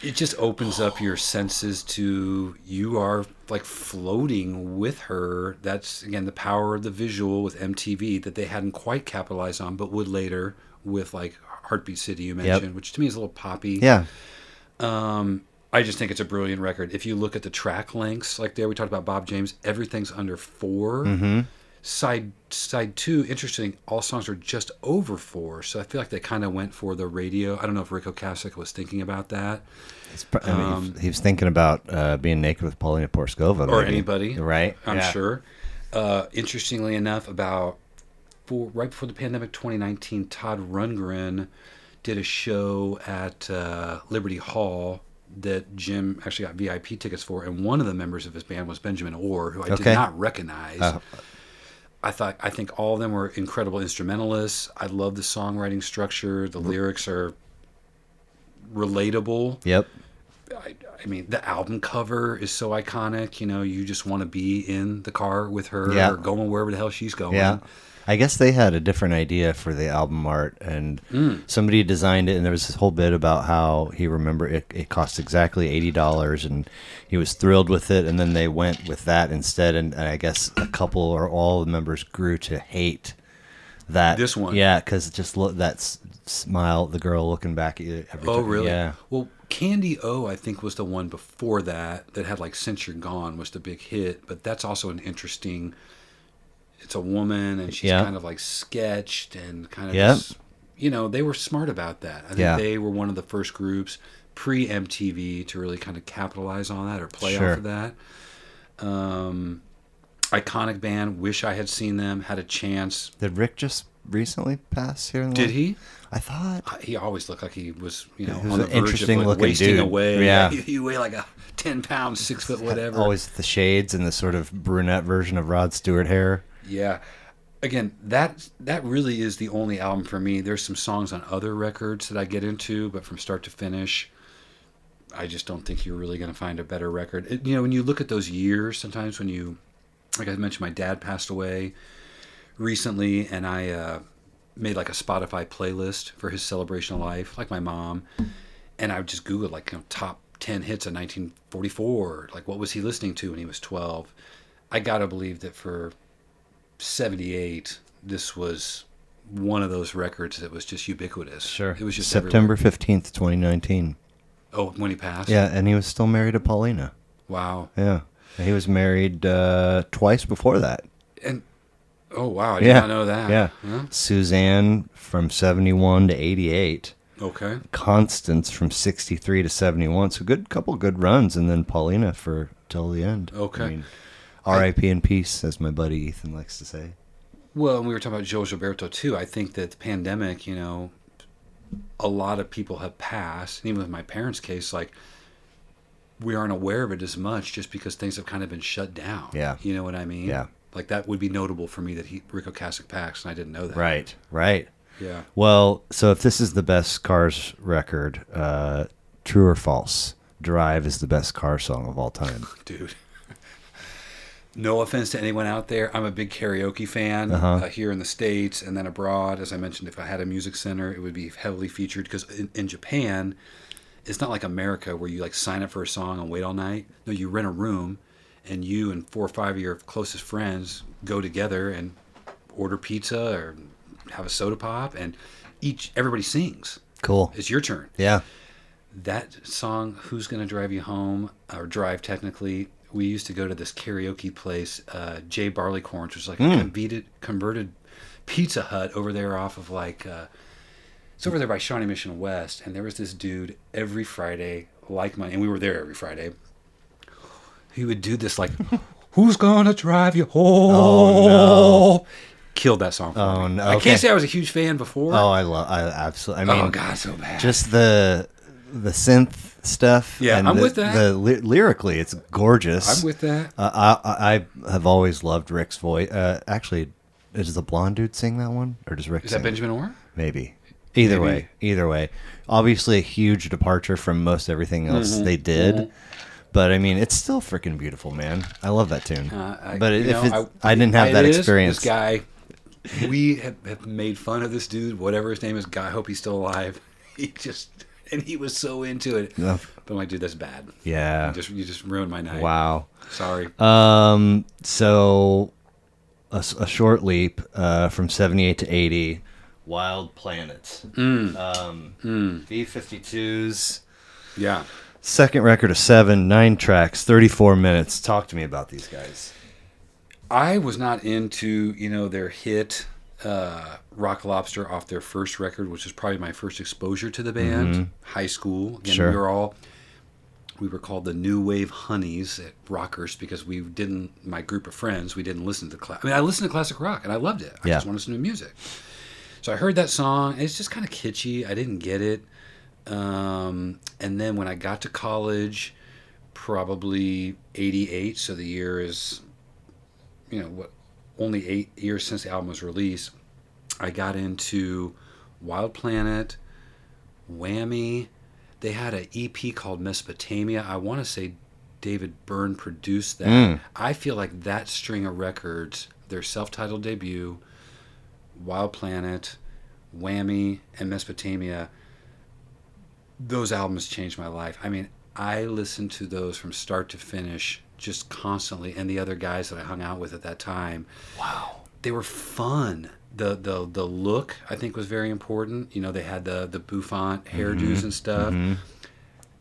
It just opens up your senses to you are, like, floating with her. That's, again, the power of the visual with MTV that they hadn't quite capitalized on but would later with, like, Heartbeat City you mentioned, which to me is a little poppy. Yeah. I just think it's a brilliant record. If you look at the track lengths, like there we talked about Bob James, everything's under 4. Side 2, interesting, all songs are just over 4. So I feel like they kind of went for the radio. I don't know if Rico Kasich was thinking about that. He was thinking about being naked with Paulina Porizkova. Or anybody. Right. I'm sure. Interestingly enough, right before the pandemic, 2019, Todd Rundgren did a show at Liberty Hall that Jim actually got VIP tickets for, and one of the members of his band was Benjamin Orr, who I did not recognize. I think all of them were incredible instrumentalists. I love the songwriting structure. The lyrics are relatable. Yep. I mean, the album cover is so iconic. You just want to be in the car with her or going wherever the hell she's going. Yeah. I guess they had a different idea for the album art, and somebody designed it, and there was this whole bit about how he remembered it cost exactly $80, and he was thrilled with it, and then they went with that instead, and I guess a couple or all the members grew to hate that. This one. Yeah, because just that smile, the girl looking back at you every time. Oh, really? Yeah. Well, Candy O, I think, was the one before that had, like, Since You're Gone was the big hit, but that's also an interesting it's a woman and she's kind of like sketched and kind of, this, you know, they were smart about that. I think they were one of the first groups pre-MTV to really kind of capitalize on that or play off of that. Iconic band. Wish I had seen them. Had a chance. Did Rick just recently pass here? Did he? I thought he always looked like he was, you know, on the verge of like wasting away. Yeah, you weigh like a 10 pounds, 6 foot, whatever. Always the shades and the sort of brunette version of Rod Stewart hair. Yeah. Again, that really is the only album for me. There's some songs on other records that I get into, but from start to finish, I just don't think you're really going to find a better record. It, you know, when you look at those years, sometimes when you, like I mentioned, my dad passed away recently, and I made like a Spotify playlist for his celebration of life, like my mom, and I would just Google like, you know, top 10 hits of 1944, like what was he listening to when he was 12. I got to believe that for 78, this was one of those records that was just ubiquitous. Sure. It was just September 15th, 2019. Oh, when he passed? Yeah, and he was still married to Paulina. Wow. Yeah. He was married twice before that. And oh, wow. I did not know that. Yeah. Huh? Suzanne from 71 to 88. Okay. Constance from 63 to 71. So good couple good runs. And then Paulina for till the end. Okay. I mean, R.I.P. in peace, as my buddy Ethan likes to say. Well, and we were talking about Joe Gilberto, too. I think that the pandemic, you know, a lot of people have passed. And even with my parents' case, like, we aren't aware of it as much just because things have kind of been shut down. Yeah. You know what I mean? Yeah. Like, that would be notable for me that Rick Ocasek passed, and I didn't know that. Right, right. Yeah. Well, so if this is the best Cars record, true or false, Drive is the best Cars song of all time. Dude. No offense to anyone out there. I'm a big karaoke fan here in the States and then abroad. As I mentioned, if I had a music center, it would be heavily featured because in Japan, it's not like America where you like sign up for a song and wait all night. No, you rent a room and you and 4 or 5 of your closest friends go together and order pizza or have a soda pop and everybody sings. Cool. It's your turn. Yeah. That song, Who's Gonna Drive You Home, or Drive technically, we used to go to this karaoke place, Jay Barleycorn's, which was like a converted Pizza Hut over there off of like, it's over there by Shawnee Mission West. And there was this dude every Friday, and we were there every Friday. He would do this like, who's gonna drive you home? Oh, no. Killed that song for me. No. Okay. I can't say I was a huge fan before. Oh, I absolutely. I mean, oh, God, so bad. Just the synth stuff. Yeah, and I'm with that. Lyrically, it's gorgeous. I'm with that. I have always loved Rick's voice. Actually, does the blonde dude sing that one? Or does Rick sing? Is that Benjamin Orr? Maybe. Either way. Obviously, a huge departure from most everything else they did. Mm-hmm. But, I mean, it's still freaking beautiful, man. I love that tune. I didn't have that experience. This guy, we have made fun of this dude, whatever his name is. God, I hope he's still alive. And he was so into it. But I'm like, dude, that's bad. Yeah. You just ruined my night. Wow. Sorry. So a short leap from 78 to 80, Wild Planet. B-52s. Yeah. Second record of 7, 9 tracks, 34 minutes. Talk to me about these guys. I was not into, you know, their hit Rock Lobster off their first record, which is probably my first exposure to the band. High school. Again, sure. We were called the New Wave Honeys at Rockers because my group of friends, we didn't listen to I listened to classic rock and I loved it. I just wanted to listen to music. So I heard that song and it's just kind of kitschy. I didn't get it. And then when I got to college, probably 88, so the year is, you know, what, only 8 years since the album was released, I got into Wild Planet, Whammy. They had an EP called Mesopotamia. I want to say David Byrne produced that. I feel like that string of records, their self-titled debut, Wild Planet, Whammy, and Mesopotamia, those albums changed my life. I mean, I listened to those from start to finish just constantly, and the other guys that I hung out with at that time. Wow. They were fun. The look, I think, was very important. You know, they had the bouffant hairdos and stuff.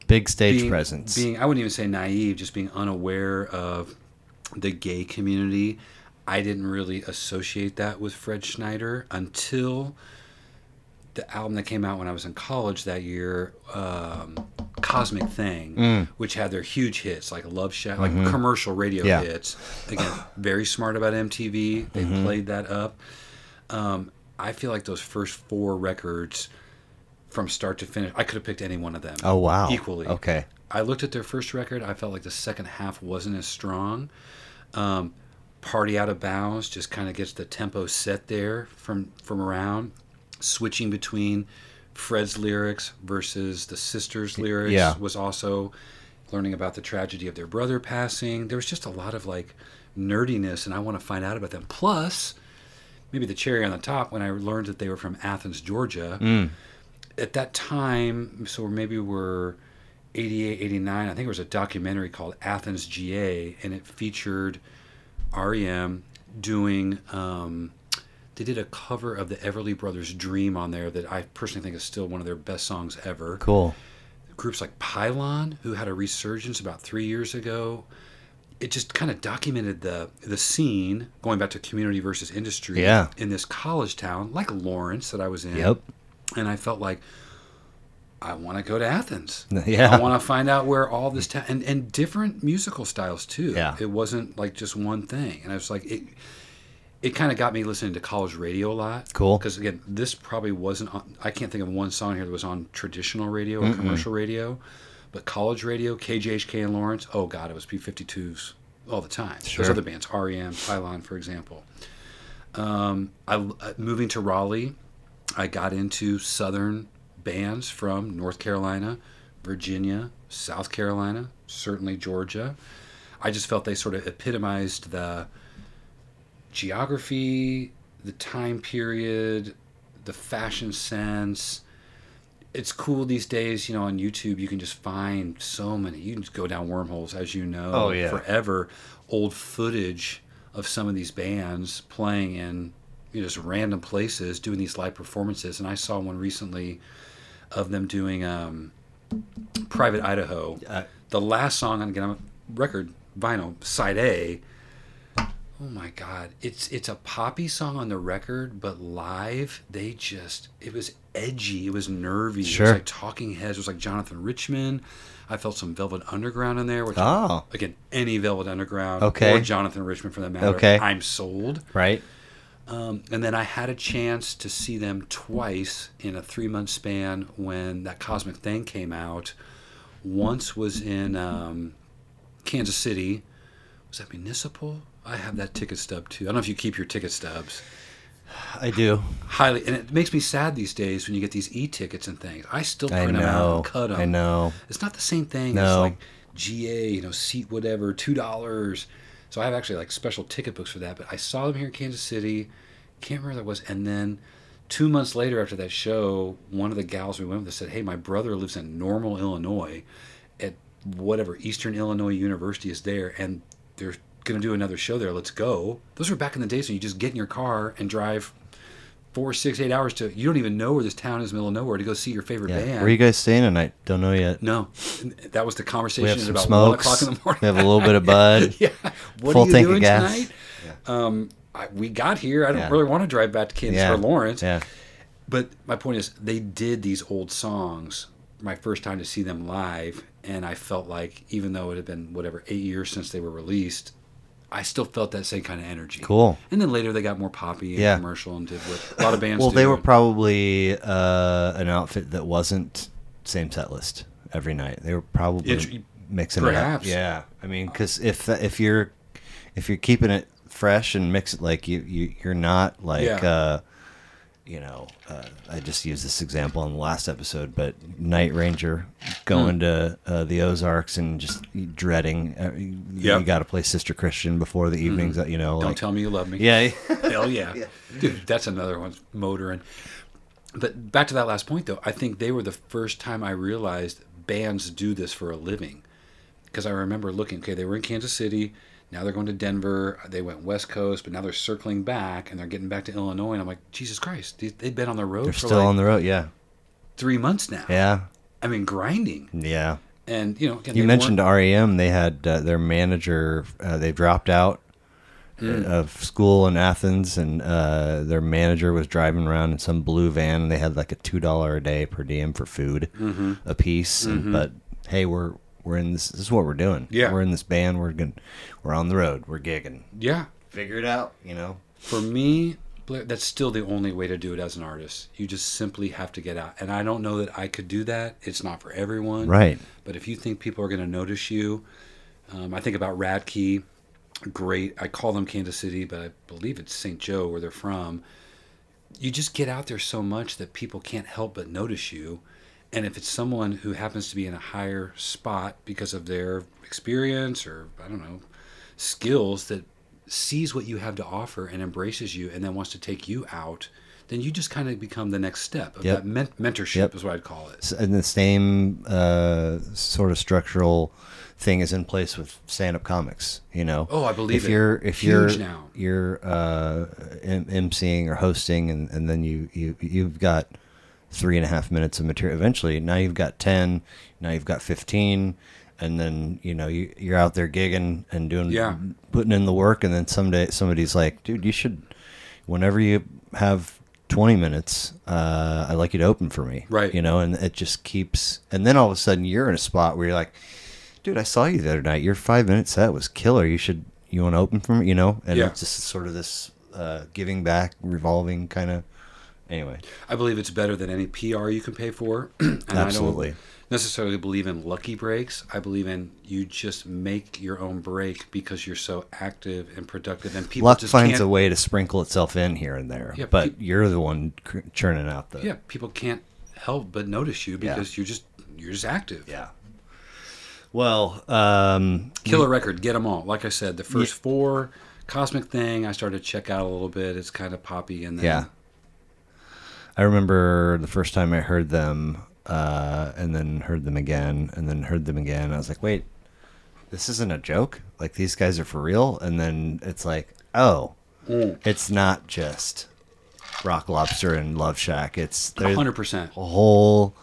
Big stage presence. I wouldn't even say naive, just being unaware of the gay community. I didn't really associate that with Fred Schneider until the album that came out when I was in college that year, Cosmic Thing, which had their huge hits like Love Shack, like commercial radio hits. Again, very smart about MTV. They played that up. I feel like those first four records from start to finish, I could have picked any one of them. Oh, wow. Equally. Okay. I looked at their first record. I felt like the second half wasn't as strong. Party Out of Bounds just kind of gets the tempo set there from around, switching between Fred's lyrics versus the sisters' lyrics was also learning about the tragedy of their brother passing. There was just a lot of like nerdiness, and I want to find out about them. Plus, maybe the cherry on the top, when I learned that they were from Athens, Georgia, at that time, so maybe we're 88, 89, I think it was a documentary called Athens, GA, and it featured R.E.M. doing, they did a cover of the Everly Brothers' Dream on there that I personally think is still one of their best songs ever. Cool. Groups like Pylon, who had a resurgence about 3 years ago. It just kind of documented the scene, going back to community versus industry, in this college town, like Lawrence that I was in. Yep. And I felt like, I want to go to Athens. Yeah. I want to find out where all this town... And different musical styles, too. Yeah. It wasn't, like, just one thing. And I was like... It kind of got me listening to college radio a lot. Cool. Because, again, this probably wasn't... I can't think of one song here that was on traditional radio or commercial radio. But college radio, KJHK in Lawrence, oh, God, it was P52s all the time. Sure. There's other bands, R.E.M., Pylon, for example. Moving to Raleigh, I got into Southern... bands from North Carolina, Virginia, South Carolina, certainly Georgia. I just felt they sort of epitomized the geography, the time period, the fashion sense. It's cool these days, you know, on YouTube, you can just find so many. You can just go down wormholes, as you know, forever. Old footage of some of these bands playing in, you know, just random places, doing these live performances. And I saw one recently of them doing Private Idaho. The last song on record vinyl, side A. Oh my God, it's a poppy song on the record, but live they just, it was edgy, it was nervy. Sure. It was like Talking Heads, it was like Jonathan Richman. I felt some Velvet Underground in there, which again, any Velvet Underground or Jonathan Richman for that matter, I'm sold. Right. And then I had a chance to see them twice in a 3-month span when that Cosmic Thing came out. Once was in Kansas City. Was that Municipal? I have that ticket stub too. I don't know if you keep your ticket stubs. I do. Highly. And it makes me sad these days when you get these e-tickets and things. I still print them out and cut them. I know. It's not the same thing. No. It's like GA, you know, seat whatever, $2. So I have actually like special ticket books for that, but I saw them here in Kansas City. Can't remember who that was. And then 2 months later after that show, one of the gals we went with said, hey, my brother lives in Normal, Illinois, at whatever Eastern Illinois University is there, and they're going to do another show there. Let's go. Those were back in the days when you just get in your car and drive 4, 6, 8 hours to, you don't even know where this town is, middle of nowhere, to go see your favorite band. Where are you guys staying tonight? Don't know yet. No. That was the conversation. We have some about smokes. 1 o'clock in the morning. We have a little bit of bud. What full are you tank doing of gas. Tonight? Yeah. We got here. I don't really want to drive back to Kansas or Lawrence. Yeah. But my point is, they did these old songs, my first time to see them live, and I felt like, even though it had been, whatever, 8 years since they were released, I still felt that same kind of energy. Cool. And then later they got more poppy and commercial and did what a lot of bands do. Well, they were probably an outfit that wasn't same set list every night. They were probably mixing perhaps. It up. Yeah. I mean, because if you're keeping it fresh and mix it, like you're not like, I just used this example in the last episode, but Night Ranger going to the Ozarks and just dreading. You got to play Sister Christian before the evenings. You know, Don't Tell Me You Love Me. Yeah, hell yeah, dude, that's another one. Motoring. But back to that last point, though, I think they were the first time I realized bands do this for a living, because I remember looking. Okay, they were in Kansas City. Now they're going to Denver. They went West Coast, but now they're circling back, and they're getting back to Illinois. And I'm like, Jesus Christ, they've been on the road. They're for still like on the road, 3 months now. Yeah, I mean, grinding. Yeah, and you know, again, you mentioned R.E.M. They had their manager. They dropped out of school in Athens, and their manager was driving around in some blue van, and they had like a $2 a day per diem for food a piece. Mm-hmm. But hey, we're in this. This is what we're doing. Yeah, we're in this band. We're on the road. We're gigging. Yeah, figure it out. You know, for me, that's still the only way to do it as an artist. You just simply have to get out. And I don't know that I could do that. It's not for everyone. Right. But if you think people are going to notice you, I think about Radke. Great. I call them Kansas City, but I believe it's St. Joe where they're from. You just get out there so much that people can't help but notice you. And if it's someone who happens to be in a higher spot because of their experience or, I don't know, skills that sees what you have to offer and embraces you and then wants to take you out, then you just kind of become the next step of that mentorship is what I'd call it. And the same sort of structural thing is in place with stand-up comics, you know? Oh, I believe If you're emceeing or hosting and then you've got 3.5 minutes of material. Eventually, now you've got 10, now you've got 15, and then, you know, you're out there gigging and doing, putting in the work. And then someday somebody's like, dude, you should, whenever you have 20 minutes, I'd like you to open for me. Right. You know, and it just keeps, and then all of a sudden you're in a spot where you're like, dude, I saw you the other night. Your 5-minute set was killer. You want to open for me, you know? And it's just sort of this giving back, revolving kind of, anyway. I believe it's better than any PR you can pay for. Absolutely. Necessarily believe in lucky breaks. I believe in you just make your own break because you're so active and productive, and people luck just finds a way to sprinkle itself in here and there. Yeah, but you're the one churning out the. Yeah, people can't help but notice you because you're just active. Yeah. Well, killer record, get them all. Like I said, the first four, Cosmic Thing, I started to check out a little bit. It's kind of poppy, and then I remember the first time I heard them. And then heard them again, I was like, wait, this isn't a joke? Like, these guys are for real? And then it's like, oh, it's not just Rock Lobster and Love Shack. It's 100%. A whole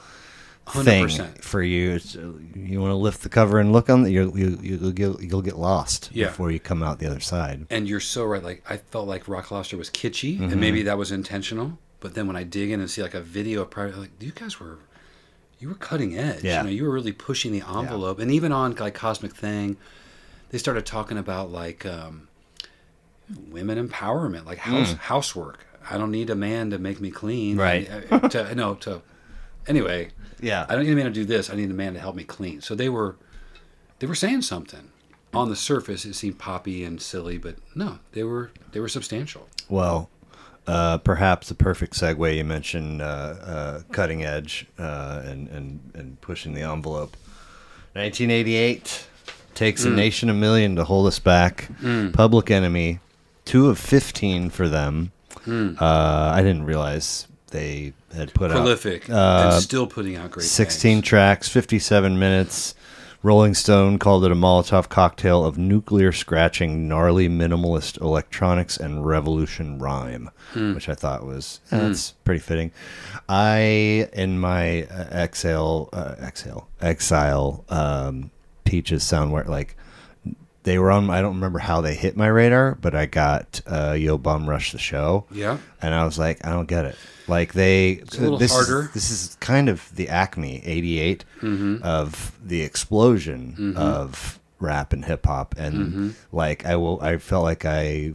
thing 100%. For you. It's, you want to lift the cover and look on it, you'll get lost before you come out the other side. And you're so right. Like, I felt like Rock Lobster was kitschy, and maybe that was intentional. But then when I dig in and see, like, a video of private, like, you guys were... You were cutting edge. Yeah. You know, you were really pushing the envelope. Yeah. And even on, like, Cosmic Thing, they started talking about, like, women empowerment, like housework. I don't need a man to make me clean. Right. Anyway. Yeah. I don't need a man to do this. I need a man to help me clean. So they were saying something. On the surface, it seemed poppy and silly, but no, they were substantial. Well. Perhaps the perfect segue. You mentioned cutting edge and pushing the envelope. 1988 takes a nation a million to hold us back. Public Enemy, 2 of 15 for them. I didn't realize they had put prolific out, and still putting out great 16 bangs. Tracks, 57 minutes. Rolling Stone called it a Molotov cocktail of nuclear-scratching, gnarly, minimalist electronics and revolution rhyme, which I thought was that's pretty fitting. I, in my exile, Peaches Soundware, like, they were on, I don't remember how they hit my radar, but I got Yo Bum Rush the Show. Yeah. And I was like, I don't get it. Like, it's a little harder. This is kind of the acme, 88, of the explosion of rap and hip-hop. And, like, I felt like I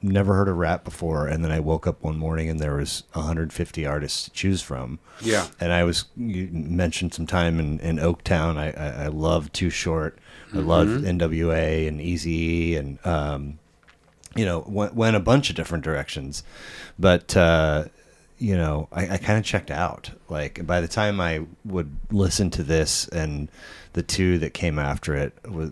never heard of rap before, and then I woke up one morning and there was 150 artists to choose from. Yeah. And you mentioned some time in Oaktown. I loved Too Short. I loved NWA and Eazy-E and, you know, went a bunch of different directions. But... you know, I kind of checked out. Like, by the time I would listen to this and the two that came after it was,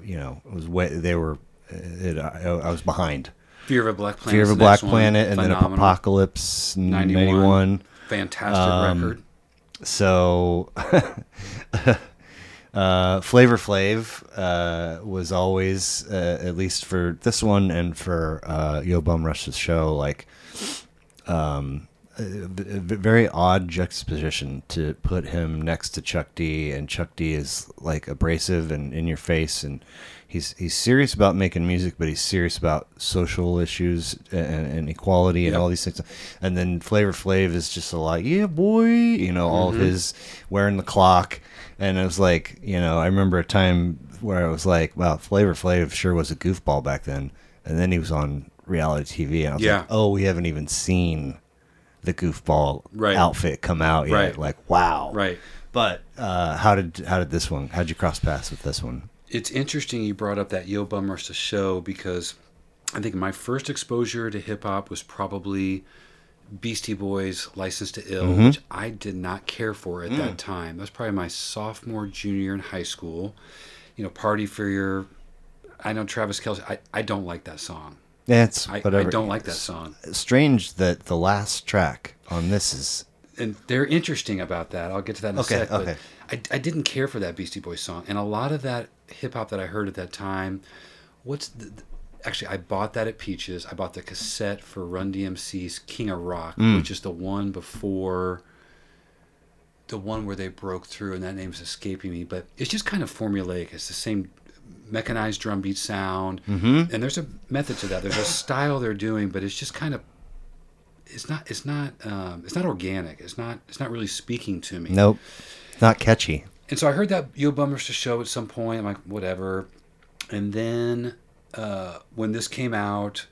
you know, it was way, they were, it, I was behind. Fear of a Black Planet, and phenomenal. Then Apocalypse, 91. Fantastic record. So, Flavor Flav was always, at least for this one and for Yo Bum Rush's Show, like, a very odd juxtaposition to put him next to Chuck D, and Chuck D is like abrasive and in your face, and he's serious about making music, but he's serious about social issues and equality and all these things. And then Flavor Flav is just a lot, yeah boy, you know, all of his wearing the clock. And it was like, you know, I remember a time where I was like, wow, Flavor Flav sure was a goofball back then. And then he was on reality TV, and I was like, oh, we haven't even seen the goofball outfit come out yet. Like, wow. But how did this one, how'd you cross paths with this one? It's interesting you brought up that Yo Bum Rush the Show, because I think my first exposure to hip hop was probably Beastie Boys' License to Ill, which I did not care for at that time. That was probably my sophomore, junior in high school. You know, Party for Your, I know Travis Kelce, I don't like that song. That's whatever. I don't like that song. Strange that the last track on this is... And they're interesting about that. I'll get to that in a sec. But I didn't care for that Beastie Boys song. And a lot of that hip-hop that I heard at that time, actually, I bought that at Peaches. I bought the cassette for Run DMC's King of Rock, which is the one before... The one where they broke through, and that name's escaping me. But it's just kind of formulaic. It's the same... mechanized drum beat sound, and there's a method to that. There's a style they're doing, but it's just kind of, it's not organic. It's not really speaking to me. Nope, not catchy. And so I heard that Yo Bum Rush the Show at some point. I'm like, whatever. And then when this came out,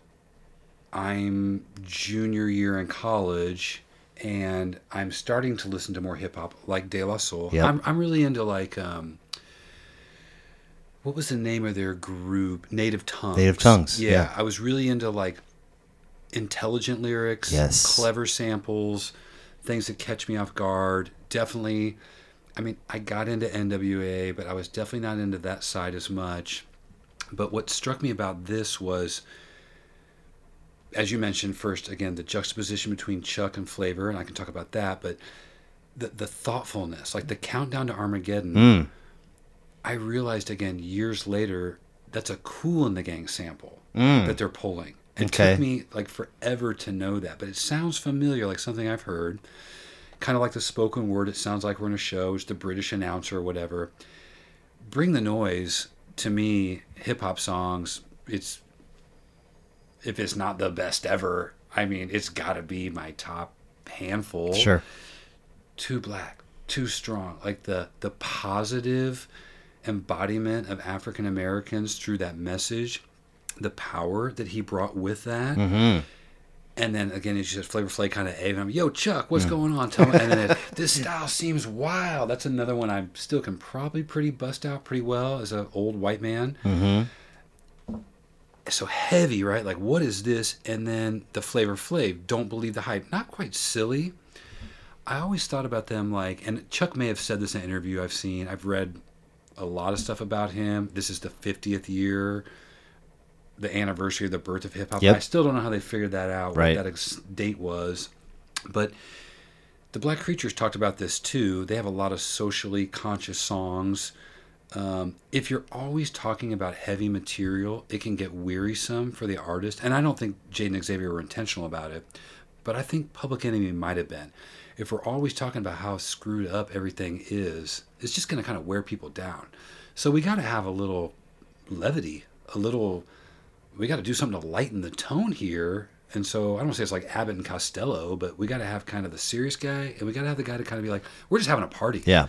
I'm junior year in college, and I'm starting to listen to more hip hop, like De La Soul. Yep. I'm really into like. What was the name of their group? Native Tongues. Native Tongues. Yeah. I was really into like intelligent lyrics, clever samples, things that catch me off guard. Definitely, I mean, I got into NWA, but I was definitely not into that side as much. But what struck me about this was, as you mentioned first, again, the juxtaposition between Chuck and Flavor, and I can talk about that, but the thoughtfulness, like the countdown to Armageddon, I realized again years later that's a Kool and the Gang sample that they're pulling. It took me like forever to know that, but it sounds familiar, like something I've heard. Kind of like the spoken word. It sounds like we're in a show. It's the British announcer or whatever. Bring the Noise, to me, hip hop songs. If it's not the best ever, I mean, it's got to be my top handful. Sure. Too Black, Too Strong, like the positive embodiment of African Americans through that message, the power that he brought with that, and then again, as you said, Flavor Flav kind of egged him, yo Chuck, what's going on? Tell me. And then this style seems wild. That's another one I still can probably bust out pretty well as an old white man. So heavy, right? Like, what is this? And then the Flavor Flav, Don't Believe the Hype, not quite silly. I always thought about them like, and Chuck may have said this in an interview I've seen. I've read a lot of stuff about him. This is the 50th year, the anniversary of the birth of hip hop. Yep. I still don't know how they figured that out, what that date was. But the Black Creatures talked about this too. They have a lot of socially conscious songs. If you're always talking about heavy material, it can get wearisome for the artist. And I don't think Jaden and Xavier were intentional about it, but I think Public Enemy might have been. If we're always talking about how screwed up everything is, it's just going to kind of wear people down. So we got to have a little levity, we got to do something to lighten the tone here. And so I don't want to say it's like Abbott and Costello, but we got to have kind of the serious guy, and we got to have the guy to kind of be like, we're just having a party. Yeah.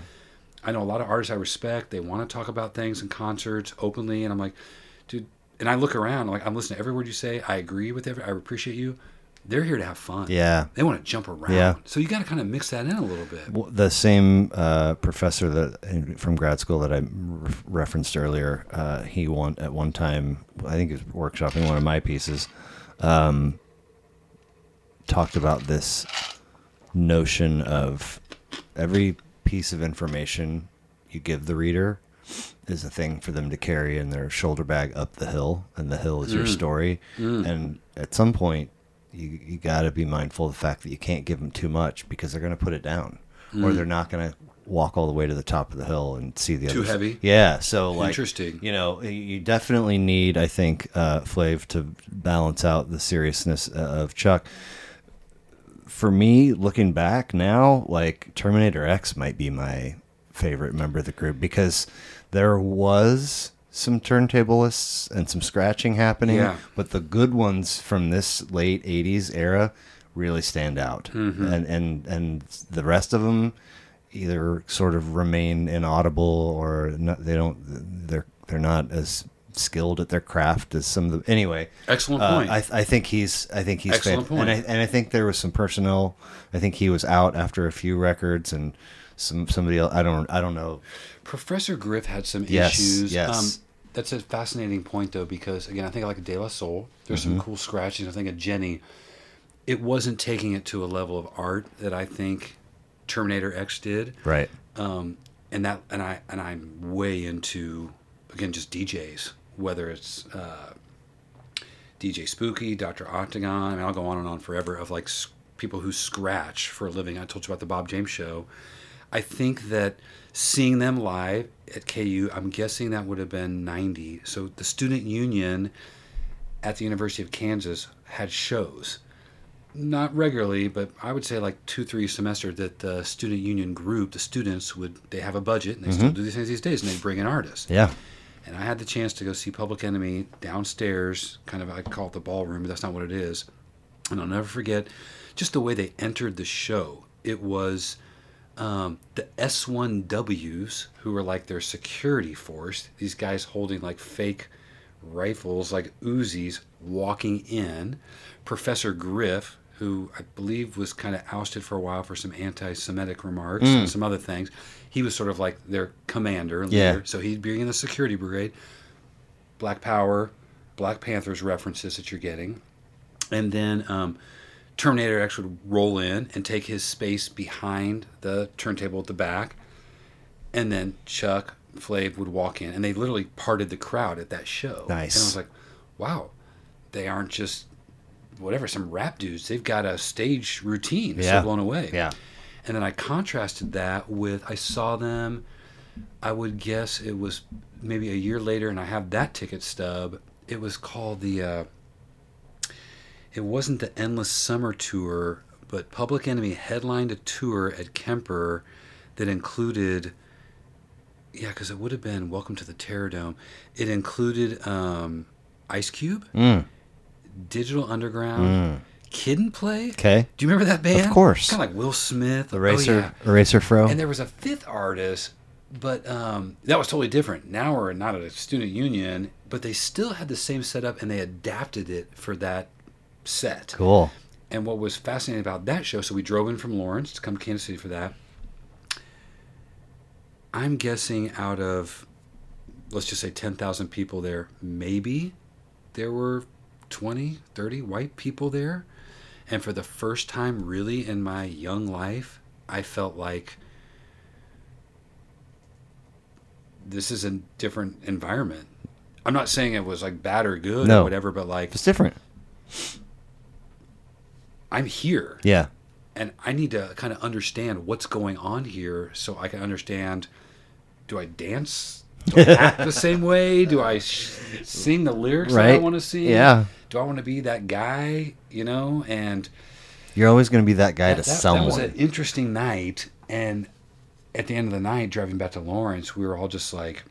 I know a lot of artists I respect, they want to talk about things in concerts openly. And I'm like, dude, and I look around, I'm like, I'm listening to every word you say. I agree with every, I appreciate you. They're here to have fun. Yeah. They want to jump around. Yeah. So you got to kind of mix that in a little bit. Well, the same professor from grad school that I referenced earlier, he won at one time, I think he was workshopping one of my pieces, talked about this notion of every piece of information you give the reader is a thing for them to carry in their shoulder bag up the hill, and the hill is your story. And at some point, You got to be mindful of the fact that you can't give them too much, because they're going to put it down, or they're not going to walk all the way to the top of the hill and see the other. Too heavy? Yeah. So like, interesting. You know, you definitely need, I think, Flav to balance out the seriousness of Chuck. for me, looking back now, like Terminator X might be my favorite member of the group, because there was some turntablists and some scratching happening, but the good ones from this late 80s era really stand out. Mm-hmm. And the rest of them either sort of remain inaudible or not, they're not as skilled at their craft as some of the anyway. Excellent point. I think he's excellent point. And I think there was some personnel. I think he was out after a few records and somebody else. I don't know. Professor Griff had some issues. Yes. That's a fascinating point though, because again, I think like De La Soul, there's mm-hmm. some cool scratchings. I think of Jenny. It wasn't taking it to a level of art that I think Terminator X did. Right. I'm way into, again, just DJs, whether it's DJ Spooky, Dr. Octagon, I mean, I'll go on and on forever of like people who scratch for a living. I told you about the Bob James show. I think that seeing them live at KU, I'm guessing that would have been 90. So the student union at the University of Kansas had shows. Not regularly, but I would say like 2-3 semesters that the student union group, the students they have a budget and they mm-hmm. still do these things these days and they bring in artists. Yeah. And I had the chance to go see Public Enemy downstairs, kind of, I call it the ballroom, but that's not what it is. And I'll never forget just the way they entered the show. It was the S1Ws who were like their security force, these guys holding like fake rifles, like Uzis, walking in. Professor Griff, who I believe was kind of ousted for a while for some anti-Semitic remarks and some other things. He was sort of like their commander and leader. So he'd be in the security brigade. Black Power, Black Panthers references that you're getting. And then Terminator X would roll in and take his space behind the turntable at the back. And then Chuck Flave would walk in. And they literally parted the crowd at that show. Nice. And I was like, wow, they aren't just whatever, some rap dudes, they've got a stage routine. Yeah. So blown away. Yeah. And then I contrasted that with, I saw them, I would guess it was maybe a year later, and I have that ticket stub. It was called it wasn't the Endless Summer Tour, but Public Enemy headlined a tour at Kemper that included, because it would have been Welcome to the Terror Dome. It included Ice Cube. Digital Underground, Kid and Play. Okay. Do you remember that band? Of course. Kind of like Will Smith. Eraser Fro. And there was a fifth artist, but that was totally different. Now we're not at a student union, but they still had the same setup and they adapted it for that set. Cool. And what was fascinating about that show, so we drove in from Lawrence to come to Kansas City for that. I'm guessing out of, let's just say 10,000 people there, maybe there were 20, 30 white people there. And for the first time really in my young life, I felt like this is a different environment. I'm not saying it was like bad or good or whatever, but like it's different. I'm here. Yeah. And I need to kind of understand what's going on here so I can understand, do I dance? Do I act the same way? Do I sing the lyrics that I want to sing? Yeah. Do I want to be that guy, you know? And you're always going to be that guy to someone. That was an interesting night. And at the end of the night, driving back to Lawrence, we were all just like,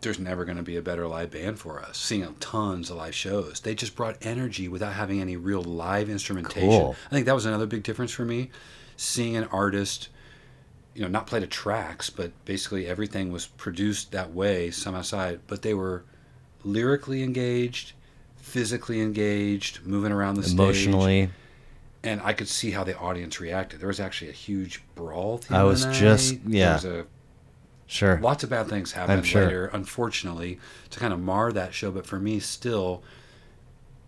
there's never going to be a better live band for us. Seeing tons of live shows. They just brought energy without having any real live instrumentation. Cool. I think that was another big difference for me. Seeing an artist, not play to tracks, but basically everything was produced that way, some outside, but they were lyrically engaged, physically engaged, moving around the stage. Emotionally. And I could see how the audience reacted. There was actually a huge brawl thing. I was just, yeah. There was sure. Lots of bad things happened later, unfortunately, to kind of mar that show. But for me, still,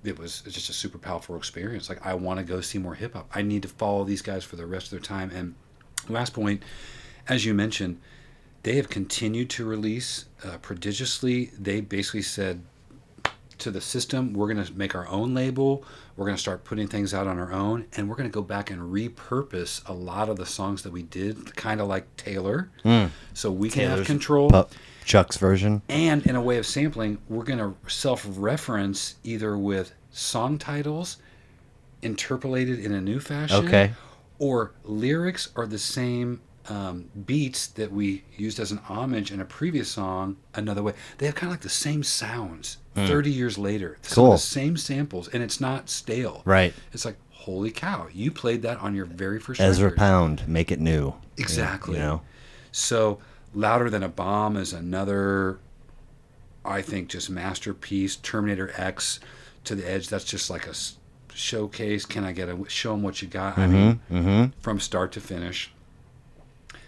it's just a super powerful experience. Like, I want to go see more hip hop. I need to follow these guys for the rest of their time. And last point, as you mentioned, they have continued to release prodigiously. They basically said to the system, we're going to make our own label. We're going to start putting things out on our own. And we're going to go back and repurpose a lot of the songs that we did, kind of like Taylor. So we can have control. Chuck's version. And in a way of sampling, we're going to self-reference either with song titles, interpolated in a new fashion. Okay. Or lyrics are the same beats that we used as an homage in a previous song another way. They have kind of like the same sounds 30 years later. Cool. The same samples, and it's not stale. Right. It's like, holy cow, you played that on your very first Ezra record. Pound, make it new. Exactly. You know? So Louder Than a Bomb is another, I think, just masterpiece. Terminator X, To the Edge, that's just like a showcase. Can I get a show them what you got? I mean, from start to finish.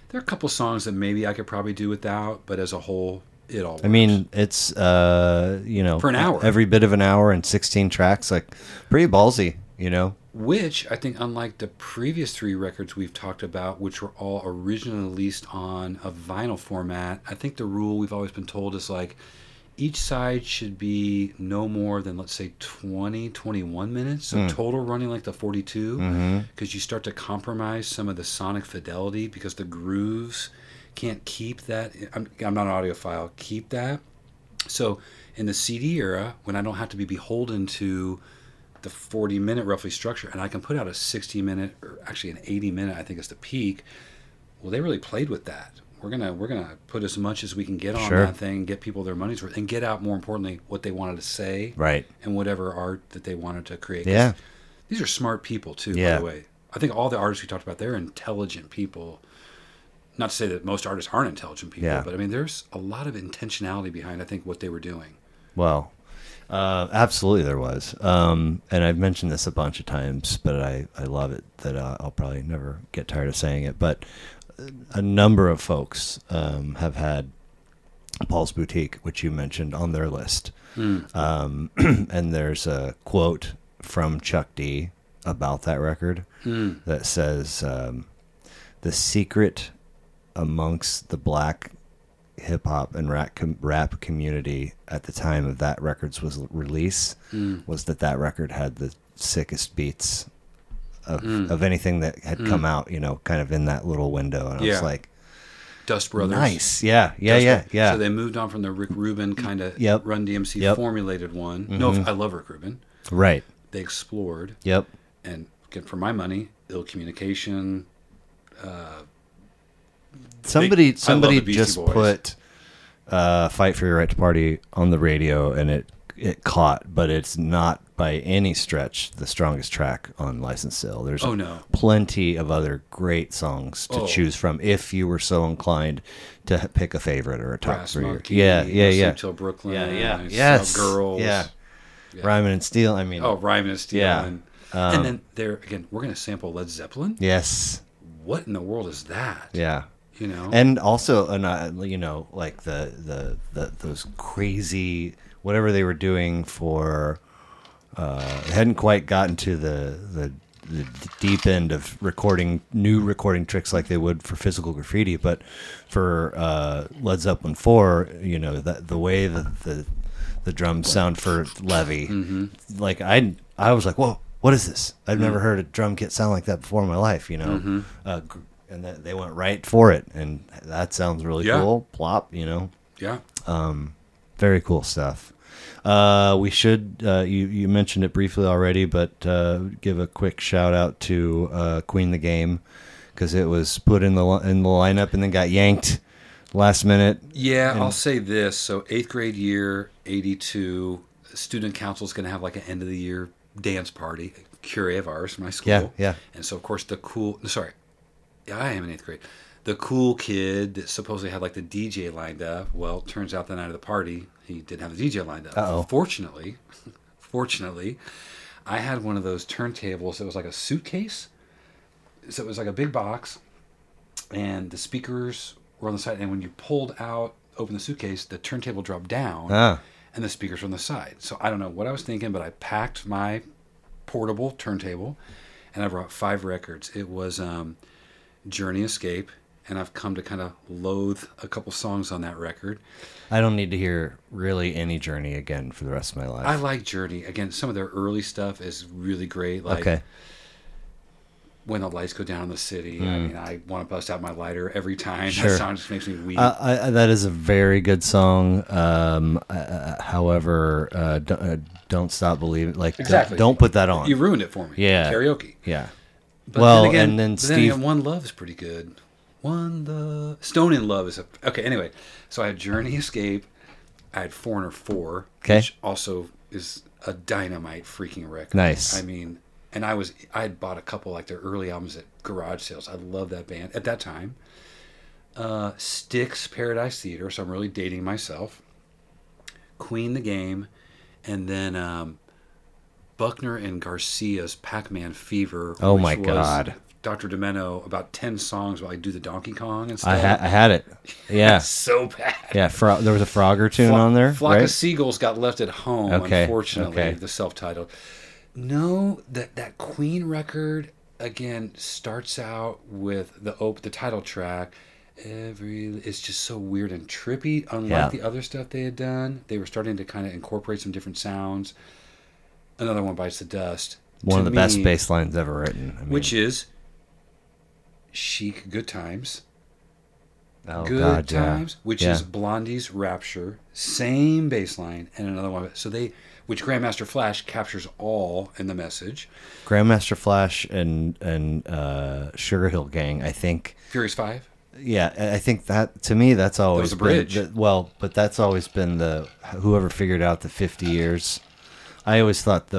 There are a couple songs that maybe I could probably do without, but as a whole, it all works. I mean, it's, you know, for an hour. Every bit of an hour and 16 tracks, like pretty ballsy, you know? Which I think, unlike the previous three records we've talked about, which were all originally released on a vinyl format, I think the rule we've always been told is like, each side should be no more than, let's say, 20, 21 minutes. So total running like the 42, because you start to compromise some of the sonic fidelity because the grooves can't keep that. I'm not an audiophile. Keep that. So in the CD era, when I don't have to be beholden to the 40-minute roughly structure, and I can put out a 60-minute, or actually an 80-minute, I think is the peak, well, they really played with that. We're gonna put as much as we can get on that thing, get people their money's worth, and get out, more importantly, what they wanted to say, right? And whatever art that they wanted to create. Yeah, these are smart people too. Yeah. By the way, I think all the artists we talked about, they're intelligent people. Not to say that most artists aren't intelligent people, but I mean, there's a lot of intentionality behind, I think, what they were doing. Well, absolutely there was, and I've mentioned this a bunch of times, but I love it that I'll probably never get tired of saying it, but. A number of folks have had Paul's Boutique, which you mentioned, on their list. And there's a quote from Chuck D about that record that says, the secret amongst the black hip-hop and rap community at the time of that record's release was that record had the sickest beats of anything that had come out, you know, kind of in that little window. And I was like, Dust Brothers. Nice. Yeah. So they moved on from the Rick Rubin kind of Run DMC formulated one. No, I love Rick Rubin. Right. They explored. Yep. And for my money, Ill Communication. Somebody just put Fight for Your Right to Party on the radio, and it caught, but it's not by any stretch the strongest track on License Sale. There's plenty of other great songs to choose from if you were so inclined to pick a favorite or a top three. Sleep Till Brooklyn. Girls. Rhyming and Steel. I mean, Rhyming and Steel. Yeah. And then there again, we're going to sample Led Zeppelin. Yes. What in the world is that? Yeah. You know, and also, you know, like the those crazy. Whatever they were doing for, hadn't quite gotten to the deep end of recording tricks like they would for Physical Graffiti, but for Led Zeppelin 4, you know, the way that the drums sound for Levy, like I was like, whoa, what is this? I've never heard a drum kit sound like that before in my life, you know, and they went right for it, and that sounds really cool. Plop, you know, very cool stuff. We should, you mentioned it briefly already, but give a quick shout out to Queen the Game, because it was put in the lineup and then got yanked last minute. Yeah, I'll say this. So 8th grade year, 82, student council's going to have like an end of the year dance party, Curie of ours from my school. Yeah. And so, of course, I am in 8th grade. The cool kid that supposedly had like the DJ lined up. Well, turns out the night of the party, he didn't have the DJ lined up. Uh-oh. Fortunately, I had one of those turntables that was like a suitcase. So it was like a big box, and the speakers were on the side. And when you pulled out, opened the suitcase, the turntable dropped down, and the speakers were on the side. So I don't know what I was thinking, but I packed my portable turntable, and I brought 5 records. It was Journey, Escape. And I've come to kind of loathe a couple songs on that record. I don't need to hear really any Journey again for the rest of my life. I like Journey. Again, some of their early stuff is really great. Like when the lights go down in the city. I mean, I want to bust out my lighter every time. Sure. That song just makes me weep. That is a very good song. However, don't stop believing. Like, exactly. Don't put that on. You ruined it for me. Yeah. Karaoke. Yeah. But well, then again, and then Steve... Then again, One Love is pretty good. One Love... Stone in Love is... Okay, anyway. So I had Journey, Escape. I had Foreigner 4, which also is a dynamite freaking record. Nice. I mean... And I had bought a couple like their early albums at garage sales. I love that band at that time. Styx, Paradise Theater. So I'm really dating myself. Queen, The Game, and then Buckner and Garcia's Pac-Man Fever. Oh my God! Dr. Domeno, about 10 songs while I do the Donkey Kong and stuff. I had it. Yeah. So bad. Yeah, there was a Frogger tune on there. Flock of Seagulls got left at home. Okay. Unfortunately, the self-titled. No, that Queen record again starts out with the title track. It's just so weird and trippy. Unlike the other stuff they had done, they were starting to kind of incorporate some different sounds. Another One Bites the Dust. One of the best bass lines ever written, which is chic. Good Times. Oh, Good God, Times, which is Blondie's Rapture, same bass line, and another one. So which Grandmaster Flash captures all in the message. Grandmaster Flash and Sugar Hill Gang, I think. Furious 5? Yeah, I think that, to me, that's always been... That was a bridge. But that's always been whoever figured out the 50 years. I always thought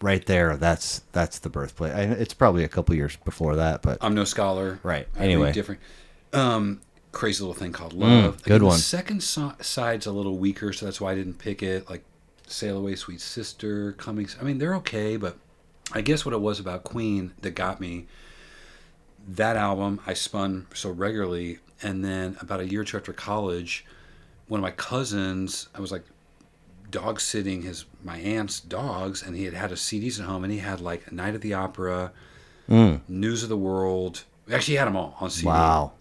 right there, that's the birthplace. It's probably a couple years before that, but... I'm no scholar. Right, anyway. Different. Crazy Little Thing Called Love. Good one. The second side's a little weaker, so that's why I didn't pick it, Sail Away, Sweet Sister, Cummings. I mean, they're okay, but I guess what it was about Queen that got me, that album I spun so regularly. And then about a year or two after college, one of my cousins, I was dog sitting my aunt's dogs, and he had his CDs at home, and he had Night at the Opera, News of the World. Actually, he had them all on CD. Wow.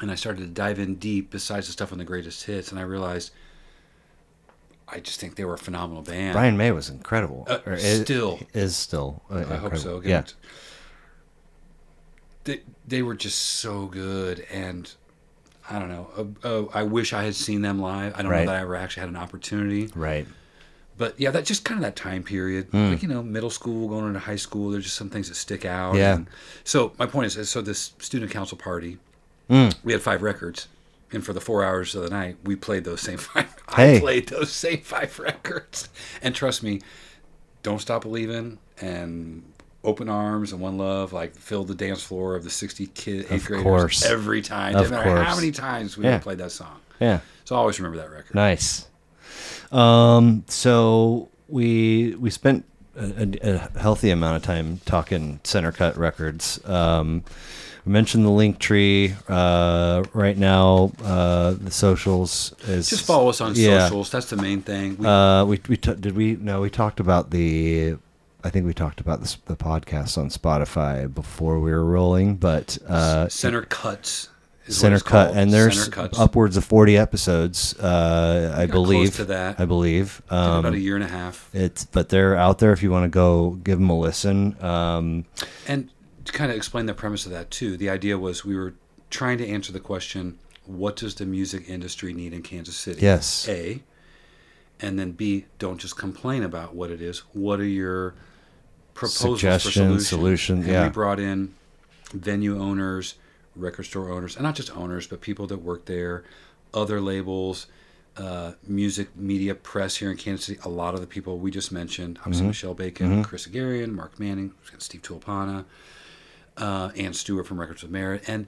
And I started to dive in deep besides the stuff on the greatest hits, and I realized... I just think they were a phenomenal band. Brian May was incredible. Still is. I hope so. Again, yeah. They were just so good. And I don't know. I wish I had seen them live. I don't know that I ever actually had an opportunity. Right. But yeah, that just kind of that time period. Middle school, going into high school, there's just some things that stick out. Yeah. And so my point is, so this student council party, we had 5 records. And for the 4 hours of the night, we played those same 5. I played those same 5 records. And trust me, Don't Stop Believin' and Open Arms and One Love filled the dance floor of the 60 eighth graders every time. Of course. No matter how many times we played that song. Yeah. So I always remember that record. Nice. So we spent a healthy amount of time talking center cut records. I mentioned the Linktree right now. The socials is just follow us on socials. That's the main thing. We talked about the. I think we talked about the podcast on Spotify before we were rolling, but Center Cuts. Center Cut, and there's upwards of 40 episodes, I believe. Close to that. I believe about a year and a half. But they're out there if you want to go give them a listen. And to kind of explain the premise of that too, the idea was we were trying to answer the question: what does the music industry need in Kansas City? Yes. A, and then B, don't just complain about what it is. What are your proposals for solutions? And we brought in venue owners, record store owners, and not just owners, but people that work there, other labels, music, media, press here in Kansas City. A lot of the people we just mentioned, obviously Michelle Bacon, Chris Agarian, Mark Manning, Steve Tulipana, Ann Stewart from Records of Merit. And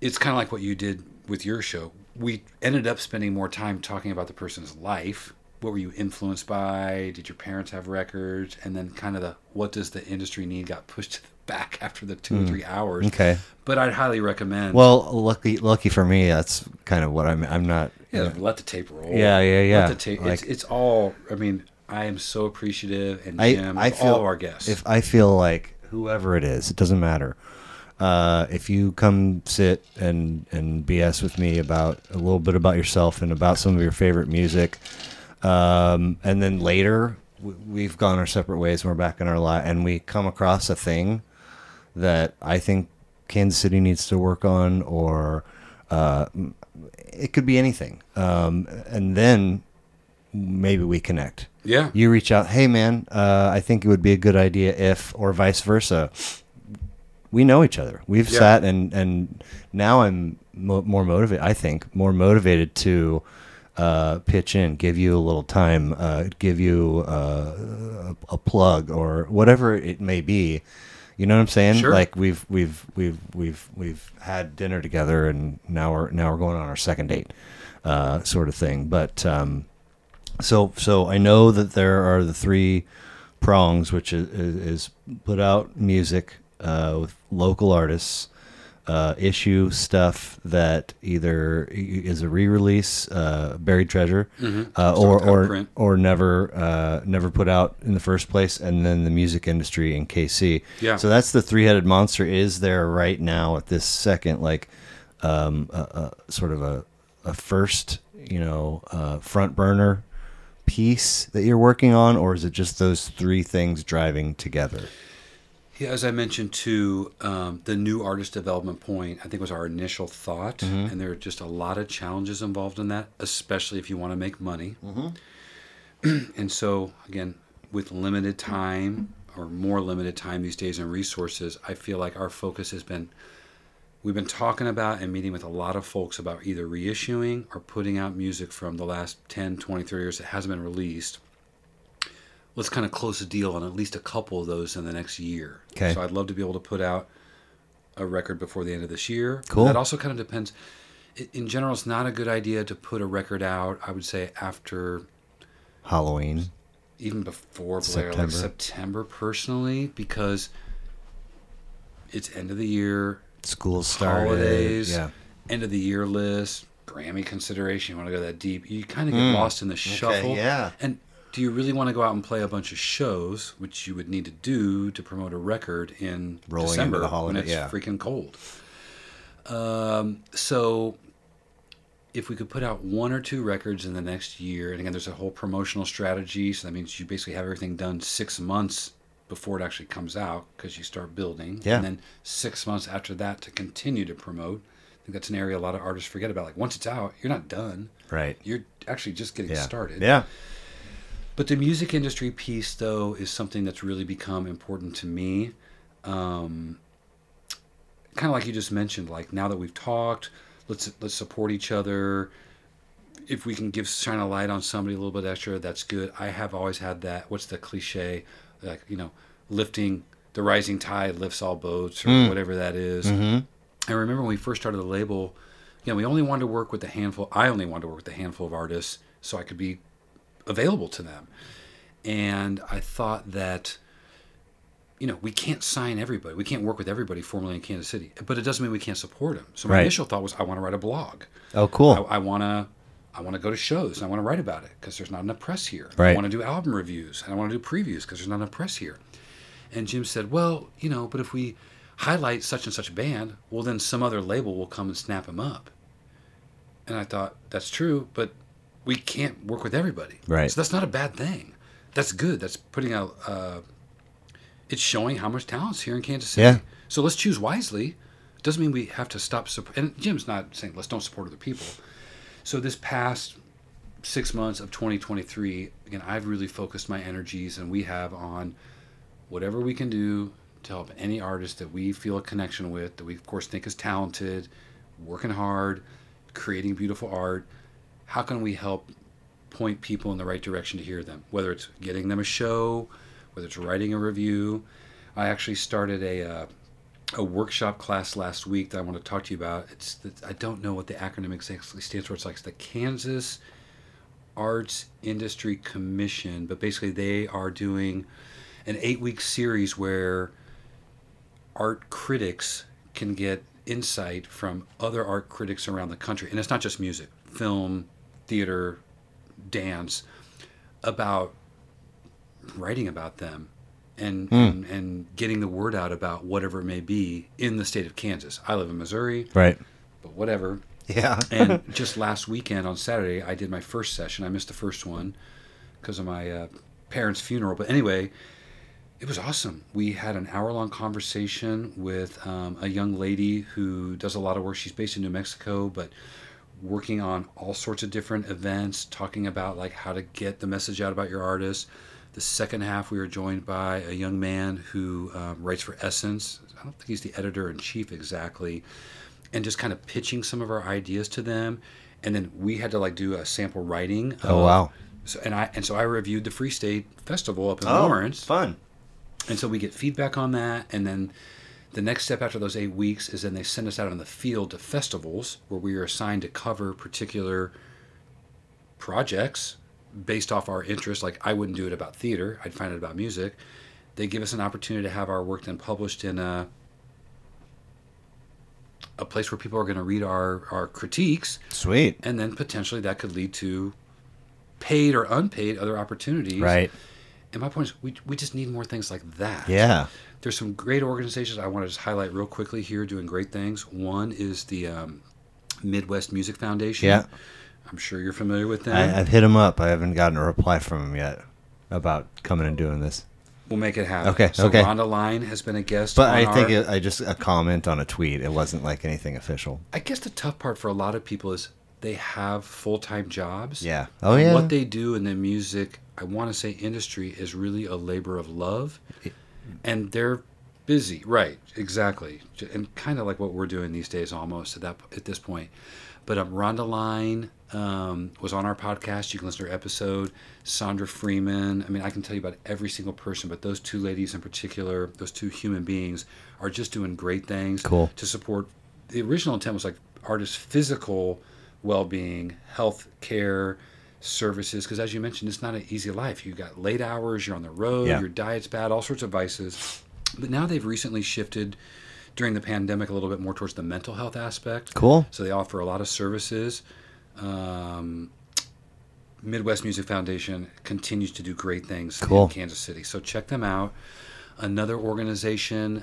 it's kind of like what you did with your show. We ended up spending more time talking about the person's life. What were you influenced by? Did your parents have records? And then kind of what does the industry need got pushed to the back after the 2 or 3 hours. Okay. But I'd highly recommend. Well, lucky for me, that's kind of what I'm not. Yeah, let the tape roll. Yeah. Let the tape, it's all, I mean, I am so appreciative, and Jim, all of our guests. If I feel like whoever it is, it doesn't matter. If you come sit and BS with me about a little bit about yourself and about some of your favorite music, and then later we've gone our separate ways and we're back in our lot and we come across a thing that I think Kansas City needs to work on, or it could be anything. And then maybe we connect. Yeah. You reach out, hey, man, I think it would be a good idea if, or vice versa. We know each other. We've sat and now I'm more motivated, I think, to pitch in, give you a little time, give you a plug or whatever it may be. You know what I'm saying? Sure. Like we've had dinner together, and now we're going on our second date, sort of thing. But so I know that there are the three prongs, which is put out music with local artists, issue stuff that either is a re-release, buried treasure, or never put out in the first place, and then the music industry in KC. Yeah. So that's the three-headed monster is there right now at this second, like sort of a first, front burner piece that you're working on, or is it just those three things driving together? Yeah, as I mentioned too, the new artist development point, I think, was our initial thought, mm-hmm. and there are just a lot of challenges involved in that, especially if you want to make money. Mm-hmm. And so, again, with limited time, or more limited time these days, and resources, I feel like our focus has been, we've been talking about and meeting with a lot of folks about either reissuing or putting out music from the last 10, 20, 30 years that hasn't been released. Let's kind of close the deal on at least a couple of those in the next year. Okay. So I'd love to be able to put out a record before the end of this year. Cool. That also kind of depends. In general, it's not a good idea to put a record out, I would say, after Halloween. Even before Blair, September. Like September, personally, because it's end of the year. School started. Holidays. Yeah. End of the year list. Grammy consideration. You want to go that deep. You kind of get lost in the shuffle. Yeah. And do you really want to go out and play a bunch of shows, which you would need to do to promote a record in Rolling December the holiday, when it's freaking cold? So if we could put out one or two records in the next year, and again, there's a whole promotional strategy, so that means you basically have everything done 6 months before it actually comes out, because you start building, and then 6 months after that to continue to promote. I think that's an area a lot of artists forget about. Like, once it's out, you're not done. Right. You're actually just getting started. Yeah. But the music industry piece, though, is something that's really become important to me. Kind of like you just mentioned, like, now that we've talked, let's support each other. If we can shine a light on somebody a little bit extra, that's good. I have always had that. What's the cliche? Like, lifting, the rising tide lifts all boats, or whatever that is. Mm-hmm. I remember when we first started the label, we only wanted to work with a handful. I only wanted to work with a handful of artists so I could be available to them. And I thought that, we can't sign everybody. We can't work with everybody formally in Kansas City, but it doesn't mean we can't support them. So my initial thought was, I want to write a blog. Oh, cool. I want to go to shows, and I want to write about it because there's not enough press here. Right. I want to do album reviews, and I want to do previews because there's not enough press here. And Jim said, well, but if we highlight such and such band, well, then some other label will come and snap them up. And I thought, that's true, but we can't work with everybody. Right. So that's not a bad thing. That's good. That's putting out, it's showing how much talent's here in Kansas City. Yeah. So let's choose wisely. Doesn't mean we have to stop support. And Jim's not saying let's don't support other people. So this past 6 months of 2023, again, I've really focused my energies, and we have, on whatever we can do to help any artist that we feel a connection with, that we, of course, think is talented, working hard, creating beautiful art. How can we help point people in the right direction to hear them? Whether it's getting them a show, whether it's writing a review. I actually started a workshop class last week that I want to talk to you about. I don't know what the acronym exactly stands for. It's like the Kansas Arts Industry Commission, but basically they are doing an 8-week series where art critics can get insight from other art critics around the country. And it's not just music, film, theater, dance, about writing about them and getting the word out about whatever it may be in the state of Kansas. I live in Missouri, right? But whatever. Yeah. And just last weekend on Saturday, I did my first session. I missed the first one because of my parents' funeral. But anyway, It was awesome. We had an hour-long conversation with a young lady who does a lot of work. She's based in New Mexico, but working on all sorts of different events, talking about like how to get the message out about your artist. The second half, we were joined by a young man who writes for Essence. I don't think he's the editor-in-chief exactly. And just kind of pitching some of our ideas to them. And then we had to like do a sample writing. Oh, wow. So I reviewed the Free State Festival up in Lawrence. Fun. And so we get feedback on that, and then the next step after those 8 weeks is then they send us out on the field to festivals where we are assigned to cover particular projects based off our interest. Like, I wouldn't do it about theater. I'd find it about music. They give us an opportunity to have our work then published in a place where people are going to read our critiques. Sweet. And then potentially that could lead to paid or unpaid other opportunities. Right. And my point is, we just need more things like that. Yeah. There's some great organizations I want to just highlight real quickly here doing great things. One is the Midwest Music Foundation. Yeah. I'm sure you're familiar with them. I've hit them up. I haven't gotten a reply from them yet about coming and doing this. We'll make it happen. Okay, so okay. Rhonda Line has been a guest. But I think just a comment on a tweet. It wasn't like anything official. I guess the tough part for a lot of people is they have full-time jobs. Yeah. Oh, yeah. What they do in the music, I want to say, industry is really a labor of love, and they're busy. Right. Exactly. And kind of like what we're doing these days almost at this point. But Rhonda Line was on our podcast. You can listen to her episode. Sandra Freeman. I mean, I can tell you about every single person, but those two ladies in particular, those two human beings, are just doing great things. Cool. To support. The original intent was like artists' physical well-being, health care, services, because as you mentioned, it's not an easy life. You got late hours, you're on the road, yeah. Your diet's bad, all sorts of vices. But now they've recently shifted during the pandemic a little bit more towards the mental health aspect. Cool. So they offer a lot of services. Midwest Music Foundation continues to do great things in Kansas City. So check them out. Another organization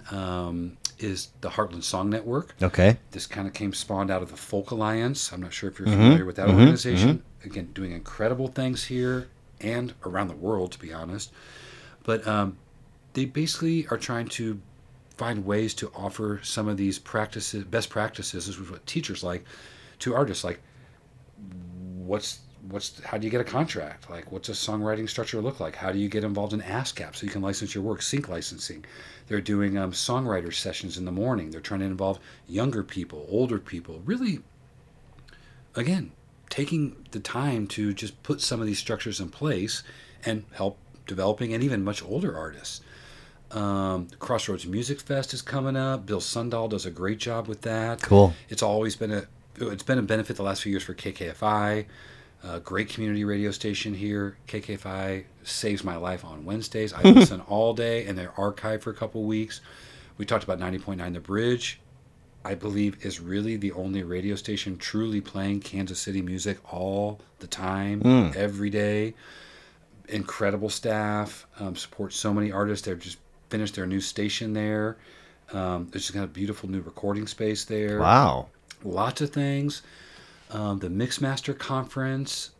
is the Heartland Song Network. Okay. This kind of spawned out of the Folk Alliance. I'm not sure if you're familiar with that organization. Again, doing incredible things here and around the world, to be honest. But they basically are trying to find ways to offer some of these practices, best practices, is what teachers like, to artists. Like, how do you get a contract? Like, what's a songwriting structure look like? How do you get involved in ASCAP so you can license your work? Sync licensing. They're doing songwriter sessions in the morning. They're trying to involve younger people, older people. Really, again, taking the time to just put some of these structures in place and help developing and even much older artists. Crossroads Music Fest is coming up. Bill Sundahl does a great job with that. Cool. It's always been a benefit the last few years for KKFI. A great community radio station here. KKFI saves my life on Wednesdays. I listen all day, and they're archived for a couple weeks. We talked about 90.9 The Bridge. I believe is really the only radio station truly playing Kansas City music all the time, every day. Incredible staff, supports so many artists. They've just finished their new station there. They've just got a beautiful new recording space there. Wow. Lots of things. The Mixmaster Conference,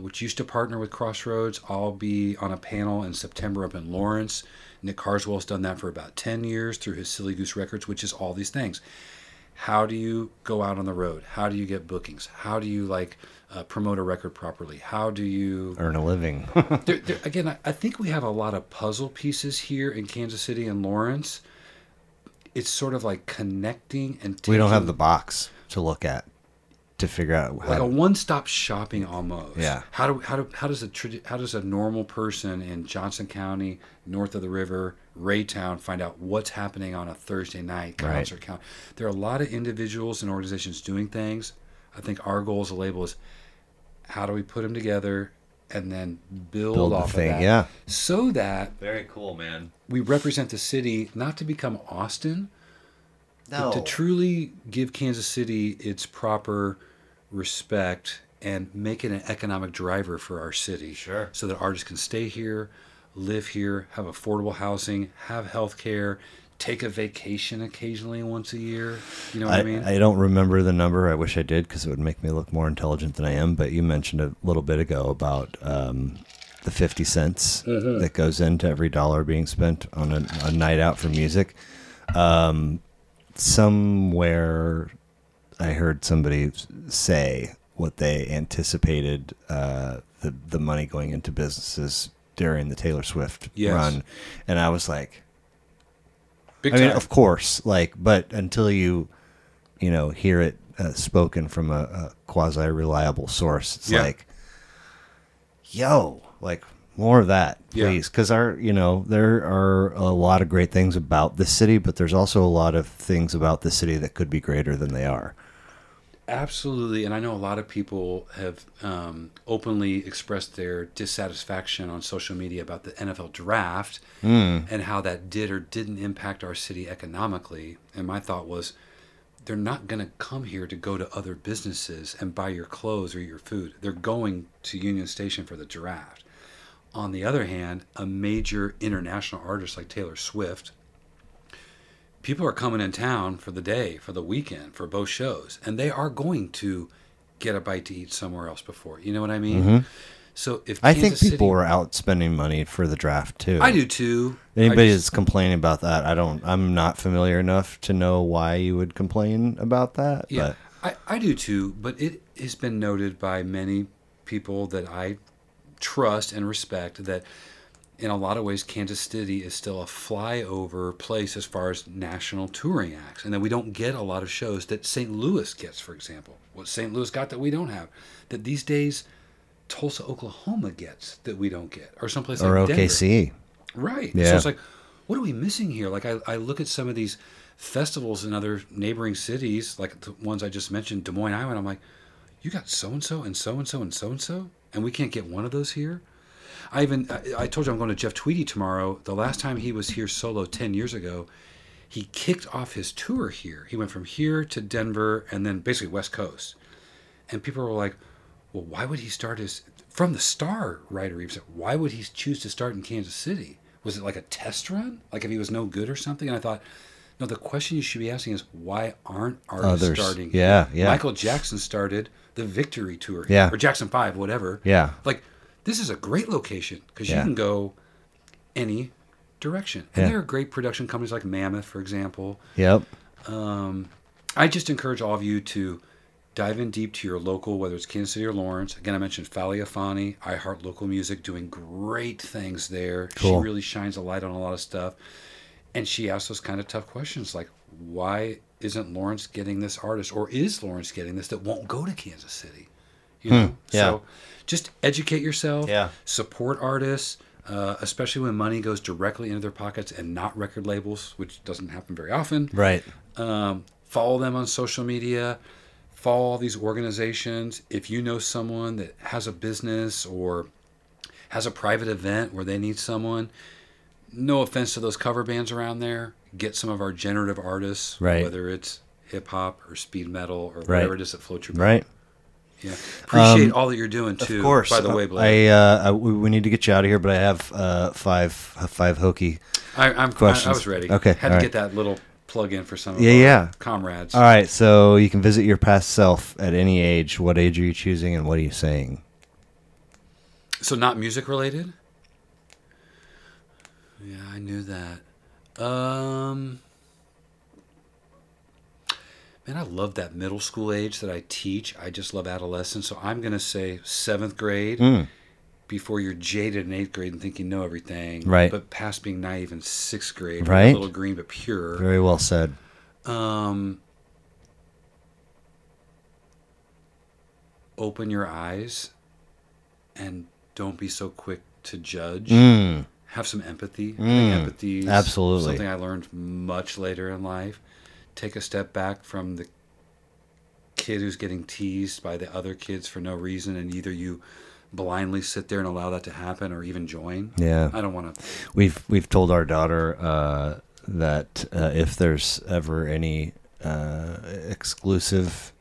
which used to partner with Crossroads, I'll be on a panel in September up in Lawrence. Nick Carswell's done that for about 10 years through his Silly Goose Records, which is all these things. How do you go out on the road? How do you get bookings? How do you promote a record properly? How do you earn a living? Again, I think we have a lot of puzzle pieces here in Kansas City and Lawrence. It's sort of like connecting and taking. We don't have the box to look at to figure out how, like, a one-stop shopping almost. Yeah. How does a normal person in Johnson County, north of the river, Raytown, find out what's happening on a Thursday night concert count? There are a lot of individuals and organizations doing things. I think our goal as a label is, how do we put them together and then build off the thing, of that? Yeah. So that very cool, man. We represent the city, not to become Austin, but to truly give Kansas City its proper respect and make it an economic driver for our city. Sure. So that artists can stay here, live here, have affordable housing, have health care, take a vacation occasionally once a year. You know what I mean? I don't remember the number. I wish I did, because it would make me look more intelligent than I am. But you mentioned a little bit ago about the 50 cents that goes into every dollar being spent on a night out for music. Somewhere I heard somebody say what they anticipated the money going into businesses during the Taylor Swift run. And I was like, I mean, of course, like, but until you know, hear it spoken from a quasi-reliable source, it's like, yo, like, more of that, please. Because you know, there are a lot of great things about this city, but there's also a lot of things about the city that could be greater than they are. Absolutely. And I know a lot of people have openly expressed their dissatisfaction on social media about the NFL draft and how that did or didn't impact our city economically. And my thought was, they're not going to come here to go to other businesses and buy your clothes or your food. They're going to Union Station for the draft. On the other hand, a major international artist like Taylor Swift, people are coming in town for the day, for the weekend, for both shows, and they are going to get a bite to eat somewhere else before. You know what I mean? So if I think people were out spending money for the draft too. I do too. Anybody that's complaining about that, I'm not familiar enough to know why you would complain about that. Yeah, but I do too, but it has been noted by many people that I trust and respect that in a lot of ways Kansas City is still a flyover place as far as national touring acts, and that we don't get a lot of shows that St. Louis gets, for example. What St. Louis got that we don't have, that these days Tulsa, Oklahoma gets that we don't get, or someplace or like OKC. Denver. Right. Yeah. So it's like, what are we missing here? Like I look at some of these festivals in other neighboring cities, like the ones I just mentioned, Des Moines, Iowa, and I'm like, you got so-and-so and so-and-so and so-and-so? And we can't get one of those here. I told you I'm going to Jeff Tweedy tomorrow. The last time he was here solo 10 years ago, he kicked off his tour here. He went from here to Denver and then basically West Coast. And people were like, well, why would he start his... From the Star writer, he said, why would he choose to start in Kansas City? Was it like a test run? Like if he was no good or something? And I thought, no, the question you should be asking is, why aren't artists starting here? Yeah. Michael Jackson started the Victory Tour here, or Jackson 5, whatever. Yeah. Like, this is a great location because you can go any direction. And there are great production companies like Mammoth, for example. Yep. I just encourage all of you to dive in deep to your local, whether it's Kansas City or Lawrence. Again, I mentioned Fally Afani, I Heart Local Music, doing great things there. Cool. She really shines a light on a lot of stuff. And she asks those kind of tough questions like, why isn't Lawrence getting this artist, or is Lawrence getting this that won't go to Kansas City? You know? So just educate yourself, support artists, especially when money goes directly into their pockets and not record labels, which doesn't happen very often. Right. Follow them on social media, follow all these organizations. If you know someone that has a business or has a private event where they need someone, no offense to those cover bands around there, get some of our generative artists, whether it's hip-hop or speed metal or whatever it is that floats your boat. Right. Yeah. Appreciate all that you're doing, too. Of course. By the way, Blake. We need to get you out of here, but I have five hokey questions. I was ready. Okay. Had to get that little plug in for some of our comrades. All right. So you can visit your past self at any age. What age are you choosing and what are you saying? So not music-related? Yeah, I knew that. Man, I love that middle school age that I teach. I just love adolescence. So I'm going to say 7th grade before you're jaded in 8th grade and think you know everything. Right. But past being naive in 6th grade. Right. A little green but pure. Very well said. Open your eyes and don't be so quick to judge. Have some empathy. Empathy is something I learned much later in life. Take a step back from the kid who's getting teased by the other kids for no reason, and either you blindly sit there and allow that to happen or even join. Yeah. I don't want to. We've told our daughter that if there's ever any exclusive,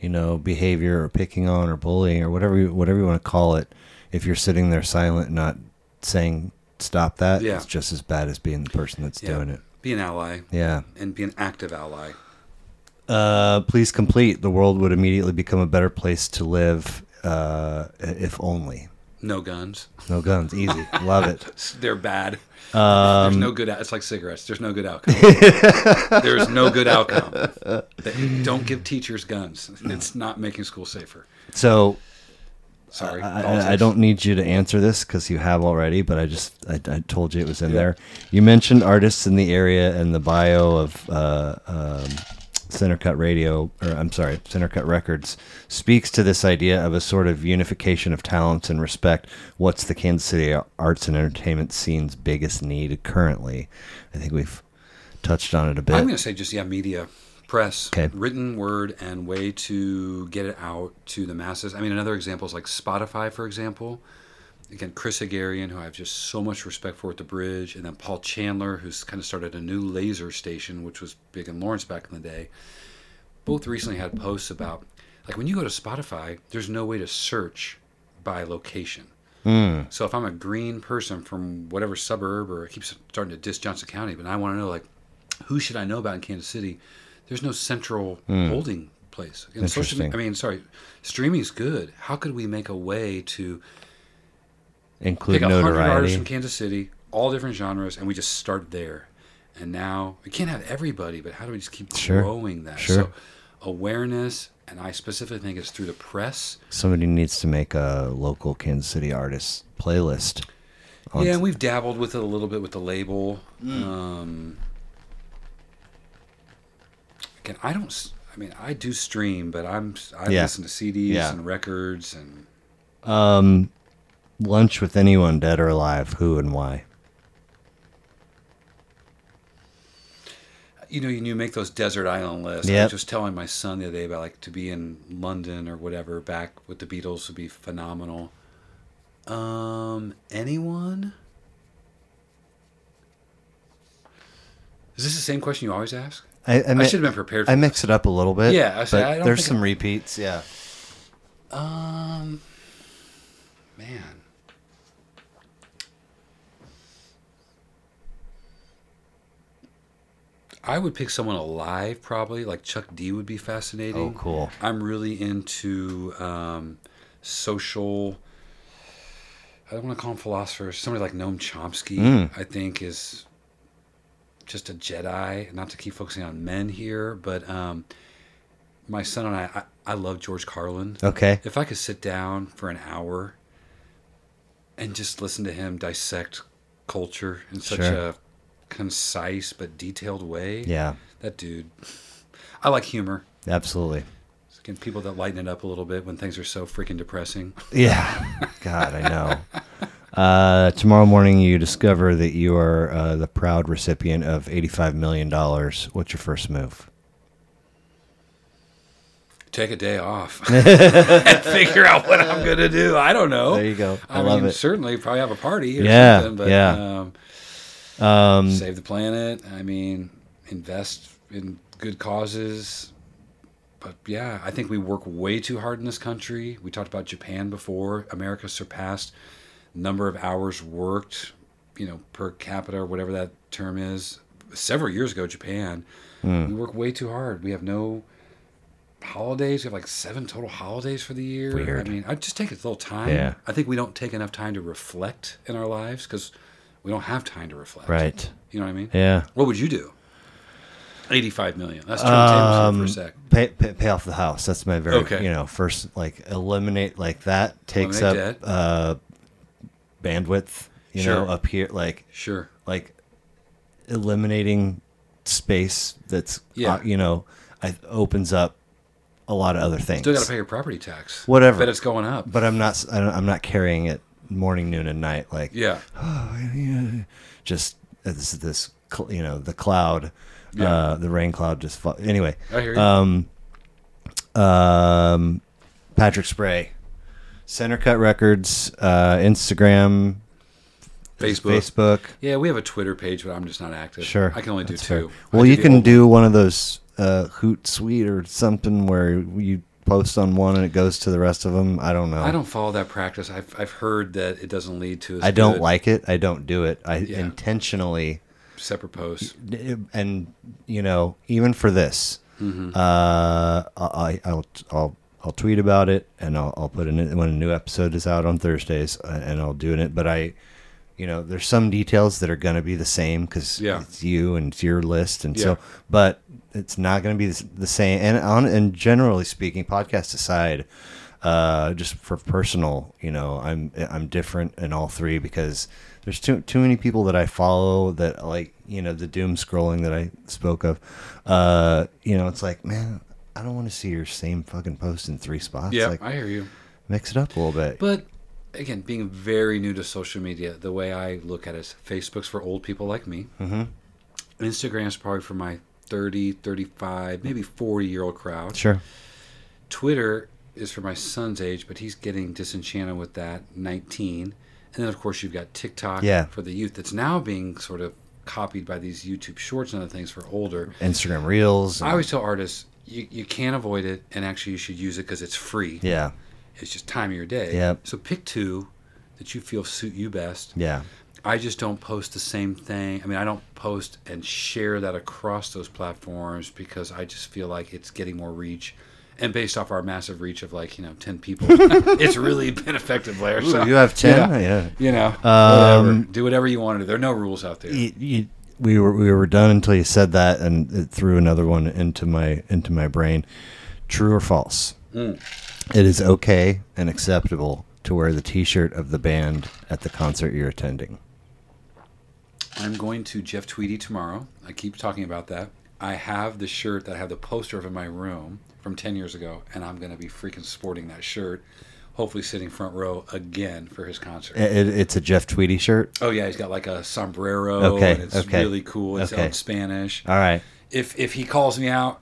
you know, behavior or picking on or bullying or whatever you want to call it, if you're sitting there silent and not saying stop that, it's just as bad as being the person that's doing it. Be an ally. Yeah. And be an active ally. Please complete. The world would immediately become a better place to live if only. No guns. No guns. Easy. Love it. They're bad. There's no good. It's like cigarettes. There's no good outcome. There's no good outcome. Don't give teachers guns. It's not making school safer. So, sorry. I don't need you to answer this because you have already, but I told you it was in there. You mentioned artists in the area and the bio of Center Cut Records speaks to this idea of a sort of unification of talents and respect. What's the Kansas City arts and entertainment scene's biggest need currently? I think we've touched on it a bit. I'm going to say just, media, press, written word, and way to get it out to the masses. I mean, another example is like Spotify, for example. Again, Chris Hegarian, who I have just so much respect for at The Bridge, and then Paul Chandler, who's kind of started a new laser station, which was big in Lawrence back in the day. Both recently had posts about, like, when you go to Spotify, there's no way to search by location. Mm. So if I'm a green person from whatever suburb, or I keep starting to diss Johnson County, but I want to know, like, who should I know about in Kansas City? There's no central holding place. And streaming's good. How could we make a way to include notoriety? Pick 100 artists from Kansas City, all different genres, and we just start there. And now we can't have everybody, but how do we just keep growing that? Sure. So awareness, and I specifically think it's through the press. Somebody needs to make a local Kansas City artist playlist. Yeah, and we've dabbled with it a little bit with the label. Again, I do stream, but I listen to CDs and records and. Lunch with anyone, dead or alive, who and why? You make those desert island lists. Yep. I was just telling my son the other day about, like, to be in London or whatever back with the Beatles would be phenomenal. Anyone? Is this the same question you always ask? I should have been prepared for I mix it up a little bit. Yeah. There's some repeats, yeah. Man. I would pick someone alive, probably. Like Chuck D would be fascinating. Oh, cool. I'm really into social... I don't want to call them philosophers. Somebody like Noam Chomsky, I think, is just a Jedi. Not to keep focusing on men here, but my son and I love George Carlin. Okay. If I could sit down for an hour and just listen to him dissect culture in such a concise but detailed way. Yeah. That dude. I like humor. Absolutely. Again, people that lighten it up a little bit when things are so freaking depressing. Yeah. God, I know. Tomorrow morning you discover that you are the proud recipient of $85 million. What's your first move? Take a day off and figure out what I'm going to do. I don't know. There you go. I love it. Certainly probably have a party or something. But, save the planet. I mean, invest in good causes. But yeah, I think we work way too hard in this country. We talked about Japan before. America surpassed number of hours worked, per capita or whatever that term is. Several years ago, Japan. We work way too hard. We have no... holidays. We have like 7 total holidays for the year. Weird. I mean, I just take a little time. Yeah. I think we don't take enough time to reflect in our lives because we don't have time to reflect. Right. You know what I mean? Yeah. What would you do? $85 million. That's turn tables for a sec. Pay off the house. That's my very, first, like, eliminate, like, that takes eliminate up debt. Bandwidth, up here. Like, sure. Like, eliminating space that's, opens up a lot of other things. Still got to pay your property tax. Whatever. But it's going up. But I'm not carrying it morning, noon, and night. Like, just this the cloud, the rain cloud just fall. Anyway. I hear you. Patrick Spray, Center Cut Records, Instagram, Facebook. Yeah, we have a Twitter page, but I'm just not active. Sure. I can only do two. Well, you can do one of those Hootsuite or something where you post on one and it goes to the rest of them. I don't know. I don't follow that practice. I've heard that it doesn't lead to as I don't good. Like it. I don't do it. I intentionally separate posts. And even for this, I'll I'll tweet about it, and I'll put in it when a new episode is out on Thursdays, and I'll do it. But I, you know, there's some details that are going to be the same because it's you and it's your list, and so. But it's not going to be the same. And generally speaking, podcast aside, just for personal, you know, I'm different in all three because there's too many people that I follow that, like, you know, the doom scrolling that I spoke of. You know, it's like, man, I don't want to see your same fucking post in three spots. Yeah, like, I hear you. Mix it up a little bit. But again, being very new to social media, the way I look at it is Facebook's for old people like me. Mm-hmm. Instagram's probably for my 30, 35, maybe 40-year-old crowd. Sure. Twitter is for my son's age, but he's getting disenchanted with that, 19. And then, of course, you've got TikTok for the youth that's now being sort of copied by these YouTube shorts and other things for older. Instagram Reels. I always tell artists, you can't avoid it, and actually you should use it because it's free. Yeah. It's just time of your day. Yeah. So pick two that you feel suit you best. Yeah. I just don't post the same thing. I mean, I don't post and share that across those platforms because I just feel like it's getting more reach. And based off our massive reach of, like, you know, 10 people, it's really been effective, Blair. So, you have 10? Yeah. You know, whatever. Do whatever you want to do. There are no rules out there. We were done until you said that, and it threw another one into my brain. True or false? Mm. It is okay and acceptable to wear the T-shirt of the band at the concert you're attending. I'm going to Jeff Tweedy tomorrow. I keep talking about that. I have the shirt that I have the poster of in my room from 10 years ago, and I'm going to be freaking sporting that shirt, hopefully sitting front row again for his concert. It's a Jeff Tweedy shirt? Oh, yeah. He's got like a sombrero, and it's really cool. It's out in Spanish. All right. If he calls me out,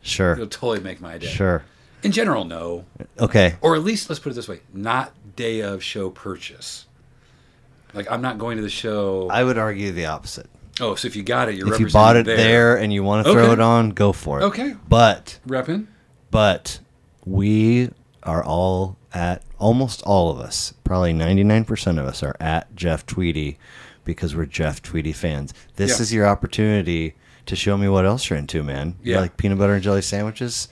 sure, it'll totally make my day. Sure. In general, no. Okay. Or at least, let's put it this way, not day of show purchase. Like, I'm not going to the show. I would argue the opposite. Oh, so if you got it, you're representing. If you bought it there and you want to throw it on, go for it. Okay. But. Reppin'. But we are all at, almost all of us, probably 99% of us are at Jeff Tweedy because we're Jeff Tweedy fans. This is your opportunity to show me what else you're into, man. Yeah. You like peanut butter and jelly sandwiches?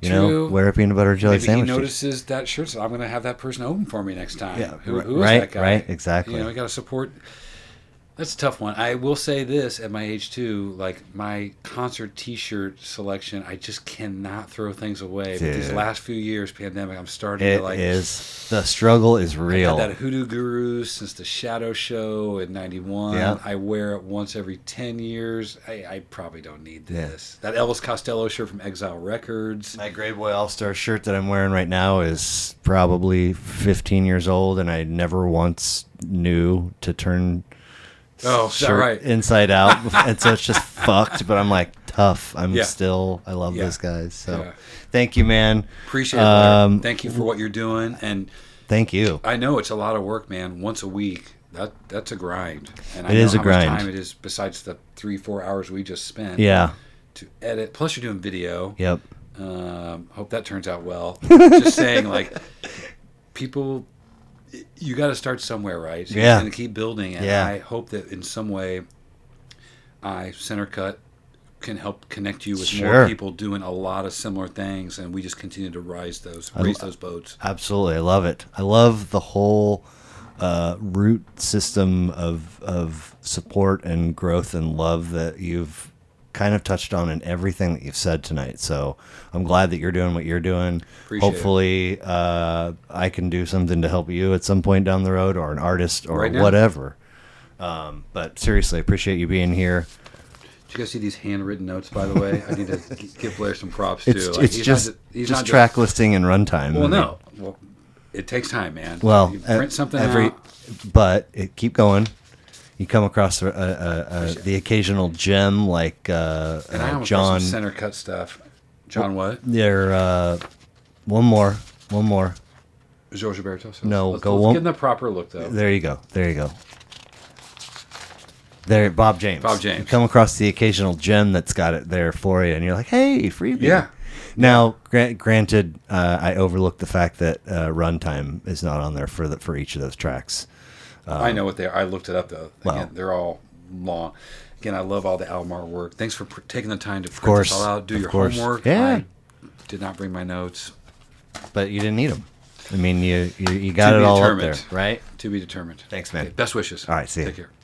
You know, wear a peanut butter and jelly sandwich. He notices that shirt, so I'm going to have that person open for me next time. Yeah, who is that guy? Right, exactly. You know, we got to support. That's a tough one. I will say this at my age, too. Like, my concert T-shirt selection, I just cannot throw things away. Dude. But these last few years, pandemic, I'm starting to, like... The struggle is real. I had that Hoodoo Guru since the Shadow Show in 91. Yeah. I wear it once every 10 years. I probably don't need this. Yeah. That Elvis Costello shirt from Exile Records. My Grey Boy All-Star shirt that I'm wearing right now is probably 15 years old, and I never once knew to turn... Oh, is that right? Inside out, and so it's just fucked. But I'm like tough. I'm still. I love those guys. So, thank you, man. Appreciate it. Thank you for what you're doing, and thank you. I know it's a lot of work, man. Once a week, that's a grind. And I know how much time it is. Besides the 3-4 hours we just spent, to edit. Plus, you're doing video. Yep. Hope that turns out well. Just saying, like, people. You got to start somewhere, right? So you're going to keep building, and I hope that in some way, Center Cut can help connect you with more people doing a lot of similar things, and we just continue to raise those boats. Absolutely, I love it. I love the whole root system of support and growth and love that you've kind of touched on in everything that you've said tonight. So I'm glad that you're doing what you're doing. Appreciate Hopefully, I can do something to help you at some point down the road, or an artist, or whatever. But seriously, appreciate you being here. Did you guys see these handwritten notes, by the way? I need to give Blair some props too. It's, he's just track listing and runtime. Well, no. Well, it takes time, man. Well, you print something out. But keep going. You come across the occasional gem, like and I John some Center Cut stuff. John what? There, one more. Jorge Berto. So no, let's go one. Give them the proper look, though. There you go. There, Bob James. You come across the occasional gem that's got it there for you, and you're like, "Hey, freebie." Yeah. Now, granted, I overlooked the fact that runtime is not on there for each of those tracks. I know what they are. I looked it up, though. Again, they're all long. Again, I love all the Almar work. Thanks for taking the time to print this all out. Do your homework. Yeah. I did not bring my notes. but you didn't need them. I mean, you got it all up there, right? To be determined. Thanks, man. Okay, best wishes. All right, see you. Take care.